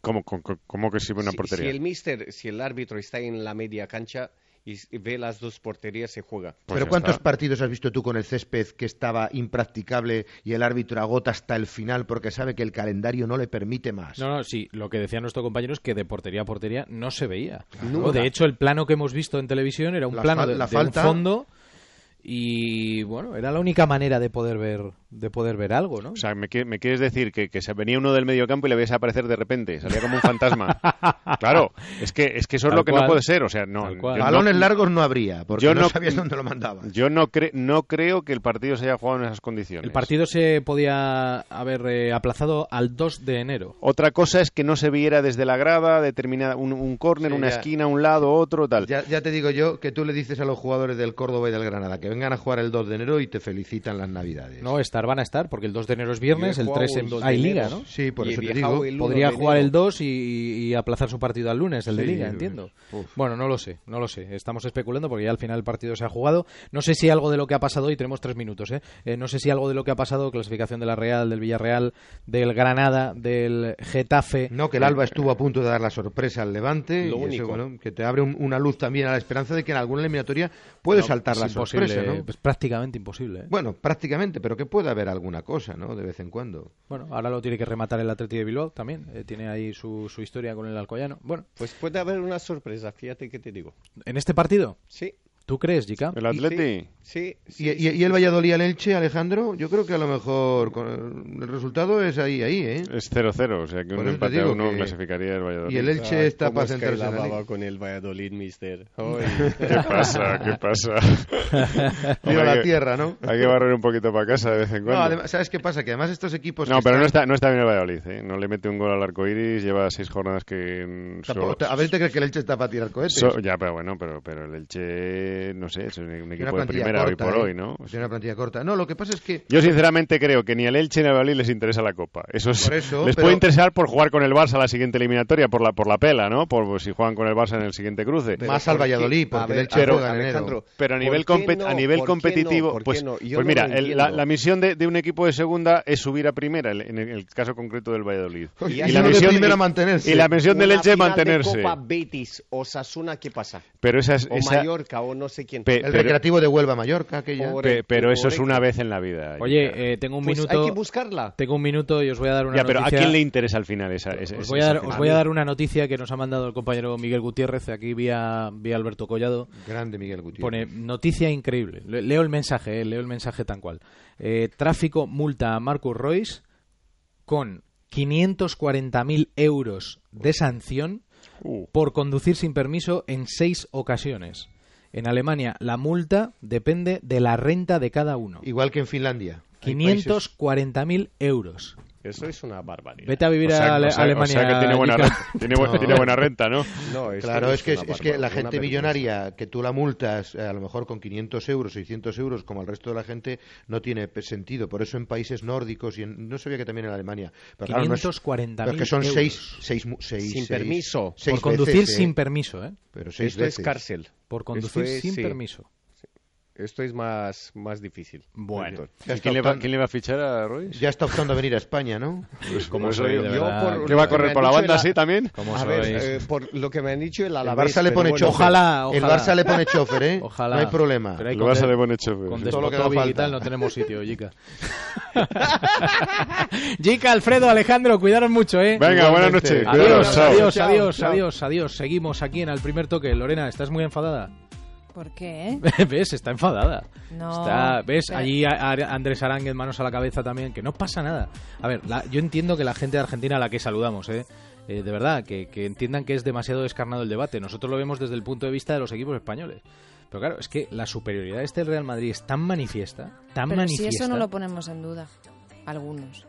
¿Cómo, cómo, cómo que si ve una si, portería? Si el míster, si el árbitro está en la media cancha y ve las dos porterías, se juega. Pues ¿Pero cuántos está. partidos has visto tú con el césped que estaba impracticable y el árbitro agota hasta el final porque sabe que el calendario no le permite más? No, no, sí, lo que decía nuestro compañero es que de portería a portería no se veía. Claro. De hecho, el plano que hemos visto en televisión era un la plano de, la falta... de un fondo... Y bueno, era la única manera de poder ver de poder ver algo, ¿no? O sea, me, me quieres decir que, que se venía uno del mediocampo y le veías aparecer de repente, salía como un fantasma. Claro, es que es que eso Tal es lo que cual. no puede ser, o sea, no. Balones no, largos no habría, porque yo no, no sabías dónde lo mandaban. Yo no cre, no creo que el partido se haya jugado en esas condiciones. El partido se podía haber eh, aplazado al dos de enero. Otra cosa es que no se viera desde la grada determinada un, un córner, sí, una ya. esquina, un lado, otro, tal. Ya, ya te digo yo que tú le dices a los jugadores del Córdoba y del Granada que vengan a jugar el dos de enero y te felicitan las Navidades. No, estar van a estar, porque el dos de enero es viernes, el tres el hay Liga, ¿no? Sí, por eso te digo. Podría jugar el dos y, y aplazar su partido al lunes, el de Liga, entiendo. Uf. Bueno, no lo sé, no lo sé. Estamos especulando porque ya al final el partido se ha jugado. No sé si algo de lo que ha pasado, y tenemos tres minutos, ¿eh? eh no sé si algo de lo que ha pasado, clasificación de la Real, del Villarreal, del Granada, del Getafe... No, que el Alba estuvo a punto de dar la sorpresa al Levante. Lo único. Eso, bueno, que te abre un, una luz también a la esperanza de que en alguna eliminatoria puede no, saltar la sorpresa. ¿No? Pues prácticamente imposible, ¿eh? Bueno, prácticamente, pero que puede haber alguna cosa, ¿no? De vez en cuando. Bueno, ahora lo tiene que rematar el Atleti de Bilbao también. Eh, tiene ahí su, su historia con el Alcoyano. Bueno, pues puede haber una sorpresa, fíjate que te digo. ¿En este partido? Sí. ¿Tú crees, Gica? ¿El Atleti? Sí. sí, sí, ¿Y, sí y, ¿Y el Valladolid al Elche, Alejandro? Yo creo que a lo mejor con el resultado es ahí, ahí, ¿eh? Es cero cero, o sea que un empate a uno clasificaría el Valladolid. Y el Elche ah, está para centrarse en la con el Valladolid, mister. ¿Qué pasa? ¿Qué pasa? Viva la tierra, ¿no? Hay que barrer un poquito para casa de vez en cuando. No, además, ¿sabes qué pasa? Que además estos equipos... No, pero están... no, está, no está bien el Valladolid, ¿eh? No le mete un gol al arcoiris, lleva seis jornadas que... Tampoco, a ver, ¿te crees que el Elche está para tirar cohetes? So, ya, pero bueno, pero, pero el Elche... No sé, es un equipo de primera corta, hoy por eh. hoy, ¿no? Es una plantilla corta. No, lo que pasa es que... Yo sinceramente creo que ni al Elche ni al Valladolid les interesa la Copa. Eso es... por eso, les pero... puede interesar por jugar con el Barça la siguiente eliminatoria, por la por la pela, ¿no? Por si juegan con el Barça en el siguiente cruce. Pero más al Valladolid, porque el Elche juega en enero. Pero a nivel, compet... no? a nivel competitivo... No? Pues, no? pues mira, no el, la, la misión de, de un equipo de segunda es subir a primera, en el, en el caso concreto del Valladolid. Y, y, y, la, misión, de y, mantenerse. y la misión del Elche es mantenerse. Copa Betis o Osasuna, ¿qué pasa? Pero esa es... O Mallorca o no sé quién. Pe, el pero, recreativo de Huelva, Mallorca, aquella. Pe, pero eso es una vez en la vida. Oye, eh, tengo un pues minuto. Hay que buscarla. Tengo un minuto y os voy a dar una ya, noticia. Pero ¿a quién le interesa al final esa? esa os, voy esa, a dar, esa os voy a dar una noticia que nos ha mandado el compañero Miguel Gutiérrez. Aquí vía, vía Alberto Collado. Grande Miguel Gutiérrez. Pone noticia increíble. Leo el mensaje, eh, leo el mensaje tan cual. Eh, tráfico multa a Marcus Royce con quinientos cuarenta mil euros de sanción uh. por conducir sin permiso en seis ocasiones. En Alemania, la multa depende de la renta de cada uno. Igual que en Finlandia. quinientos cuarenta mil euros. que eso es una barbaridad. Vete a vivir o sea, a Ale o sea, Alemania. O sea que tiene buena renta, tiene, bu no. tiene buena renta, ¿no? no es claro, que es, que, es, es que la gente millonaria que tú la multas a lo mejor con quinientos euros, seiscientos euros, como el resto de la gente, no tiene sentido. Por eso en países nórdicos y en, no sabía que también en Alemania. quinientos cuarenta mil claro, no que son seis, seis, seis, sin permiso. Seis por conducir veces, sin eh. permiso, ¿eh? Pero seis Esto veces. Es cárcel. Por conducir es, sin sí. permiso. Esto es más, más difícil. Bueno. ¿Quién le, va, ¿Quién le va a fichar a Royce? Ya está optando a venir a España, ¿no? Pues como soy yo. ¿Le va a correr por la banda la... así también? A ver, eh, por lo que me han dicho, el Alavés... El Barça le pone bueno, chofer. Ojalá, ojalá. El Barça le pone chofer, ¿eh? Ojalá. No hay problema. Hay el Barça de, le pone chofer. Con todo lo que no falta. Y tal, no tenemos sitio, Gica. Gica, Alfredo, Alejandro, cuidaros mucho, ¿eh? Venga, buenas noches. Adiós, adiós, adiós, adiós, adiós. Seguimos aquí en Al Primer Toque. Lorena, ¿estás muy enfadada? ¿Por qué? ¿Ves? Está enfadada. No. Está, ¿ves? Pero... Allí a, a Andrés Aránguez, manos a la cabeza también, que no pasa nada. A ver, la, yo entiendo que la gente de Argentina a la que saludamos, ¿eh? Eh, de verdad, que, que entiendan que es demasiado descarnado el debate. Nosotros lo vemos desde el punto de vista de los equipos españoles. Pero claro, es que la superioridad este del Real Madrid es tan manifiesta, tan Pero manifiesta... si eso no lo ponemos en duda, algunos...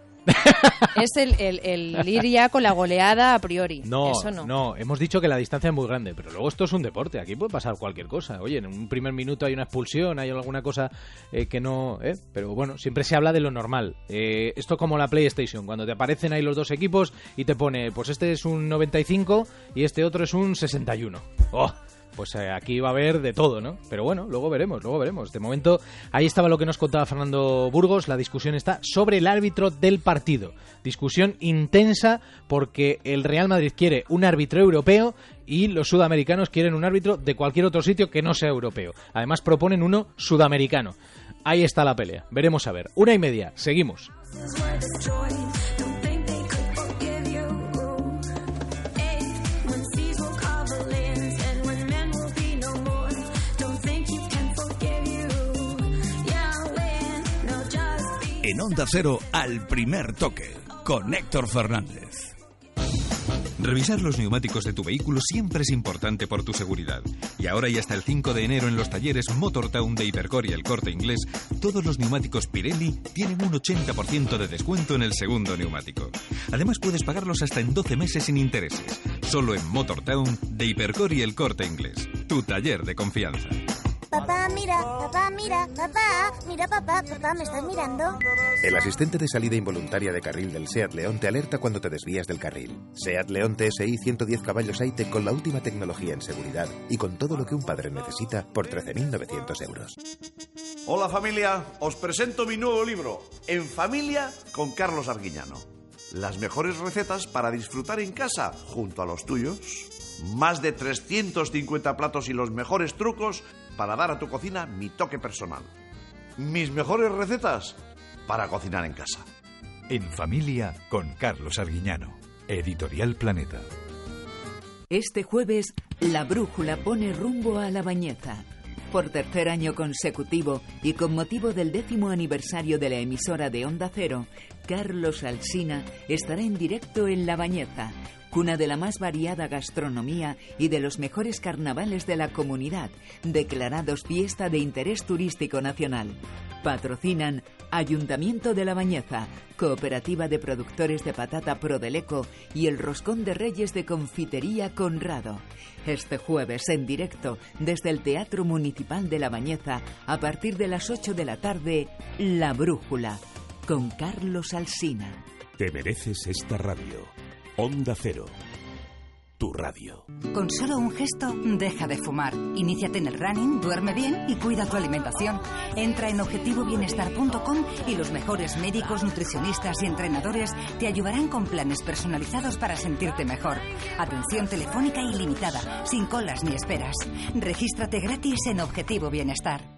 es el, el, el ir ya con la goleada a priori. No, eso no. no, hemos dicho que la distancia es muy grande, pero luego esto es un deporte, aquí puede pasar cualquier cosa. Oye, en un primer minuto hay una expulsión, hay alguna cosa eh, que no... Eh, pero bueno, siempre se habla de lo normal. Eh, esto es como la PlayStation, cuando te aparecen ahí los dos equipos y te pone, pues este es un noventa y cinco y este otro es un sesenta y uno. ¡Oh! Pues aquí va a haber de todo, ¿no? Pero bueno, luego veremos, luego veremos. De momento, ahí estaba lo que nos contaba Fernando Burgos. La discusión está sobre el árbitro del partido. Discusión intensa porque el Real Madrid quiere un árbitro europeo y los sudamericanos quieren un árbitro de cualquier otro sitio que no sea europeo. Además, proponen uno sudamericano. Ahí está la pelea. Veremos a ver. Una y media. Seguimos. En Onda Cero, Al Primer Toque, con Héctor Fernández. Revisar los neumáticos de tu vehículo siempre es importante por tu seguridad. Y ahora y hasta el cinco de enero en los talleres Motortown de Hipercor y El Corte Inglés, todos los neumáticos Pirelli tienen un ochenta por ciento de descuento en el segundo neumático. Además puedes pagarlos hasta en doce meses sin intereses, solo en Motortown de Hipercor y El Corte Inglés, tu taller de confianza. Papá, mira, papá, mira, papá, mira, papá, papá, ¿me estás mirando? El asistente de salida involuntaria de carril del SEAT León te alerta cuando te desvías del carril. SEAT León T S I ciento diez caballos A I T con la última tecnología en seguridad y con todo lo que un padre necesita por trece mil novecientos euros. Hola familia, os presento mi nuevo libro, En Familia, con Carlos Arguiñano. Las mejores recetas para disfrutar en casa junto a los tuyos. Más de trescientos cincuenta platos y los mejores trucos para dar a tu cocina mi toque personal. Mis mejores recetas para cocinar en casa. En Familia, con Carlos Arguiñano. Editorial Planeta. Este jueves, La Brújula pone rumbo a La Bañeza. Por tercer año consecutivo y con motivo del décimo aniversario de la emisora de Onda Cero, Carlos Alsina estará en directo en La Bañeza, cuna de la más variada gastronomía y de los mejores carnavales de la comunidad, declarados fiesta de interés turístico nacional. Patrocinan Ayuntamiento de La Bañeza, Cooperativa de Productores de Patata Prodeleco y el Roscón de Reyes de Confitería Conrado. Este jueves en directo desde el Teatro Municipal de La Bañeza a partir de las ocho de la tarde, La Brújula, con Carlos Alsina. Te mereces esta radio. Onda Cero, tu radio. Con solo un gesto, deja de fumar. Iníciate en el running, duerme bien y cuida tu alimentación. Entra en objetivo bienestar punto com y los mejores médicos, nutricionistas y entrenadores te ayudarán con planes personalizados para sentirte mejor. Atención telefónica ilimitada, sin colas ni esperas. Regístrate gratis en Objetivo Bienestar.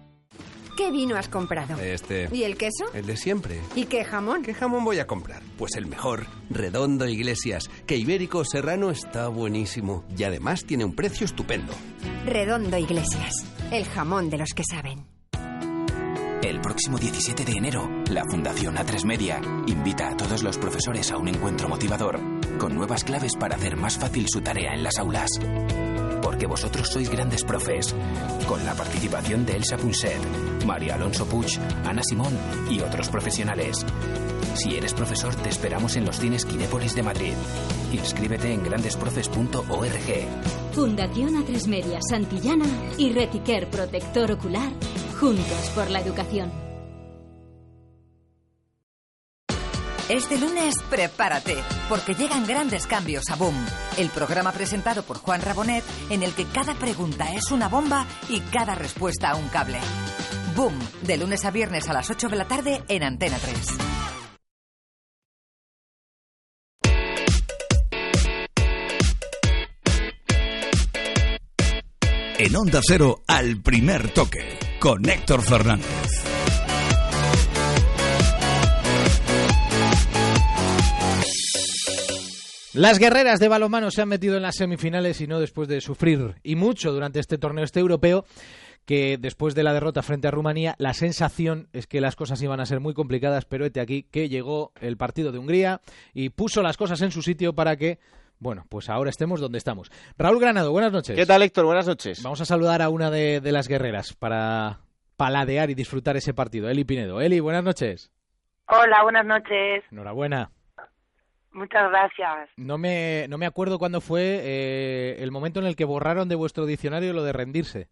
¿Qué vino has comprado? Este. ¿Y el queso? El de siempre. ¿Y qué jamón? ¿Qué jamón voy a comprar? Pues el mejor, Redondo Iglesias, que Ibérico Serrano está buenísimo y además tiene un precio estupendo. Redondo Iglesias, el jamón de los que saben. El próximo diecisiete de enero, la Fundación A tres Media invita a todos los profesores a un encuentro motivador con nuevas claves para hacer más fácil su tarea en las aulas. que vosotros sois grandes profes, con la participación de Elsa Punset, María Alonso Puig, Ana Simón y otros profesionales. Si eres profesor, te esperamos en los cines Kinépolis de Madrid. Inscríbete en grandes profes punto org. Fundación A tres Media Santillana y Retiquer Protector Ocular, juntos por la educación. Este lunes, prepárate, porque llegan grandes cambios a Boom, el programa presentado por Juan Rabonet, en el que cada pregunta es una bomba y cada respuesta un cable. Boom, de lunes a viernes a las ocho de la tarde en Antena tres. En Onda Cero, al primer toque, con Héctor Fernández. Las guerreras de balonmano se han metido en las semifinales y no después de sufrir y mucho durante este torneo este europeo, que después de la derrota frente a Rumanía la sensación es que las cosas iban a ser muy complicadas, pero hete aquí que llegó el partido de Hungría y puso las cosas en su sitio para que, bueno, pues ahora estemos donde estamos. Raúl Granado, buenas noches. ¿Qué tal, Héctor? Buenas noches. Vamos a saludar a una de, de las guerreras para paladear y disfrutar ese partido, Eli Pinedo. Eli, buenas noches. Hola, buenas noches. Enhorabuena. Muchas gracias. No me no me acuerdo cuándo fue eh, el momento en el que borraron de vuestro diccionario lo de rendirse.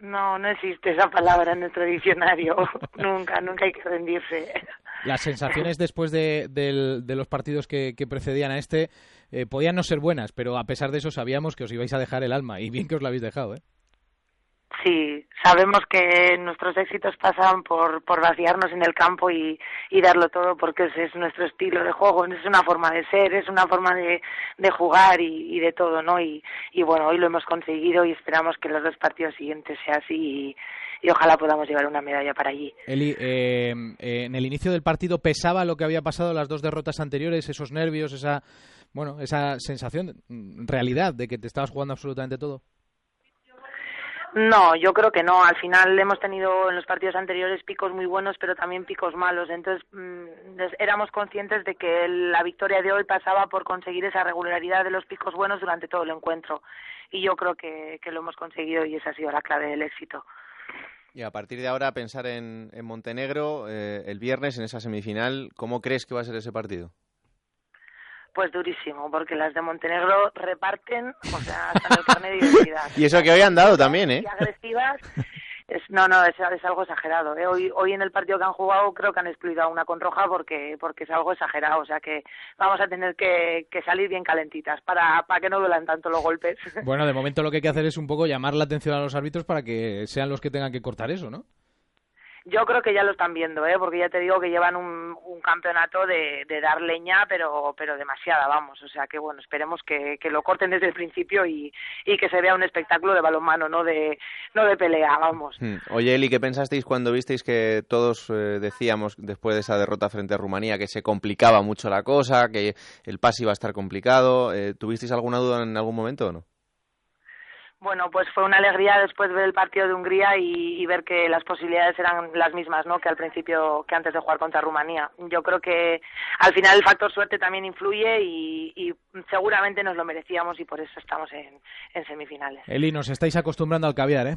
No, no existe esa palabra en nuestro diccionario. Nunca, nunca hay que rendirse. Las sensaciones después de, de, de los partidos que, que precedían a este eh, podían no ser buenas, pero a pesar de eso sabíamos que os ibais a dejar el alma, y bien que os la habéis dejado, ¿eh? Sí, sabemos que nuestros éxitos pasan por, por vaciarnos en el campo y, y darlo todo, porque ese es nuestro estilo de juego, es una forma de ser, es una forma de, de jugar y, y de todo, ¿no? Y, y bueno, hoy lo hemos conseguido y esperamos que los dos partidos siguientes sea así y, y ojalá podamos llevar una medalla para allí. Eli, eh, eh, en el inicio del partido pesaba lo que había pasado las dos derrotas anteriores, esos nervios, esa, bueno, esa sensación, realidad de que te estabas jugando absolutamente todo. No, yo creo que no. Al final hemos tenido en los partidos anteriores picos muy buenos, pero también picos malos. Entonces mmm, éramos conscientes de que la victoria de hoy pasaba por conseguir esa regularidad de los picos buenos durante todo el encuentro. Y yo creo que, que lo hemos conseguido y esa ha sido la clave del éxito. Y a partir de ahora pensar en, en Montenegro, eh, el viernes en esa semifinal, ¿cómo crees que va a ser ese partido? Pues durísimo, porque las de Montenegro reparten, o sea, hasta el carnet de identidad. Y eso que hoy han dado también, ¿eh? Y agresivas. Es, no, no, es, es algo exagerado, ¿eh? Hoy hoy en el partido que han jugado creo que han excluido a una con roja porque porque es algo exagerado, o sea que vamos a tener que, que salir bien calentitas para, para que no duelan tanto los golpes. Bueno, de momento lo que hay que hacer es un poco llamar la atención a los árbitros para que sean los que tengan que cortar eso, ¿no? Yo creo que ya lo están viendo, ¿eh? Porque ya te digo que llevan un, un campeonato de, de dar leña, pero pero demasiada, vamos. O sea que, bueno, esperemos que, que lo corten desde el principio y, y que se vea un espectáculo de balonmano, no de no de pelea, vamos. Oye, Eli, ¿qué pensasteis cuando visteis que todos eh, decíamos después de esa derrota frente a Rumanía que se complicaba mucho la cosa, que el pase iba a estar complicado? Eh, ¿Tuvisteis alguna duda en algún momento o no? Bueno, pues fue una alegría después ver el partido de Hungría y, y ver que las posibilidades eran las mismas, ¿no? Que al principio, que antes de jugar contra Rumanía. Yo creo que al final el factor suerte también influye y, y seguramente nos lo merecíamos y por eso estamos en, en semifinales. Eli, nos estáis acostumbrando al caviar, ¿eh?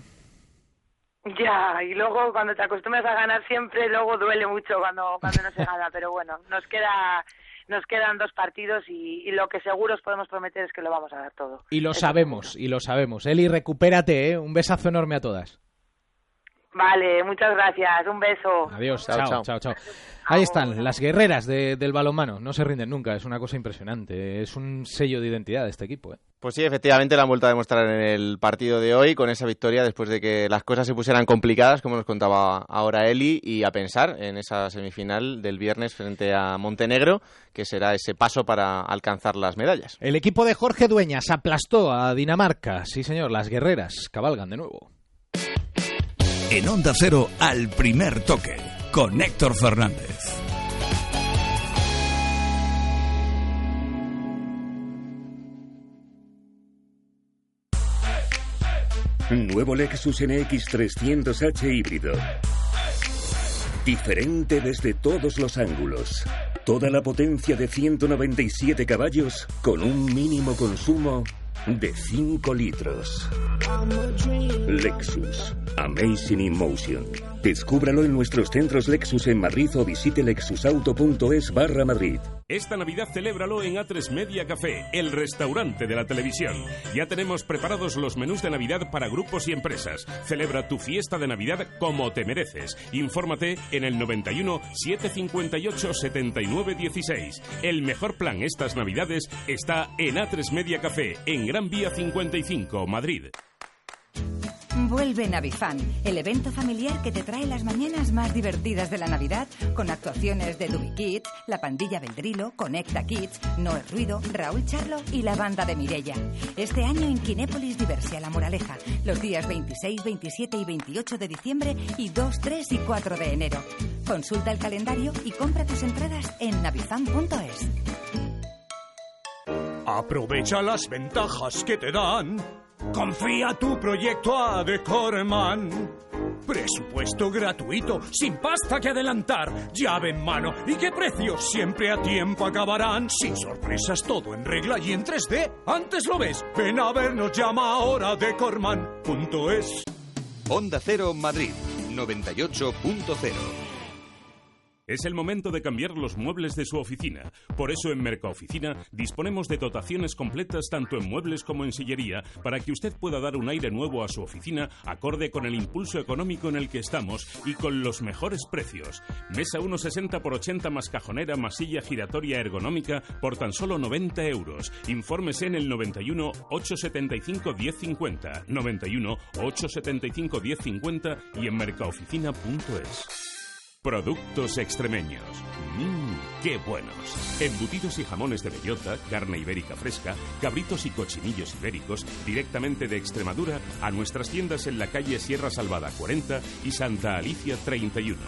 Ya, y luego cuando te acostumbras a ganar siempre, luego duele mucho cuando, cuando no se gana, pero bueno, nos queda... Nos quedan dos partidos y, y lo que seguro os podemos prometer es que lo vamos a dar todo. Y lo sabemos, y lo sabemos. Eli, recupérate, ¿eh? Un besazo enorme a todas. Vale, muchas gracias. Un beso. Adiós. Chao, chao, chao. chao. Ahí están, las guerreras de, del balonmano. No se rinden nunca, es una cosa impresionante. Es un sello de identidad de este equipo, ¿eh? Pues sí, efectivamente la han vuelto a demostrar en el partido de hoy con esa victoria después de que las cosas se pusieran complicadas, como nos contaba ahora Eli, y a pensar en esa semifinal del viernes frente a Montenegro, que será ese paso para alcanzar las medallas. El equipo de Jorge Dueñas aplastó a Dinamarca. Sí, señor, las guerreras cabalgan de nuevo. En Onda Cero, al primer toque, con Héctor Fernández. Nuevo Lexus N X trescientos H híbrido. Diferente desde todos los ángulos. Toda la potencia de ciento noventa y siete caballos con un mínimo consumo de cinco litros. Lexus. Amazing Emotion. Descúbralo en nuestros centros Lexus en Madrid o visite lexusauto.es barra Madrid. Esta Navidad celébralo en A tres Media Café, el restaurante de la televisión. Ya tenemos preparados los menús de Navidad para grupos y empresas. Celebra tu fiesta de Navidad como te mereces. Infórmate en el noventa y uno, setecientos cincuenta y ocho, setenta y nueve dieciséis. El mejor plan estas Navidades está en A tres Media Café, en Gran Vía cincuenta y cinco, Madrid. Vuelve Navifam, el evento familiar que te trae las mañanas más divertidas de la Navidad, con actuaciones de Dubi Kids, La Pandilla Beldrilo, Conecta Kids, Noé Ruido, Raúl Charlo y la banda de Mireia. Este año en Kinépolis Diversia, La Moraleja, los días veintiséis, veintisiete y veintiocho de diciembre y dos, tres y cuatro de enero. Consulta el calendario y compra tus entradas en navifam punto es. Aprovecha las ventajas que te dan. Confía tu proyecto a Decorman. Presupuesto gratuito, sin pasta que adelantar, llave en mano y qué precios siempre a tiempo acabarán. Sin sorpresas, todo en regla y en tres D. Antes lo ves. Ven a vernos, llama ahora a Decorman punto es. Onda Cero Madrid noventa y ocho punto cero. Es el momento de cambiar los muebles de su oficina. Por eso en Mercaoficina disponemos de dotaciones completas tanto en muebles como en sillería para que usted pueda dar un aire nuevo a su oficina acorde con el impulso económico en el que estamos y con los mejores precios. Mesa uno sesenta por ochenta más cajonera más silla giratoria ergonómica por tan solo noventa euros. Infórmese en el noventa y uno, ochocientos setenta y cinco, diez cincuenta, noventa y uno, ochocientos setenta y cinco, diez cincuenta y en mercaoficina punto es. Productos extremeños. Mmm, qué buenos. Embutidos y jamones de bellota, carne ibérica fresca, cabritos y cochinillos ibéricos, directamente de Extremadura a nuestras tiendas en la calle Sierra Salvada cuarenta y Santa Alicia treinta y uno.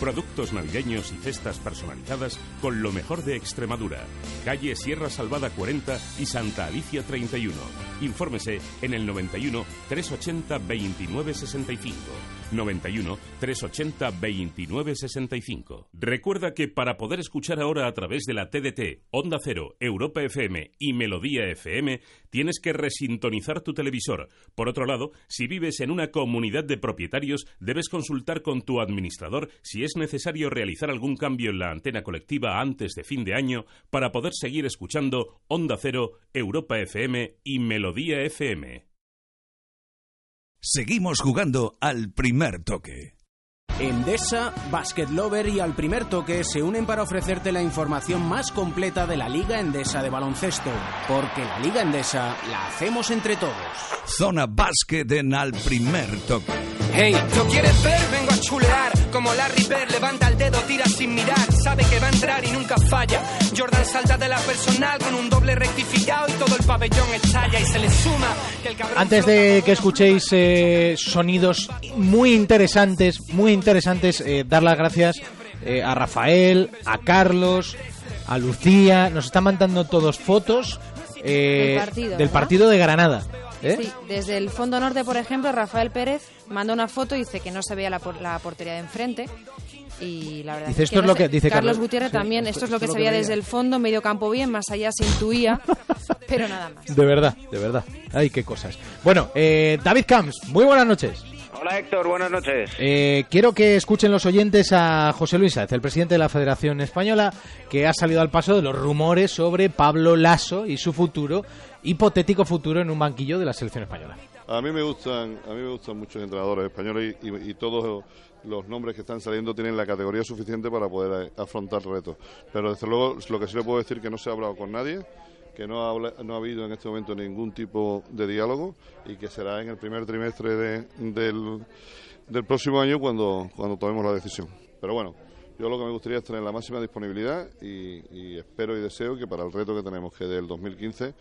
Productos navideños y cestas personalizadas con lo mejor de Extremadura. Calle Sierra Salvada cuarenta y Santa Alicia treinta y uno. Infórmese en el noventa y uno, trescientos ochenta, veintinueve sesenta y cinco. noventa y uno, trescientos ochenta, veintinueve sesenta y cinco. Recuerda que para poder escuchar ahora a través de la T D T, Onda Cero, Europa F M y Melodía F M, tienes que resintonizar tu televisor. Por otro lado, si vives en una comunidad de propietarios, debes consultar con tu administrador si es necesario realizar algún cambio en la antena colectiva antes de fin de año para poder seguir escuchando Onda Cero, Europa F M y Melodía F M. Seguimos jugando al primer toque. Endesa, Basket Lover y Al Primer Toque se unen para ofrecerte la información más completa de la Liga Endesa de baloncesto. Porque la Liga Endesa la hacemos entre todos. Zona Basket en Al Primer Toque. Hey, ¿lo quieres ver? Vengo a chulear. Como Larry Bird, levanta el dedo, tira sin mirar. Sabe que va a entrar y nunca falla. Jordan salta de la personal con un doble rectificado y todo el pabellón estalla y se le suma. Que el cabrón... Antes de que escuchéis eh, sonidos muy interesantes, muy interesantes, eh, dar las gracias eh, a Rafael, a Carlos, a Lucía. Nos están mandando todos fotos eh, del, partido, del partido de Granada. ¿Eh? Sí, desde el Fondo Norte, por ejemplo, Rafael Pérez manda una foto y dice que no se veía la, por, la portería de enfrente. Y la verdad dice, es que esto no es lo que dice Carlos, Carlos Gutiérrez sí, también. Esto, esto es lo que se veía desde el fondo, medio campo bien, más allá se intuía, pero nada más. De verdad, de verdad. Ay, qué cosas. Bueno, eh, David Camps, muy buenas noches. Hola Héctor, buenas noches. Eh, quiero que escuchen los oyentes a José Luis Sáez, el presidente de la Federación Española, que ha salido al paso de los rumores sobre Pablo Laso y su futuro, hipotético futuro en un banquillo de la selección española. A mí me gustan, a mí me gustan muchos entrenadores españoles y, y, y todos los nombres que están saliendo tienen la categoría suficiente para poder afrontar retos. Pero desde luego lo que sí le puedo decir es que no se ha hablado con nadie, que no ha, no ha habido en este momento ningún tipo de diálogo y que será en el primer trimestre de, del, del próximo año cuando, cuando tomemos la decisión. Pero bueno, yo lo que me gustaría es tener la máxima disponibilidad y, y espero y deseo que para el reto que tenemos, que del dos mil quince,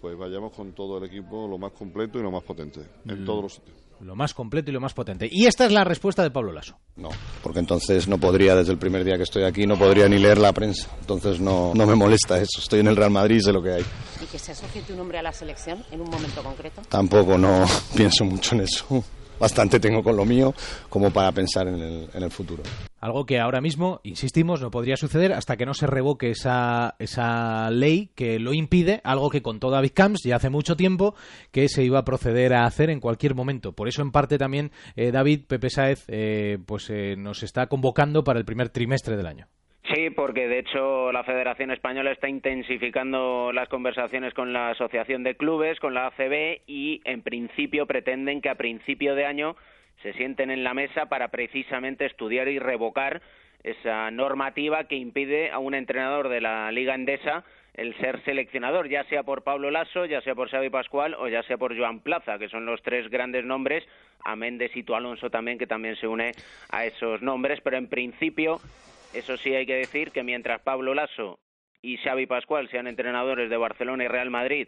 pues vayamos con todo el equipo lo más completo y lo más potente, en mm. todos los sitios. Lo más completo y lo más potente. Y esta es la respuesta de Pablo Laso. No, porque entonces no podría, desde el primer día que estoy aquí, no podría ni leer la prensa. Entonces no, no me molesta eso. Estoy en el Real Madrid y sé lo que hay. ¿Y que se asocie tu nombre a la selección en un momento concreto? Tampoco, no pienso mucho en eso. Bastante tengo con lo mío como para pensar en el, en el futuro. Algo que ahora mismo, insistimos, no podría suceder hasta que no se revoque esa, esa ley que lo impide, algo que contó David Camps ya hace mucho tiempo que se iba a proceder a hacer en cualquier momento. Por eso, en parte, también eh, David, Pepe Sáez, eh, pues, eh, nos está convocando para el primer trimestre del año. Sí, porque de hecho la Federación Española está intensificando las conversaciones con la Asociación de Clubes, con la A C B, y en principio pretenden que a principio de año se sienten en la mesa para precisamente estudiar y revocar esa normativa que impide a un entrenador de la Liga Endesa el ser seleccionador, ya sea por Pablo Lasso, ya sea por Xavi Pascual o ya sea por Joan Plaza, que son los tres grandes nombres, amén de Sito Alonso también, que también se une a esos nombres. Pero en principio, eso sí hay que decir, que mientras Pablo Lasso y Xavi Pascual sean entrenadores de Barcelona y Real Madrid,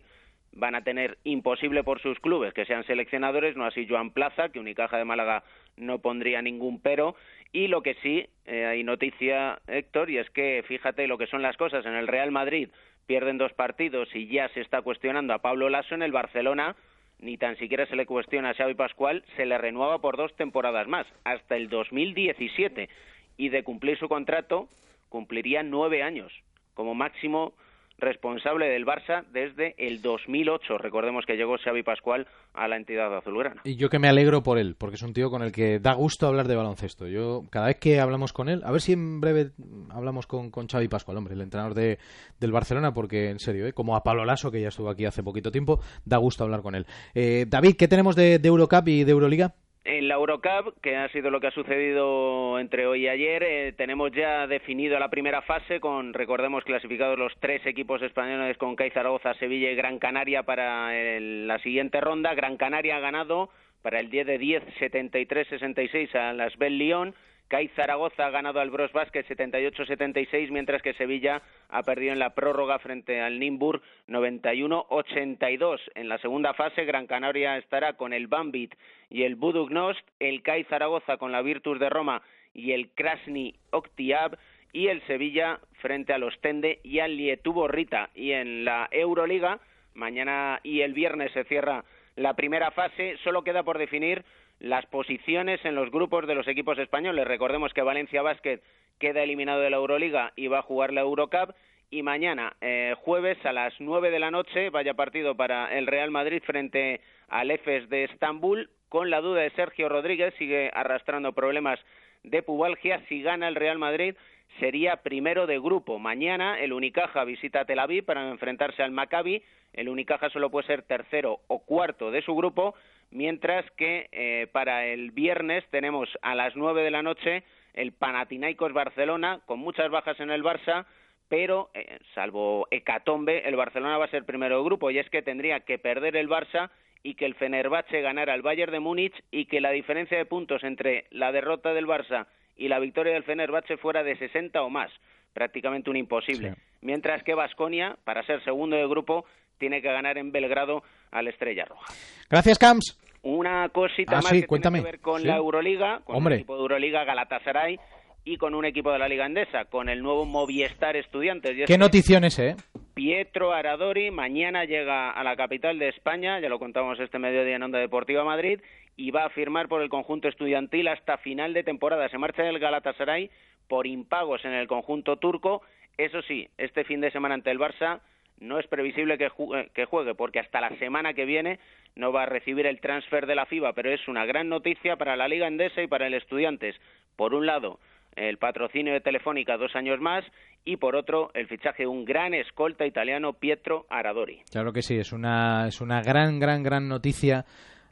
van a tener imposible por sus clubes que sean seleccionadores, no así Joan Plaza, que Unicaja de Málaga no pondría ningún pero. Y lo que sí eh, hay noticia, Héctor, y es que fíjate lo que son las cosas: en el Real Madrid pierden dos partidos y ya se está cuestionando a Pablo Lasso; en el Barcelona ni tan siquiera se le cuestiona a Xavi Pascual, se le renueva por dos temporadas más, hasta el dos mil diecisiete, y de cumplir su contrato cumpliría nueve años como máximo responsable del Barça desde el dos mil ocho. Recordemos que llegó Xavi Pascual a la entidad azulgrana. Y yo que me alegro por él, porque es un tío con el que da gusto hablar de baloncesto. Yo, cada vez que hablamos con él, a ver si en breve hablamos con, con Xavi Pascual, hombre, el entrenador de, del Barcelona, porque en serio, ¿eh? como a Pablo Lasso, que ya estuvo aquí hace poquito tiempo, da gusto hablar con él. Eh, David, ¿qué tenemos de, de Eurocup y de Euroliga? En la Eurocup, que ha sido lo que ha sucedido entre hoy y ayer, eh, tenemos ya definido la primera fase con, recordemos, clasificados los tres equipos españoles con C A I Zaragoza, Sevilla y Gran Canaria para el, la siguiente ronda. Gran Canaria ha ganado para el diez de diez, setenta y tres sesenta y seis a las Bell Lyon. C A I Zaragoza ha ganado al Bros Basket setenta y ocho setenta y seis, mientras que Sevilla ha perdido en la prórroga frente al Nimburg noventa y uno ochenta y dos. En la segunda fase, Gran Canaria estará con el Banvit y el Budugnost, el C A I Zaragoza con la Virtus de Roma y el Krasny Oktiab, y el Sevilla frente al Ostende y al Lietuborrita. Y en la Euroliga, mañana y el viernes se cierra la primera fase. Solo queda por definir las posiciones en los grupos de los equipos españoles. Recordemos que Valencia Basket queda eliminado de la Euroliga y va a jugar la Eurocup. Y mañana, eh, jueves a las nueve de la noche, vaya partido para el Real Madrid frente al Efes de Estambul, con la duda de Sergio Rodríguez, sigue arrastrando problemas de pubalgia. Si gana el Real Madrid, sería primero de grupo. Mañana el Unicaja visita Tel Aviv para enfrentarse al Maccabi. El Unicaja solo puede ser tercero o cuarto de su grupo, mientras que eh, para el viernes tenemos a las nueve de la noche el Panathinaikos Barcelona, con muchas bajas en el Barça, pero eh, salvo hecatombe, el Barcelona va a ser primero de grupo, y es que tendría que perder el Barça y que el Fenerbahce ganara al Bayern de Múnich, y que la diferencia de puntos entre la derrota del Barça y la victoria del Fenerbahce fuera de sesenta o más, prácticamente un imposible. Sí. Mientras que Baskonia, para ser segundo de grupo, tiene que ganar en Belgrado al Estrella Roja. Gracias, Camps. Una cosita ah, más sí, que cuéntame. tiene que ver con ¿Sí? la Euroliga, con Hombre. el equipo de Euroliga Galatasaray y con un equipo de la Liga Endesa, con el nuevo Movistar Estudiantes. ¿Qué notición es, eh? Pietro Aradori mañana llega a la capital de España, ya lo contamos este mediodía en Onda Deportiva Madrid, y va a firmar por el conjunto estudiantil hasta final de temporada. Se marcha del Galatasaray por impagos en el conjunto turco. Eso sí, este fin de semana ante el Barça no es previsible que juegue, que juegue, porque hasta la semana que viene no va a recibir el transfer de la FIBA, pero es una gran noticia para la Liga Endesa y para el Estudiantes. Por un lado, el patrocinio de Telefónica dos años más, y por otro, el fichaje de un gran escolta italiano, Pietro Aradori. Claro que sí, es una, es una gran, gran, gran noticia.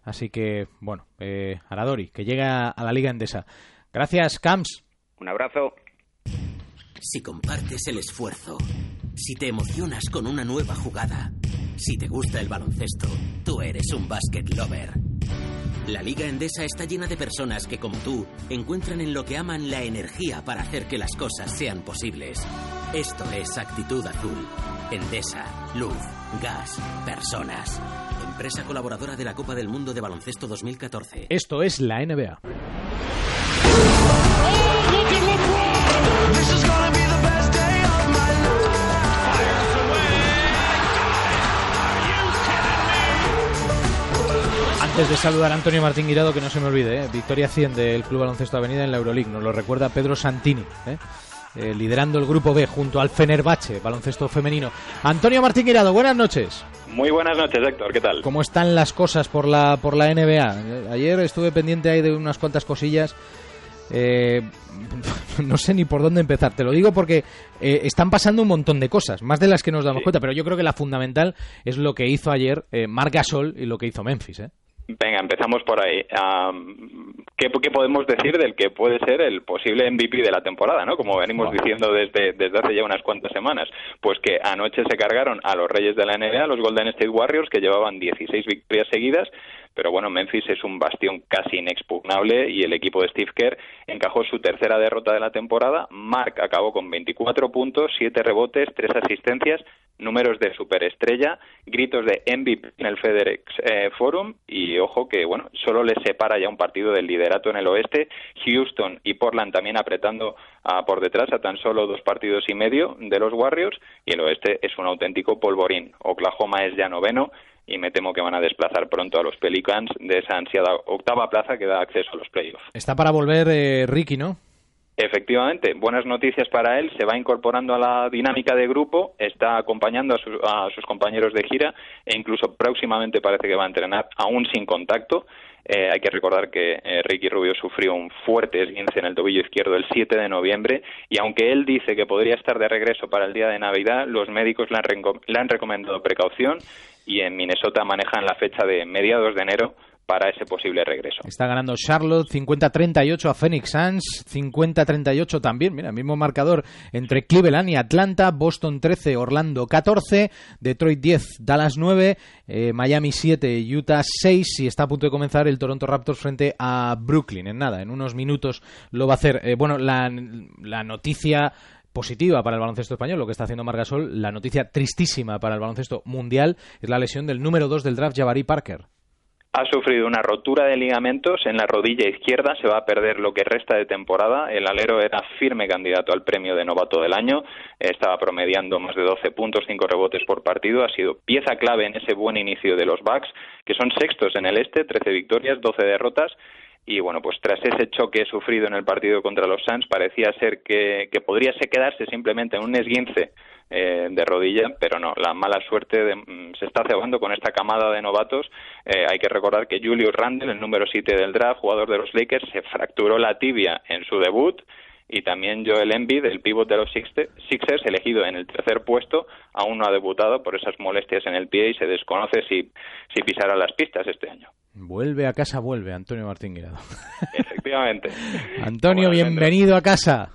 Así que, bueno, eh, Aradori, que llega a la Liga Endesa. Gracias, Camps. Un abrazo. Si compartes el esfuerzo, si te emocionas con una nueva jugada, si te gusta el baloncesto, tú eres un basket lover. La Liga Endesa está llena de personas que, como tú, encuentran en lo que aman la energía para hacer que las cosas sean posibles. Esto es Actitud Azul. Endesa, luz, gas, personas. Empresa colaboradora de la Copa del Mundo de Baloncesto dos mil catorce. Esto es la N B A. Antes antes de saludar a Antonio Martín Guirado, que no se me olvide, ¿eh? Victoria cien del Club Baloncesto Avenida en la Euroleague, nos lo recuerda Pedro Santini, ¿eh? Eh, liderando el grupo B junto al Fenerbahce, baloncesto femenino. Antonio Martín Guirado, buenas noches. Muy buenas noches, Héctor, ¿qué tal? ¿Cómo están las cosas por la por la N B A? Ayer estuve pendiente ahí de unas cuantas cosillas. Eh, no sé ni por dónde empezar, te lo digo porque eh, están pasando un montón de cosas, más de las que nos damos sí. cuenta, pero yo creo que la fundamental es lo que hizo ayer eh, Marc Gasol y lo que hizo Memphis, ¿eh? Venga, empezamos por ahí. Um, ¿qué, ¿Qué podemos decir del que puede ser el posible M V P de la temporada, ¿no? Como venimos wow. diciendo desde, desde hace ya unas cuantas semanas. Pues que anoche se cargaron a los reyes de la N B A, los Golden State Warriors, que llevaban dieciséis victorias seguidas. Pero bueno, Memphis es un bastión casi inexpugnable y el equipo de Steve Kerr encajó su tercera derrota de la temporada. Marc acabó con veinticuatro puntos, siete rebotes, tres asistencias, números de superestrella, gritos de M V P en el FedEx eh, Forum y ojo que bueno, solo les separa ya un partido del liderato en el oeste. Houston y Portland también apretando ah, por detrás a tan solo dos partidos y medio de los Warriors y el oeste es un auténtico polvorín. Oklahoma es ya noveno y me temo que van a desplazar pronto a los Pelicans de esa ansiada octava plaza que da acceso a los playoffs. Está para volver eh, Ricky, ¿no? Efectivamente, buenas noticias para él, se va incorporando a la dinámica de grupo, está acompañando a, su, a sus compañeros de gira e incluso próximamente parece que va a entrenar aún sin contacto. Eh, hay que recordar que eh, Ricky Rubio sufrió un fuerte esguince en el tobillo izquierdo el siete de noviembre y aunque él dice que podría estar de regreso para el día de Navidad, los médicos le han, re- le han recomendado precaución y en Minnesota manejan la fecha de mediados de enero para ese posible regreso. Está ganando Charlotte cincuenta a treinta y ocho a Phoenix Suns, cincuenta a treinta y ocho también, mira, mismo marcador entre Cleveland y Atlanta, Boston trece, Orlando catorce, Detroit diez, Dallas nueve, eh, Miami siete, Utah seis y está a punto de comenzar el Toronto Raptors frente a Brooklyn, en nada, en unos minutos lo va a hacer. Eh, bueno, la, la noticia positiva para el baloncesto español, lo que está haciendo Marc Gasol, la noticia tristísima para el baloncesto mundial es la lesión del número dos del draft, Jabari Parker. Ha sufrido una rotura de ligamentos en la rodilla izquierda, se va a perder lo que resta de temporada. El alero era firme candidato al premio de novato del año, estaba promediando más de doce puntos, cinco rebotes por partido, ha sido pieza clave en ese buen inicio de los Bucks, que son sextos en el este, trece victorias, doce derrotas. Y bueno, pues tras ese choque sufrido en el partido contra los Suns, parecía ser que, que podría quedarse simplemente en un esguince eh, de rodilla, pero no, la mala suerte de, se está cebando con esta camada de novatos. Eh, hay que recordar que Julius Randle, el número siete del draft, jugador de los Lakers, se fracturó la tibia en su debut. Y también Joel Embiid, el pívot de los Sixers, elegido en el tercer puesto, aún no ha debutado por esas molestias en el pie y se desconoce si, si pisará las pistas este año. Vuelve a casa, vuelve, Antonio Martín Guirado. Efectivamente. Antonio, bueno, bienvenido a casa.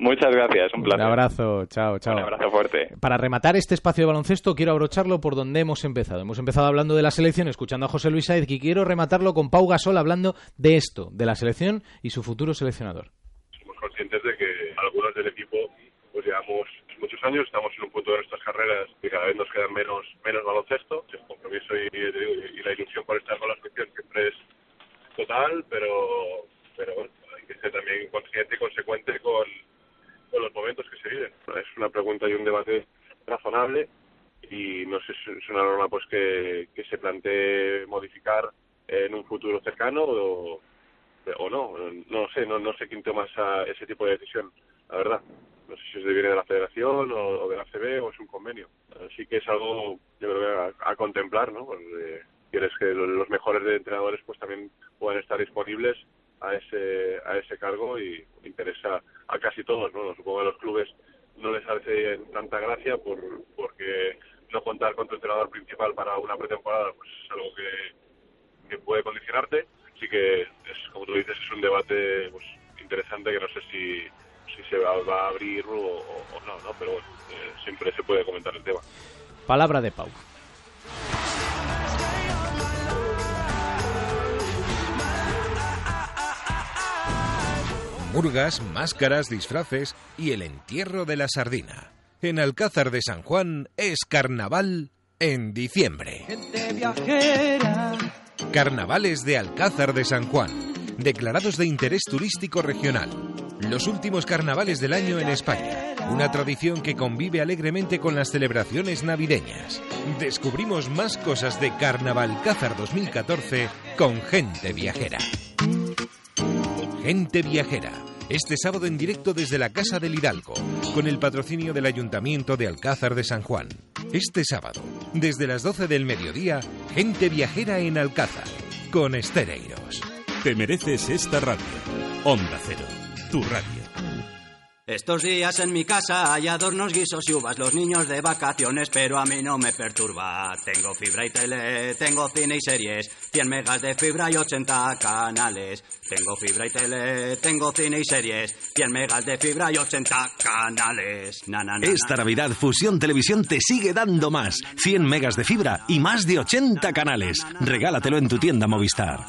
Muchas gracias, un placer. Un abrazo, chao, chao. Un abrazo fuerte. Para rematar este espacio de baloncesto, quiero abrocharlo por donde hemos empezado. Hemos empezado hablando de la selección, escuchando a José Luis Saez, y quiero rematarlo con Pau Gasol hablando de esto, de la selección y su futuro seleccionador. Conscientes de que algunos del equipo pues llevamos muchos años, estamos en un punto de nuestras carreras que cada vez nos quedan menos menos baloncesto. El compromiso y, y, y la ilusión por estar con la selección siempre es total, pero pero bueno, hay que ser también consciente y consecuente con, con los momentos que se viven. Es una pregunta y un debate razonable y no sé si es una norma pues que, que se plantee modificar en un futuro cercano o o no, no sé, no, no sé quién toma esa, ese tipo de decisión, la verdad. No sé si es de viene de la federación o, o de la A C B o es un convenio. Así que es algo, yo creo, a, a contemplar, ¿no? Pues, eh, quieres que los mejores entrenadores pues también puedan estar disponibles a ese a ese cargo y interesa a casi todos, ¿no? Supongo que a los clubes no les hace tanta gracia por porque no contar con tu entrenador principal para una pretemporada pues es algo que, que puede condicionarte. Así que, es, como tú dices, es un debate pues, interesante que no sé si, si se va, va a abrir o, o no, ¿no? Pero bueno, eh, siempre se puede comentar el tema. Palabra de Pau. Murgas, máscaras, disfraces y el entierro de la sardina. En Alcázar de San Juan es carnaval en diciembre. Gente viajera. Carnavales de Alcázar de San Juan, declarados de interés turístico regional. los últimos carnavales del año en España, una tradición que convive alegremente con las celebraciones navideñas. Descubrimos más cosas de Carnavalcázar dos mil catorce con Gente Viajera. Gente Viajera, este sábado en directo desde la Casa del Hidalgo, con el patrocinio del Ayuntamiento de Alcázar de San Juan. Este sábado, desde las doce del mediodía, Gente Viajera en Alcázar, con Estereiros. Te mereces esta radio. Onda Cero, tu radio. Estos días en mi casa hay adornos, guisos y uvas. Los niños de vacaciones, pero a mí no me perturba. Tengo fibra y tele, tengo cine y series, cien megas de fibra y ochenta canales. Tengo fibra y tele, tengo cine y series, cien megas de fibra y ochenta canales. Na, na, na, Esta na, Navidad Fusión Televisión te sigue dando más. cien megas de fibra y más de ochenta canales. Regálatelo en tu tienda Movistar.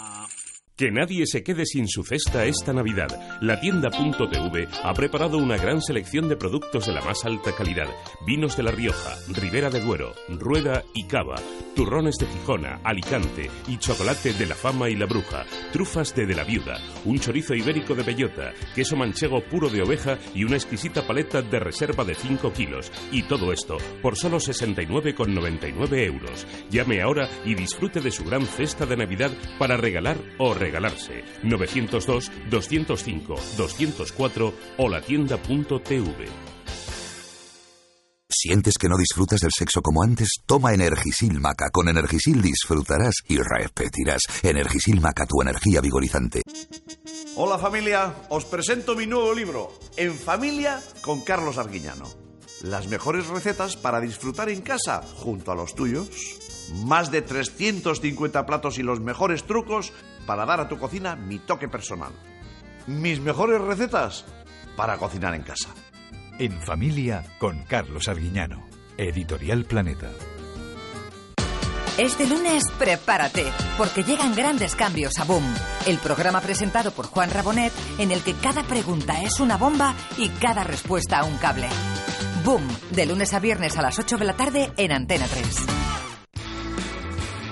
Que nadie se quede sin su cesta esta Navidad. La tienda punto t v ha preparado una gran selección de productos de la más alta calidad. Vinos de La Rioja, Ribera de Duero, Rueda y Cava, turrones de Gijona, Alicante y chocolate de La Fama y La Bruja, trufas de De la Viuda, un chorizo ibérico de bellota, queso manchego puro de oveja y una exquisita paleta de reserva de cinco kilos. Y todo esto por solo sesenta y nueve con noventa y nueve euros. Llame ahora y disfrute de su gran cesta de Navidad para regalar o regalar. Regalarse. nueve cero dos, dos cero cinco, dos cero cuatro o la tienda punto t v. ¿Sientes que no disfrutas del sexo como antes? Toma Energisil Maca. Con Energisil disfrutarás y repetirás. Energisil Maca, tu energía vigorizante. Hola familia, os presento mi nuevo libro, En Familia con Carlos Arguiñano. Las mejores recetas para disfrutar en casa junto a los tuyos. Más de trescientos cincuenta platos y los mejores trucos para dar a tu cocina mi toque personal. Mis mejores recetas para cocinar en casa. En Familia con Carlos Arguiñano. Editorial Planeta. Este lunes, prepárate, porque llegan grandes cambios a BOOM, el programa presentado por Juan Rabonet, en el que cada pregunta es una bomba y cada respuesta un cable. BOOM, de lunes a viernes a las ocho de la tarde en Antena tres.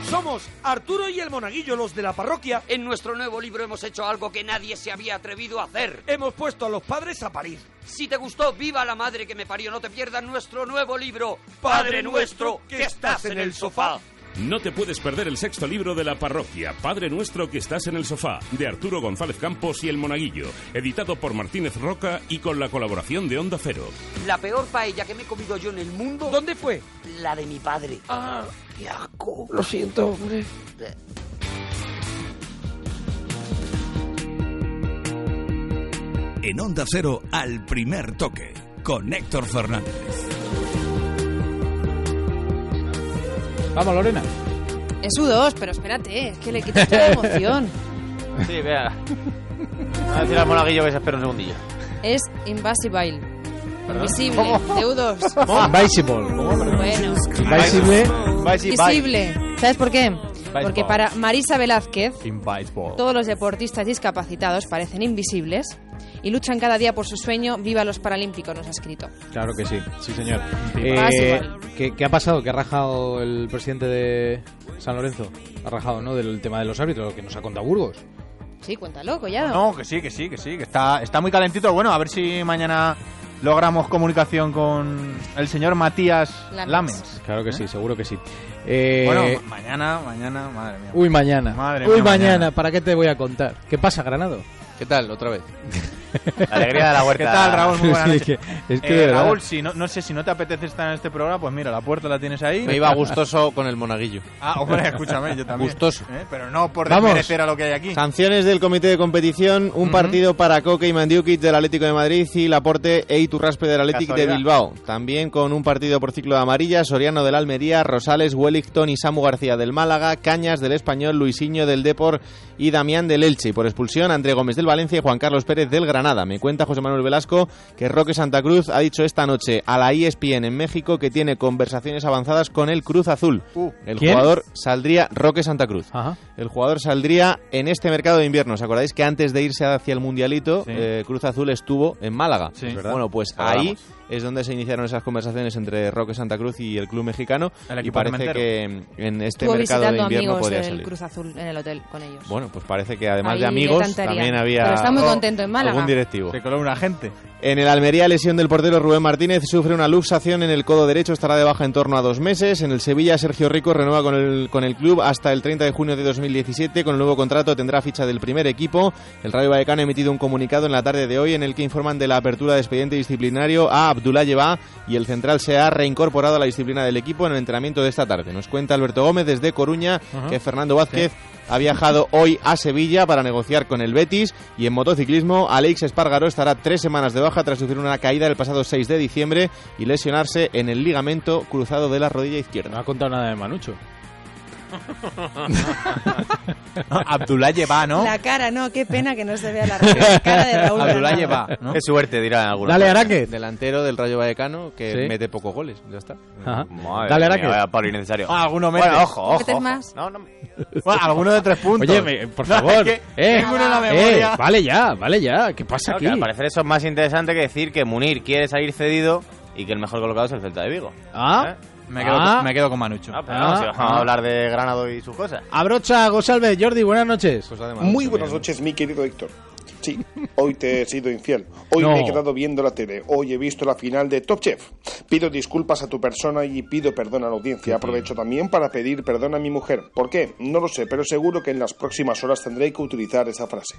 Somos Arturo y el Monaguillo, los de la parroquia. En nuestro nuevo libro hemos hecho algo que nadie se había atrevido a hacer. Hemos puesto a los padres a parir. Si te gustó, viva la madre que me parió. No te pierdas nuestro nuevo libro, Padre Nuestro, que estás en el sofá. No te puedes perder el sexto libro de la parroquia, Padre Nuestro que estás en el sofá, de Arturo González Campos y El Monaguillo, editado por Martínez Roca y con la colaboración de Onda Cero. La peor paella que me he comido yo en el mundo... ¿Dónde fue? La de mi padre. ¡Ah, qué asco! Lo siento, hombre. En Onda Cero, Al Primer Toque, con Héctor Fernández. Vamos, Lorena. Es u dos, pero espérate, es que le quitas toda la emoción. Sí, vea. Voy a decir al Monaguillo que se espera un segundillo. Es Invisible. ¿Perdón? Invisible, ¿cómo? De u dos. ¿Cómo? Invisible. Bueno. Invisible. Invisible. ¿Sabes por qué? Invisible. Porque para Marisa Velázquez, Invisible. Todos los deportistas discapacitados parecen invisibles y luchan cada día por su sueño. Viva los Paralímpicos, nos ha escrito. Claro que sí, sí señor. eh, ¿qué, ¿Qué ha pasado? ¿Qué ha rajado el presidente de San Lorenzo? Ha rajado, ¿no?, del tema de los árbitros, lo que nos ha contado Burgos. Sí, cuéntalo, Collado. No, que sí, que sí, que sí, que está, está muy calentito. Bueno, a ver si mañana logramos comunicación con el señor Matías Lames. Lames. Claro que ¿Eh? sí, seguro que sí. Eh... Bueno, mañana, mañana, madre mía. Uy, mañana. Madre mía, Uy, mañana. mañana, ¿para qué te voy a contar? ¿Qué pasa, Granado? ¿Qué tal? Otra vez. La alegría de la huerta. ¿Qué tal, Raúl? Muy buenas noches. Es que eh, Raúl, si no, no sé si no te apetece estar en este programa, pues mira, la puerta la tienes ahí. Me iba gustoso con el Monaguillo. Ah, hombre, escúchame, yo también. Gustoso. ¿Eh? Pero no por desmerecer a lo que hay aquí. Sanciones del comité de competición, un uh-huh. partido para Coque y Mandiukic del Atlético de Madrid y Laporte e Iturraspe del Atlético de Bilbao. También con un partido por ciclo de amarilla, Soriano del Almería, Rosales, Wellington y Samu García del Málaga, Cañas del Español, Luisinho del Depor y Damián del Elche. Y por expulsión, André Gómez del Valencia y Juan Carlos Pérez del Granada. Me cuenta José Manuel Velasco que Roque Santa Cruz ha dicho esta noche a la E S P N en México que tiene conversaciones avanzadas con el Cruz Azul. Uh, el ¿quién? jugador saldría, Roque Santa Cruz. Ajá. El jugador saldría en este mercado de invierno. ¿Os acordáis que antes de irse hacia el Mundialito, sí. eh, Cruz Azul estuvo en Málaga? Sí. Bueno, pues ahí es donde se iniciaron esas conversaciones entre Roque Santa Cruz y el club mexicano. El y parece que en este Estuvo mercado de invierno podía salir. Cruz Azul en el hotel con ellos. Bueno, pues parece que además ahí de amigos también había... Pero está muy contento en Málaga. un directivo. Se coló un agente. En el Almería, lesión del portero Rubén Martínez, sufre una luxación en el codo derecho, estará de baja en torno a dos meses. En el Sevilla, Sergio Rico renueva con el, con el club hasta el treinta de junio de dos mil diecisiete. Con el nuevo contrato tendrá ficha del primer equipo. El Rayo Vallecano ha emitido un comunicado en la tarde de hoy en el que informan de la apertura de expediente disciplinario a Abdullah Yebá, y el central se ha reincorporado a la disciplina del equipo en el entrenamiento de esta tarde. Nos cuenta Alberto Gómez desde Coruña, uh-huh, que Fernando Vázquez, sí, ha viajado hoy a Sevilla para negociar con el Betis. Y en motociclismo, Alex Espargaró estará tres semanas de baja tras sufrir una caída el pasado seis de diciembre y lesionarse en el ligamento cruzado de la rodilla izquierda. No ha contado nada de Manucho. No, Abdullah Yebá, ¿no? La cara, no, qué pena que no se vea la, la cara de Raúl Abdullah Yebá, ¿no? Qué suerte, dirá alguno. Dale Araquez, delantero del Rayo Vallecano, que ¿sí? mete pocos goles, ya está. Madre, dale Araquez, Pablo innecesario. Ah, alguno mete. Bueno, ojo, ojo. ¿Metes más? No, no. Bueno, alguno de tres puntos. Oye, me, por favor. No, es que eh, la memoria. Eh, vale ya, vale ya. ¿Qué pasa no, aquí? Al parecer eso es más interesante que decir que Munir quiere salir cedido y que el mejor colocado es el Celta de Vigo. Ah. ¿Eh? Me quedo, ah, con, me quedo con Manucho. Ah, pero ah, no, si vamos ah, a hablar de Granado y sus cosas. Abrocha, González, Jordi, buenas noches. Muy buenas noches, mi querido Héctor. Sí, hoy te he sido infiel. Hoy no. me he quedado viendo la tele. Hoy he visto la final de Top Chef. Pido disculpas a tu persona y pido perdón a la audiencia. Aprovecho también para pedir perdón a mi mujer. ¿Por qué? No lo sé, pero seguro que en las próximas horas tendré que utilizar esa frase.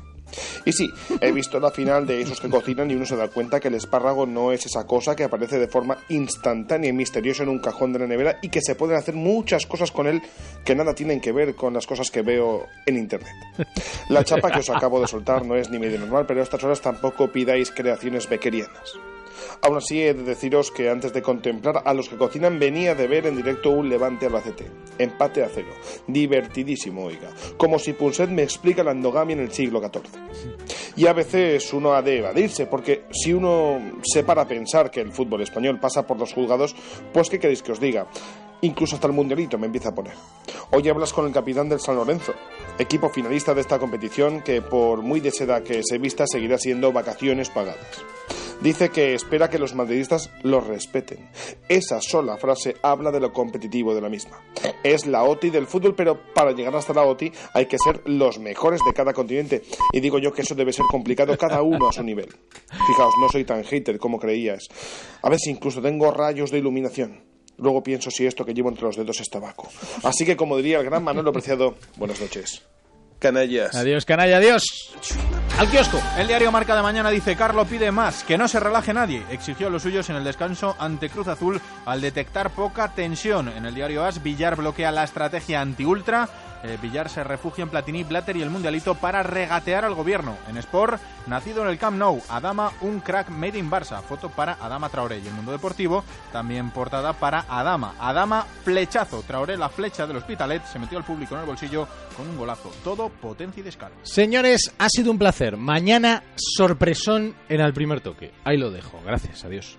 Y sí, he visto la final de esos que cocinan y uno se da cuenta que el espárrago no es esa cosa que aparece de forma instantánea y misteriosa en un cajón de la nevera y que se pueden hacer muchas cosas con él que nada tienen que ver con las cosas que veo en internet. La chapa que os acabo de soltar no es ni medio normal, pero a estas horas tampoco pidáis creaciones bequerianas. Aún así, he de deciros que antes de contemplar a los que cocinan, venía de ver en directo un Levante Albacete. Empate a cero. Divertidísimo, oiga. Como si Punset me explica la endogamia en el siglo catorce. Y a veces uno ha de evadirse, porque si uno se para a pensar que el fútbol español pasa por los juzgados, pues ¿qué queréis que os diga? Incluso hasta el mundialito me empieza a poner. Hoy hablas con el capitán del San Lorenzo, equipo finalista de esta competición que, por muy de seda que se vista, seguirá siendo vacaciones pagadas. Dice que espera que los madridistas los respeten. Esa sola frase habla de lo competitivo de la misma. Es la O T I del fútbol, pero para llegar hasta la O T I hay que ser los mejores de cada continente. Y digo yo que eso debe ser complicado, cada uno a su nivel. Fijaos, no soy tan hater como creías. A ver si incluso tengo rayos de iluminación. Luego pienso si esto que llevo entre los dedos es tabaco. Así que, como diría el gran Manolo Preciado, buenas noches, canallas. Adiós, canalla, adiós. Al kiosco. El diario Marca de mañana dice: Carlo pide más, que no se relaje nadie. Exigió a los suyos en el descanso ante Cruz Azul al detectar poca tensión. En el diario As, Villar bloquea la estrategia anti-ultra. Eh, Villar se refugia en Platini, Blatter y el Mundialito para regatear al gobierno. En Sport, nacido en el Camp Nou, Adama, un crack made in Barça. Foto para Adama Traoré. Y el Mundo Deportivo, también portada para Adama. Adama, flechazo. Traoré, la flecha del Hospitalet, se metió al público en el bolsillo con un golazo. Todo potencia y descaro. Señores, ha sido un placer. Mañana, sorpresón en Al Primer Toque. Ahí lo dejo. Gracias. Adiós.